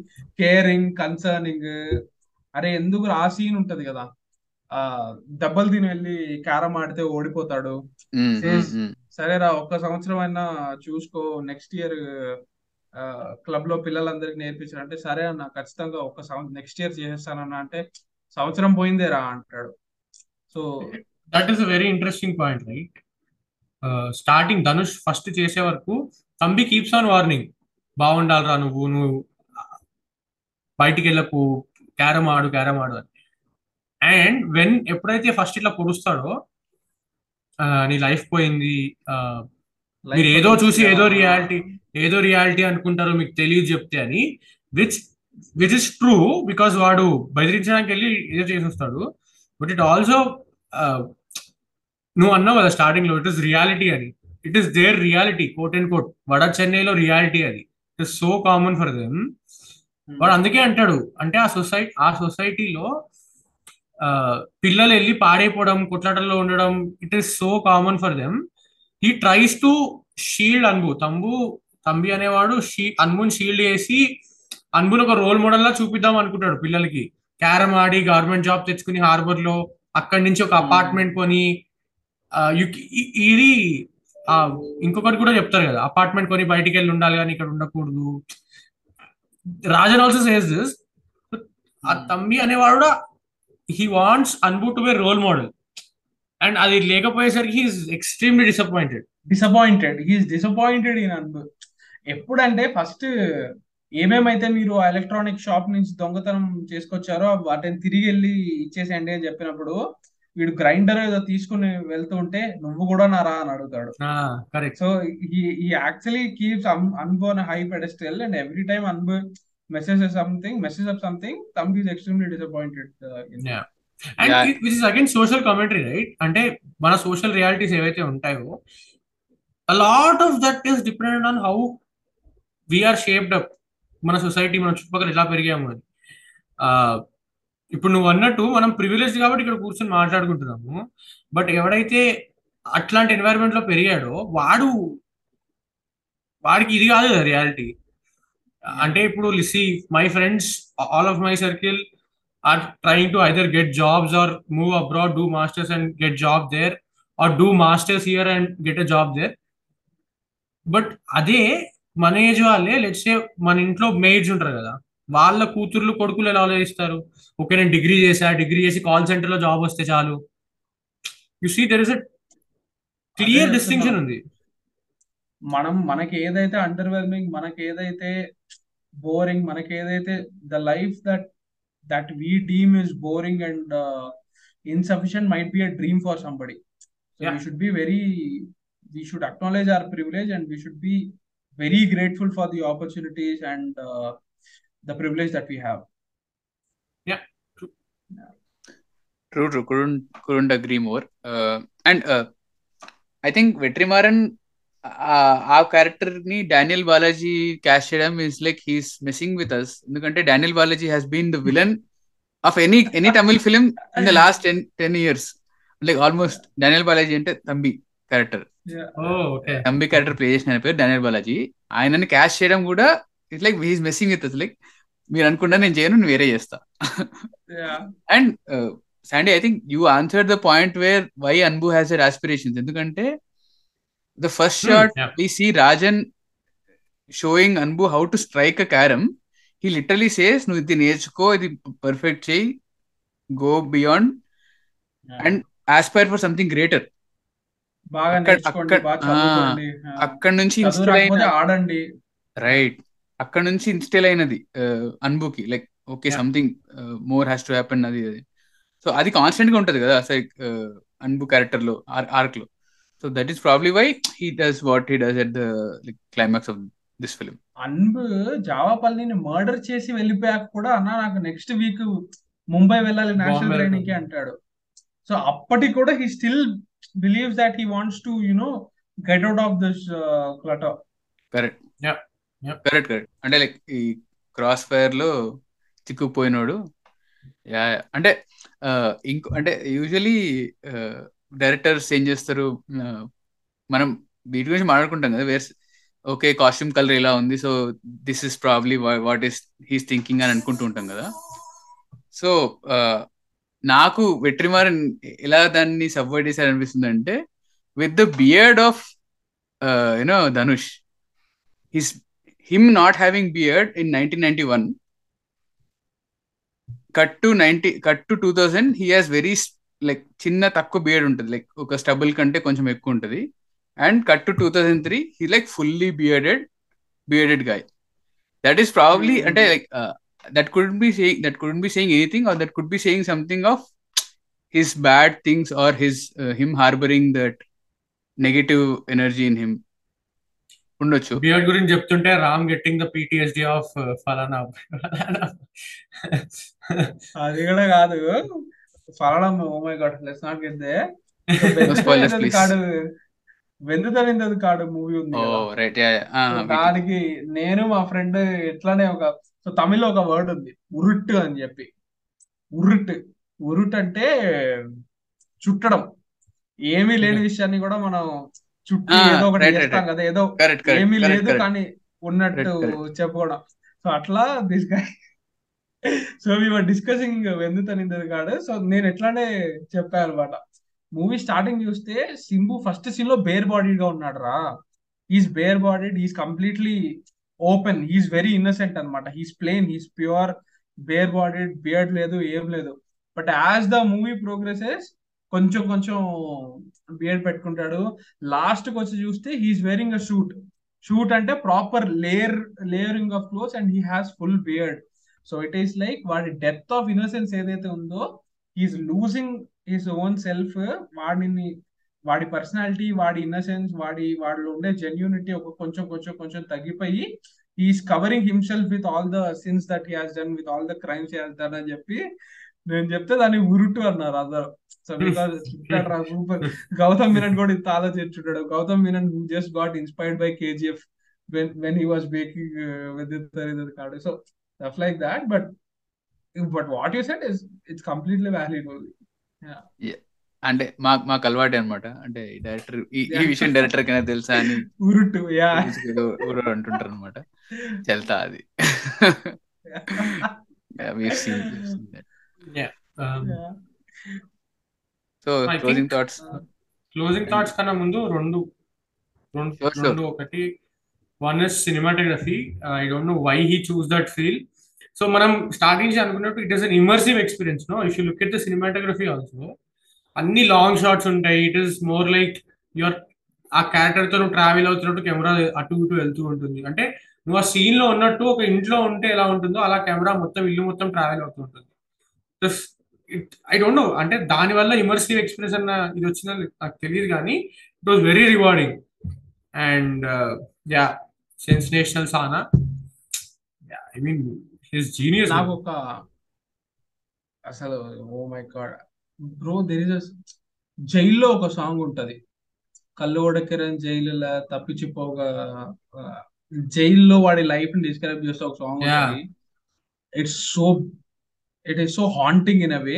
కేరింగ్ కన్సర్నింగ్ అరే ఎందుకు రా సీన్ ఉంటది కదా దెబ్బలు తిని వెళ్ళి క్యారం ఆడితే ఓడిపోతాడు సరేరా ఒక్క సంవత్సరం అయినా చూసుకో నెక్స్ట్ ఇయర్ క్లబ్ లో పిల్లలందరికి నేర్పించాను అంటే సరే అన్న ఖచ్చితంగా ఒక్క సంవత్సరం నెక్స్ట్ ఇయర్ చేసేస్తానన్న అంటే సంవత్సరం పోయిందేరా అంటాడు. So that is a very interesting point right. Starting Dhanush first చేసే వరకు తంబి కీప్స్ ఆన్ వార్నింగ్ బాగుండాలరా నువ్వు బయటికి వెళ్ళకు క్యారం ఆడు అని. అండ్ ఎప్పుడైతే ఫస్ట్ ఇట్లా పొడుస్తాడో నీ లైఫ్ పోయింది మీరు ఏదో చూసి ఏదో రియాలిటీ అనుకుంటారో మీకు తెలియదు చెప్తే అని విచ్ ఇస్ ట్రూ బికాస్ వాడు బెదిరించడానికి వెళ్ళి ఏదో చేసి వస్తాడు. బట్ ఇట్ ఆల్సో నువ్వు అన్నావు కదా స్టార్టింగ్ లో ఇట్ ఇస్ రియాలిటీ అని it is there reality quote and quote Vada చెన్నైలో రియాలిటీ అది it is so common for them. వాడు అందుకే అంటాడు అంటే ఆ సొసైటీలో పిల్లలు వెళ్ళి పాడైపోవడం కొట్లాటల్లో ఉండడం it is so common for them. He tries to shield Anbu Thambi అనేవాడు అన్బుని షీల్డ్ చేసి అన్బుని ఒక రోల్ మోడల్ లా చూపిద్దాం అనుకుంటాడు పిల్లలకి. క్యారం ఆడి గవర్నమెంట్ జాబ్ తెచ్చుకుని హార్బర్ లో అక్కడి నుంచి ఒక అపార్ట్మెంట్ కొని ఇది ఇంకొకటి కూడా చెప్తారు కదా అపార్ట్మెంట్ కొని బయటికి వెళ్ళి ఉండాలి కానీ ఇక్కడ ఉండకూడదు. Rajan also says this. Tambi anevadu he wants Anbu to be a role model and adi lekapoyesariki he is extremely disappointed he is disappointed in Anbu. Eppudu ante first ememaithe meeru electronic shop nunchi dongatanam chesukocharo ateni tirigi elli ichesandi ani cheppinappudu వీడు grinder ఏదో తీసుకుని వెళ్తూ ఉంటే నువ్వు కూడా నా రా అని అడుగుతాడు. కరెక్ట్. సో ఈ actually keeps Anbu high pedestal and every time Anbu message of something Thumby is extremely disappointed and which is again social commentary right. అంటే మన సోషల్ రియాలిటీస్ ఏవైతే ఉంటాయో a lot of that is dependent on how we are shaped up మన society మన చుట్టుపక్కల ఎలా పెరిగాము అని. ఇప్పుడు నువ్వు అన్నట్టు మనం ప్రివిలేజ్ కాబట్టి ఇక్కడ కూర్చొని మాట్లాడుకుంటున్నాము బట్ ఎవడైతే అట్లాంటి ఎన్వైరన్మెంట్ లో పెరిగాడో వాడికి ఇది కాదు కదా రియాలిటీ అంటే. ఇప్పుడు లిసి my friends all of my circle are trying to either get jobs or move abroad do masters and get job there or do masters here and get a job there. But అదే మన age వాళ్ళే let's say మన ఇంట్లో maids ఉంటారు కదా వాళ్ళ కూతుర్లు కొడుకులు ఎలా ఆలోచిస్తారు ఓకే నేను డిగ్రీ చేసి కాల్ సెంటర్ లో జాబ్ వస్తే చాలు. You see there is a clear distinction ఉంది. మనకి ఏదైతే అండర్వెల్మింగ్ మనకి ఏదైతే బోరింగ్ మనకి ఏదైతే the life that we deem is boring and insufficient might be a dream for somebody. So we should acknowledge our privilege and we should be very grateful for the opportunities and the privilege that we have. Yeah, true. True. Couldn't agree more. I think Vetrimaran, our character ni Daniel Balaji cast him is like he's messing with us. Because Daniel Balaji has been the villain of any Tamil film in the last 10 years. Like almost Daniel Balaji అంటే Thambi character Thambi character play చేసిన ఆయన పేరు Daniel Balaji. ఆయనని cash చేయడం కూడా it's like he's messing with like మీరు అనుకుంటా నేను చేయను నేను వేరే చేస్తా. And Sandy I think you answer the point where why Anbu has her aspirations. ఎందుకంటే the first shot we see Rajan showing Anbu how to strike a carrom. He literally says నువ్వు ఇది నేర్చుకో ఇది పర్ఫెక్ట్ చేయి go beyond and aspire for something greater. బాగా నేర్చుకోండి బాగా చదువుకోండి అక్కడ నుంచి ఇన్స్టైల్ అయిన ఆడండి రైట్ అక్కడ నుంచి ఇన్స్టైల్ అయినది అన్బుకి like okay something more has to happen అది అది. సో అది కాన్స్టెంట్ గా ఉంటది కదా లైక్ అన్బు క్యారెక్టర్ లో ఆర్క్ లో. So that is probably why he does what he does at the like climax of this film. Anbu జావాపల్లిని మర్డర్ చేసి వెళ్ళిపోయాక కూడా అన్న నాకు నెక్స్ట్ వీక్ ముంబై వెళ్ళాలి నేషనల్ ట్రైనింగ్ అంటాడు. So appati kuda he still believes that he wants to get out of this clutter. correct ante like ee crossfire lo chikkupoyinodu ante inko ante usually directors change chestaru manam video gurinchi maatladukuntam kada where okay costume color ila undi so this is probably what is he's thinking ani anukuntu untam kada. So నాకు వెట్రిమారన్ ఎలా దాన్ని subvert చేశారు అనిపిస్తుంది అంటే with the beard of Dhanush his him not having beard in 1991 cut to 2000 he has very like చిన్న తక్కువ beard ఉంటుంది like ఒక స్టబుల్ కంటే కొంచెం ఎక్కువ ఉంటుంది. And cut to 2003 he like fully bearded guy. That is probably అంటే like that couldn't be saying anything or that could be saying something of his bad things or his him harboring that negative energy in him undochu. Beard gurinchi cheptunte Ram getting the PTSD of falana adi kada kaadu falana oh my god let's not get there spoilers please vendutharindadu kaadu movie undi oh right yeah dadiki nenu ma friend etlane oka so తమిళ్లో ఒక word ఉంది ఉరుట్ అని చెప్పి ఉరుట్ అంటే చుట్టడం ఏమీ లేని విషయాన్ని కూడా మనం చుట్టూ ఏదో ఒకటి చేస్తాం కదా ఏదో ఏమీ లేదు కానీ ఉన్నట్టు చెప్పుకోవడం. సో అట్లా this guy so we were discussing వెందుతనిందది కాదు. సో నేను ఎట్లానే చెప్పాను అనమాట మూవీ స్టార్టింగ్ చూస్తే సింబు ఫస్ట్ సీన్ లో బేర్ బాడీడ్ గా ఉన్నాడు రా. Is bare bodied is completely open he's very innocent అనమాట. He's plain he's pure bare bodied beard లేదు ఏం లేదు. But as the movie progresses కొంచెం కొంచెం బియర్డ్ పెట్టుకుంటాడు. లాస్ట్కి వచ్చి చూస్తే హీస్ వేరింగ్ అ షూట్ అంటే proper layering of clothes and he has full beard. So it is like వాడి డెత్ ఆఫ్ ఇన్నోసెన్స్ ఏదైతే ఉందో he's losing his own self. వాడి పర్సనాలిటీ వాడి ఇన్నసెన్స్ వాడిలో ఉండే జెన్యూనిటీ ఒక కొంచెం కొంచెం కొంచెం తగ్గిపోయి is covering himself with all the sins that he has done with all the crimes he has done అని చెప్పి నేను చెప్తే దాన్ని ఉరుటు అన్నారు అందరు. సో సూపర్ గౌతమ్ మీనన్ కూడా ఇంత ఆలోచించుంటాడు. Gautham Menon who just got inspired by KGF when he was making Vaibhav. So stuff like that but what you said is it's completely valid movie. Yeah. అంటే మాకు అలవాటే అనమాట అంటే డైరెక్టర్ ఈ విషయం డైరెక్టర్ కైనా తెలుసా అని ఊరు అంటుంటారు అనమాట చెల్తా అది. సో క్లోజింగ్ థాట్స్ కన్నా ముందు రెండు ఒకటి one is cinematography. I don't know why he chose that feel. So మనం స్టార్టింగ్ అనుకున్నట్టు it is an immersive experience no. If you look at the cinematography also అన్ని లాంగ్ షాట్స్ ఉంటాయి. It is more like your ఆ క్యారెక్టర్తో నువ్వు travel అవుతున్నట్టు camera అటు ఇటు వెళ్తూ ఉంటుంది. అంటే నువ్వు ఆ సీన్ లో ఉన్నట్టు ఒక ఇంట్లో ఉంటే ఎలా ఉంటుందో అలా కెమెరా మొత్తం ఇల్లు మొత్తం ట్రావెల్ అవుతూ ఉంటుంది. ఐ డోంట్ నో అంటే దానివల్ల ఇమర్సివ్ ఎక్స్పీరియన్స్ అన్న ఇది వచ్చిన నాకు తెలియదు కానీ it was very rewarding. And yeah sensational సానా ఐ మీన్ హిస్ జీనియస్. నాకు ఒక అసలు oh my god bro there is జైల్లో ఒక సాంగ్ ఉంటది, కళ్ళు ఉడకరని జైలులా తప్పించిపోగా, జైల్లో వాడి లైఫ్ ని డిస్క్రైబ్ చేస్తే ఒక సాంగ్ ఉంటుంది. It is so haunting in a way,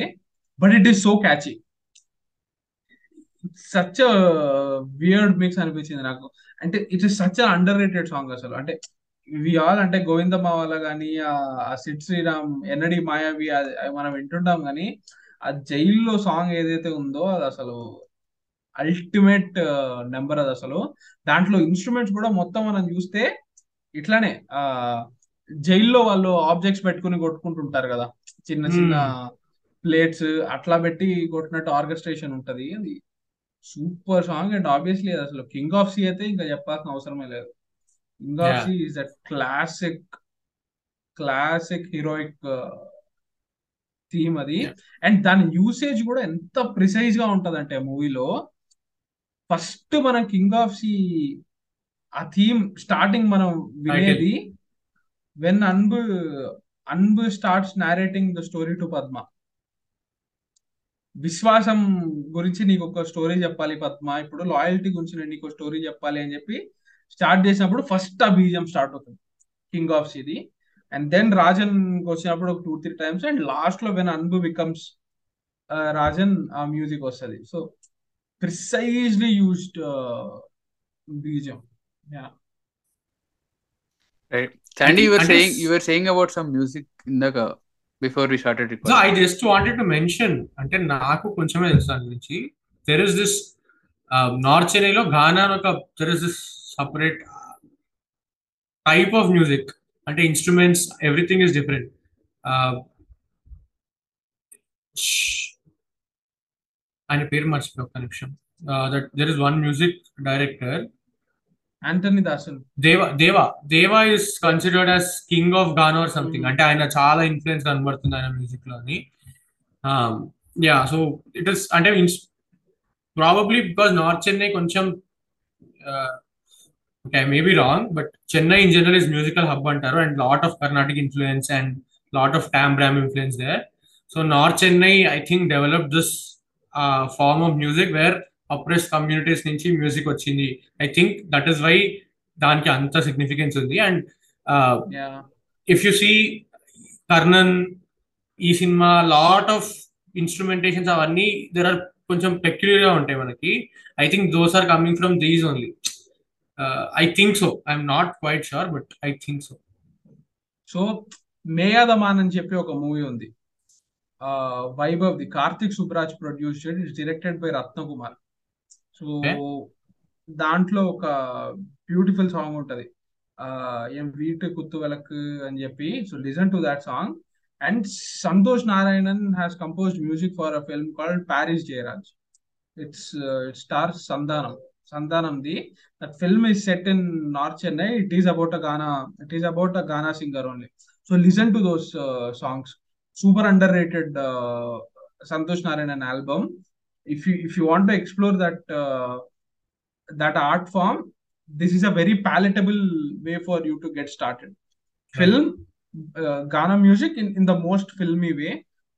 but it is so catchy. Such weird mix అనిపించింది నాకు. అంటే it is such underrated song అసలు. అంటే ఇవి ఆల్ అంటే గోవింద మావాల కానీ, ఆ సిట్ శ్రీరామ్, ఎన్నడి మాయావి మనం వింటుంటాం, కానీ ఆ జైల్లో సాంగ్ ఏదైతే ఉందో అది అసలు అల్టిమేట్ నెంబర్. అది అసలు దాంట్లో ఇన్స్ట్రుమెంట్స్ కూడా మొత్తం మనం చూస్తే ఇట్లానే జైల్లో వాళ్ళు ఆబ్జెక్ట్స్ పెట్టుకుని కొట్టుకుంటుంటారు కదా, చిన్న చిన్న ప్లేట్స్ అట్లా పెట్టి కొట్టినట్టు ఆర్కెస్ట్రేషన్ ఉంటది. అది సూపర్ సాంగ్. అండ్ ఆబ్వియస్లీ అసలు కింగ్ ఆఫ్ సి అయితే ఇంకా చెప్పాల్సిన అవసరమే లేదు. King of C is a classic heroic theme అది. అండ్ దాని యూసేజ్ కూడా ఎంత ప్రిసైజ్ గా ఉంటదంటే మూవీలో, ఫస్ట్ మనం కింగ్ ఆఫ్ సి ఆ థీమ్ స్టార్టింగ్ మనం వినేది when Anbu starts narrating the story to Padma. విశ్వాసం గురించి నీకు ఒక స్టోరీ చెప్పాలి పద్మ, ఇప్పుడు లాయల్టీ గురించి నేను నీకు స్టోరీ చెప్పాలి అని చెప్పి స్టార్ట్ చేసినప్పుడు ఫస్ట్ ఆ బీజం స్టార్ట్ అవుతుంది కింగ్ ఆఫ్ సిది. అండ్ దెన్ రాజన్ వచ్చినప్పుడు ఒక 2-3 టైమ్స్, అండ్ లాస్ట్ లో వెన్ అన్బు బికమ్స్ రాజన్ ఆ మ్యూజిక్ వస్తుంది. సో ప్రిసైజ్లీ యూజ్డ్ బీజం. Right. Sandy, you were saying about some music in the before we started recording. No, I just wanted to mention ante naaku konchame telusu anunchi. There is this North Chennai lo Ghana oka, there is this separate type of music, ante instruments everything is different. Ani per marchipo connection that there is one music director Anthony Dasan. Deva is considered as king of Ghana or something. Ante ayana chaala influence anbartundi ayana music lo ani. Yeah, so it is ante probably because North Chennai koncham okay, I may be wrong, but Chennai in general is musical hub antaru, and lot of Carnatic influence and lot of Tam Bram influence there. So North Chennai I think developed this form of music where oppress communities నుంచి music వచ్చింది. I think that is why దానికి అంత significance ఉంది. And if you see Karnan ఈ సినిమా lot of instrumentations అవన్నీ there are కొంచెం peculiar గా ఉంటాయి మనకి. I think those are coming from these only. I think so, I'm not quite sure, but I think so. So మేయాదమాన్ అని చెప్పి ఒక మూవీ ఉంది Vaibhav the, Karthik Subbaraj produced, it's directed by Ratna Kumar. So దాంట్లో ఒక బ్యూటిఫుల్ సాంగ్ ఉంటది ఏం వీటు కుత్తు వెలక్ అని చెప్పి. So listen to that song. And Santosh Narayanan has composed music for a film called Parris Jayaraj. It stars Santhanam ది. That film is set in north Chennai. It is about a Gaana singer only. So listen to those songs. Super underrated Santosh Narayanan album. If you want to explore that art form, this is a very palatable way for you to get started. Film, Ghana music in the most filmy way.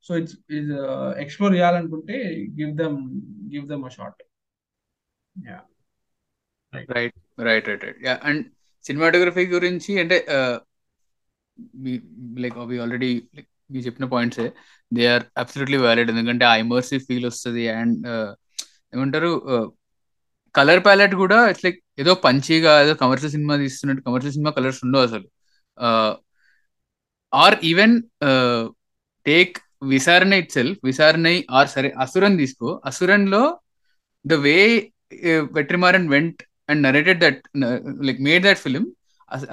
So it's is explore real anukunte give them a shot. Yeah, right. Yeah, and cinematography gurinchi ante like we already like మీరు చెప్పిన పాయింట్సే, they are absolutely valid. ఎందుకంటే ఆ immersive feel వస్తుంది. And ఏమంటారు colour palette కూడా, it's like ఏదో పంచీగా ఏదో కమర్షియల్ సినిమా తీస్తున్నట్టు కమర్షియల్ సినిమా కలర్స్ ఉండవు అసలు. Or even take Visaranai itself, Visaranai or సరే అసురన్ తీసుకో. అసురన్ లో the way వెట్రిమారన్ went and narrated that, like made that film,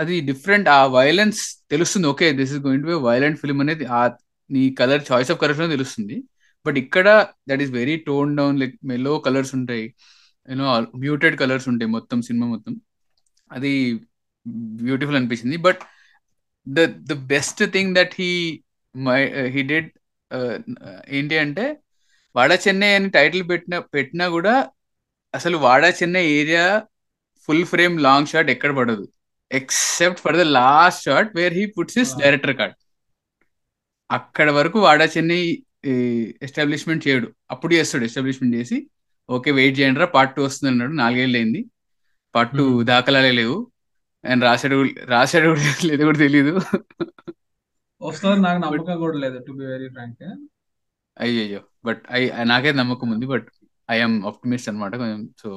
అది డిఫరెంట్. ఆ వైలెన్స్ తెలుస్తుంది, okay this is going to be violent film అనేది ఆ నీ కలర్ చాయిస్ ఆఫ్ కలర్స్ తెలుస్తుంది. బట్ ఇక్కడ that is very tone down, like mellow colours ఉంటాయి, you know muted colours ఉంటాయి మొత్తం సినిమా మొత్తం. అది బ్యూటిఫుల్ అనిపించింది. But the best thing that he did ఏంటి అంటే, వాడా చెన్నై అని టైటిల్ పెట్టినా కూడా అసలు Vada Chennai area full frame long shot ఎక్కడ పడదు except for the last shot where he puts his director card. అక్కడ వరకు వాడా చెన్నై ఈ ఎస్టాబ్లిష్మెంట్ చేయడు, అప్పుడు చేస్తాడు. ఎస్టాబ్లిష్మెంట్ చేసి ఓకే వెయిట్ చేయండి రా పార్ట్ టూ వస్తుంది అన్నాడు. 4 ఏళ్ళు అయింది, పార్ట్ టూ దాఖలాలే లేవు. ఆయన రాశాడు కూడా లేదు కూడా తెలీదు. నాకు నమ్మకం కూడా లేదు టు బి వెరీ ఫ్రాంక్. అయ్యో బట్ నాకే నమ్మకం ఉంది, బట్ ఐఎమ్ ఆప్టిమిస్ట్ అనమాట కొంచెం. సో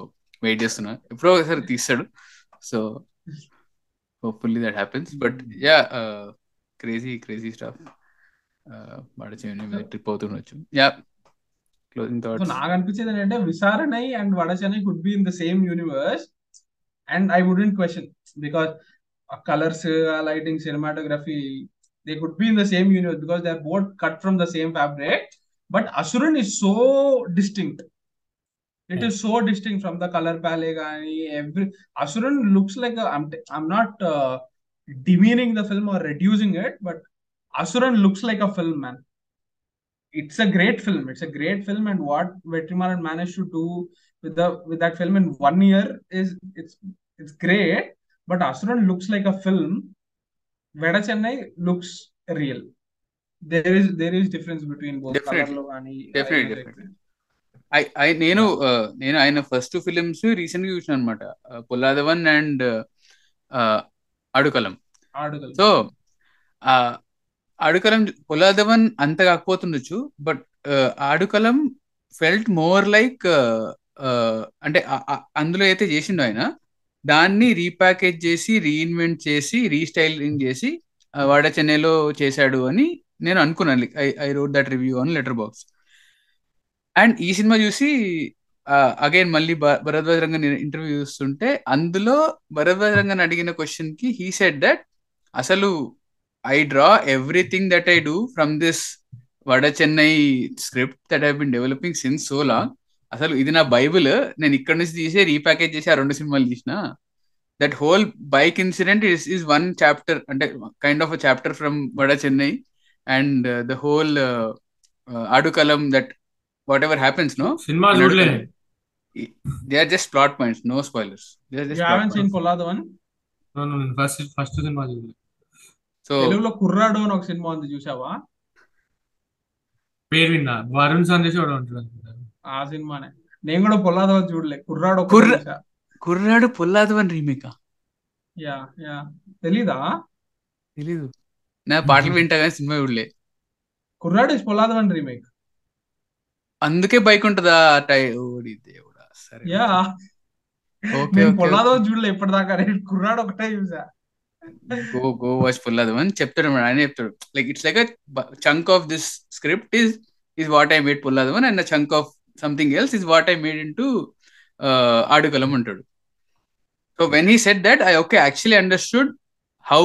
వెయిట్ చేస్తున్నా, ఎప్పుడో ఒకసారి తీస్తాడు. So hopefully that happens. But yeah crazy crazy stuff Vada Chennai మీద ట్రిప్ అవుతుండొచ్చు. Yeah closing thoughts. నాకు అనిపించేది ఏంటంటే Visaranai and వడ చెన్నై could be in the same universe and I wouldn't question because colours lighting cinematography they could be in the same universe because they are both cut from the same fabric. But Asuran is so distinct, it is so distinct from the color palette gaani every. Asuran looks like a, I'm not demeaning the film or reducing it, but Asuran looks like a film, man. It's a great film, it's a great film, and what Vetrimaran managed to do with the with that film in 1 year is it's great. But Asuran looks like a film. Vada Chennai looks real. There is difference between both. Definitely. నేను ఆయన first films recent గా చూసాను అనమాట, పొల్లాధవన్ and అడుకలం. So Aadukalam పొల్లాధవన్ అంత కాకపోతుండొచ్చు, but Aadukalam felt more like అంటే అందులో అయితే చేసిండు ఆయన దాన్ని రీప్యాకేజ్ చేసి రీఇన్వెంట్ చేసి రీస్టైలింగ్ చేసి వాడ చెన్నైలో చేశాడు అని నేను అనుకున్నాను. Like I wrote that review on Letterboxd. అండ్ ఈ సినిమా చూసి అగైన్ మళ్ళీ భరద్వాజ్ రంగన్ ఇంటర్వ్యూ చూస్తుంటే అందులో భరద్వాజ్ రంగన్ అడిగిన క్వశ్చన్ కి హీ సెడ్ దట్ అసలు I draw everything that I do from this వడ చెన్నై script that have been developing since so long. అసలు ఇది నా బైబుల్, నేను ఇక్కడ నుంచి తీసి రీప్యాకేజ్ చేసి 2 సినిమాలు తీసిన. That whole bike incident is 1 chapter అంటే kind of a chapter from Vada Chennai. And the whole Aadukalam that whatever happens no సినిమా they are just plot points, no spoilers. So కుర్రాడు అని ఒక సినిమా ఉంది చూసావా, పేరు విన్నా, వరుణ్ సందేశ్ ఆ సినిమానే. నేను కూడా పొల్లాధవన్ చూడలే. కుర్రాడు పొల్లాధవన్ రీమేక్ తెలీదా? తెలీదు, నా పాటలు వింటా కానీ సినిమా చూడలే. కుర్రాడు ఇస్ పొల్లాధవన్ రీమేక్, అందుకే బైక్ ఉంటదా? పొల్లాధవన్ చూడలే ఇప్పటిదాకా, కుర్రాడు ఒకటే చూసా. గో వాచ్ పొల్లాధవన్, చెప్తాడు ఆయన చెప్తాడు like it's like chunk of this script is what I made Polladhavan and a chunk of something else is what I made into Adukalam antadu. So when he said that I actually understood how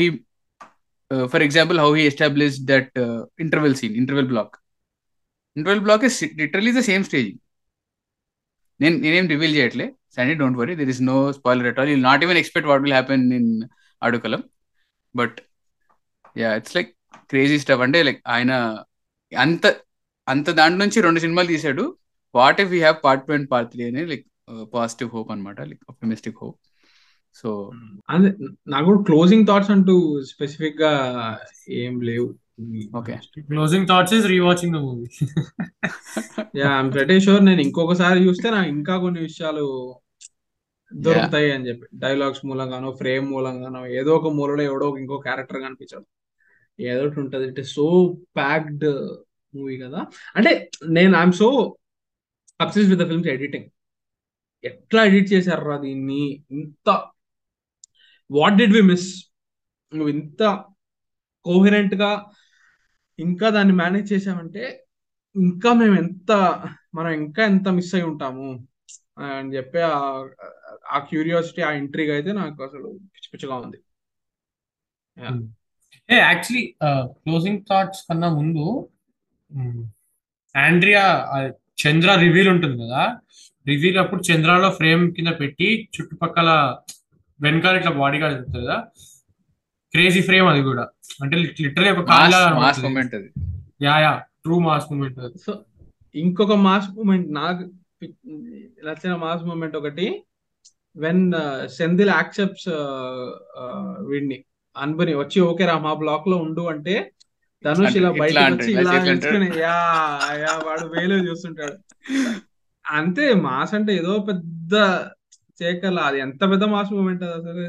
he for example how he established that interval scene, interval block is literally the same staging. Name reveal cheyatle Sandy, don't worry, there is no spoiler at all, you'll not even expect what will happen in Adukalam, but yeah, it's like crazy stuff. అంటే like ఆయన అంత దాంట్లో నుంచి 2 సినిమాలు తీసాడు. What if we have part 2 and part 3 అని like positive hope అనమాట, like optimistic hope. So నాకు క్లోజింగ్ థాట్స్ అంటూ స్పెసిఫిక్ గా ఏం లేవు. Okay closing thoughts is rewatching the movie. Yeah I am pretty sure నేను ఇంకొకసారి చూస్తే నాకు ఇంకా కొన్ని విషయాలు దొరుకుతాయి అని చెప్పి, డైలాగ్స్ మూలంగానో ఫ్రేమ్ మూలంగానో ఏదో ఒక మూలలో ఎవడో ఇంకో క్యారెక్టర్ కనిపించాడు, ఏదోటి ఉంటుంది. It is so packed movie కదా. అంటే నేను I'm so obsessed with the film's editing, ఎట్లా ఎడిట్ చేశారా దీన్ని, ఇంత వాట్ డిడ్ వి మిస్, నువ్వు ఇంత కోహరెంట్ గా ఇంకా దాన్ని మేనేజ్ చేసామంటే ఇంకా మనం ఇంకా ఎంత మిస్ అయి ఉంటాము అని చెప్పి ఆ క్యూరియాసిటీ ఆ ఇంట్రీగ్ అయితే నాకు అసలు పిచ్చి పిచ్చిగా ఉంది. యాక్చువల్లీ క్లోజింగ్ థాట్స్ కన్నా ముందు ఆండ్రియా చంద్ర రివీల్ ఉంటుంది కదా, రివీల్ అప్పుడు చంద్రలో ఫ్రేమ్ కింద పెట్టి చుట్టుపక్కల వెనకాల ఇట్లా బాడీ గార్డ్ ఉంటుంది కదా, క్రేజీ ఫ్రేమ్ అది కూడా. అంటే లిటరలీ ఒక మాస్ మూమెంట్ అది. Yeah true mass moment. So ఇంకొక మాస్ మూమెంట్ నాకు నచ్చిన మాస్ మూమెంట్ ఒకటి వెన్ సెంధిల్ యాక్సెప్ట్స్ వీడిని అనుబని వచ్చి ఓకే రా మా బ్లాక్ లో ఉండు అంటే ధనుష్ ఇలా బయటకు ఇలా వాడు వేలో చూస్తుంటాడు. అంతే మాస్ అంటే ఏదో పెద్ద చేకల, అది ఎంత పెద్ద మాస్ మూమెంట్ అది అసలు.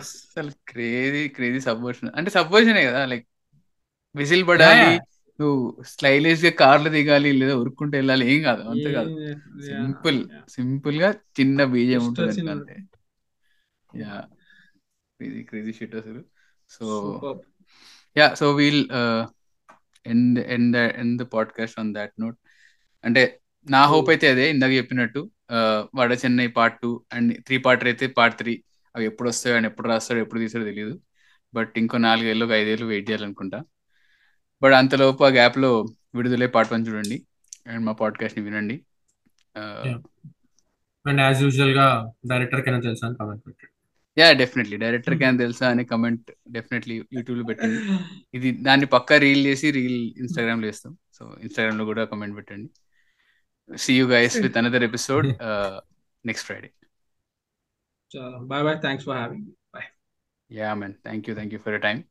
అసలు క్రేజీ క్రేజీ సబ్వర్షన్ అంటే సబ్వర్షనే కదా, లైక్ విజిల్ పడాలి, నువ్వు స్టైలిష్ గా కార్లు దిగాలి, లేదా ఉరుక్కుంటూ వెళ్ళాలి, ఏం కాదు అంతే కాదు. సింపుల్ సింపుల్ గా చిన్న బీజం ఉంటుంది అంతే. యా క్రేజీ క్రేజీ షిట్ అసలు. So yeah, so we'll end the podcast on that note. అంటే నా హోప్ అయితే అదే ఇందాక చెప్పినట్టు, వడ చెన్నై పార్ట్ 2 అండ్ 3 పార్టర్ అయితే పార్ట్ 3 అవి ఎప్పుడు వస్తాయో అండ్ ఎప్పుడు రాస్తాడో ఎప్పుడు తీసాడో తెలియదు, బట్ ఇంకో 4-5 ఏళ్ళు వెయిట్ చేయాలనుకుంటా. బట్ అంతలోపు ఆ గ్యాప్లో విడుదలే పార్ట్ 1 చూడండి అండ్ మా పాడ్కాస్ట్ని వినండి. అండ్ యాజ్ యూజువల్గా డైరెక్టర్ కన్నా తెలుసా అని కామెంట్ పెట్టండి. యా డెఫినెట్లీ డైరెక్టర్ కన్నా తెలుసా అనే కమెంట్ డెఫినెట్లీ యూట్యూబ్లో పెట్టండి. ఇది దాన్ని పక్కా రీల్ చేసి రీల్ ఇన్స్టాగ్రామ్లో వేస్తాం, సో ఇన్స్టాగ్రామ్లో కూడా కమెంట్ పెట్టండి. See you guys with another episode next Friday. Chalo, bye bye. Thanks for having me. Bye. Yeah man, thank you for your time.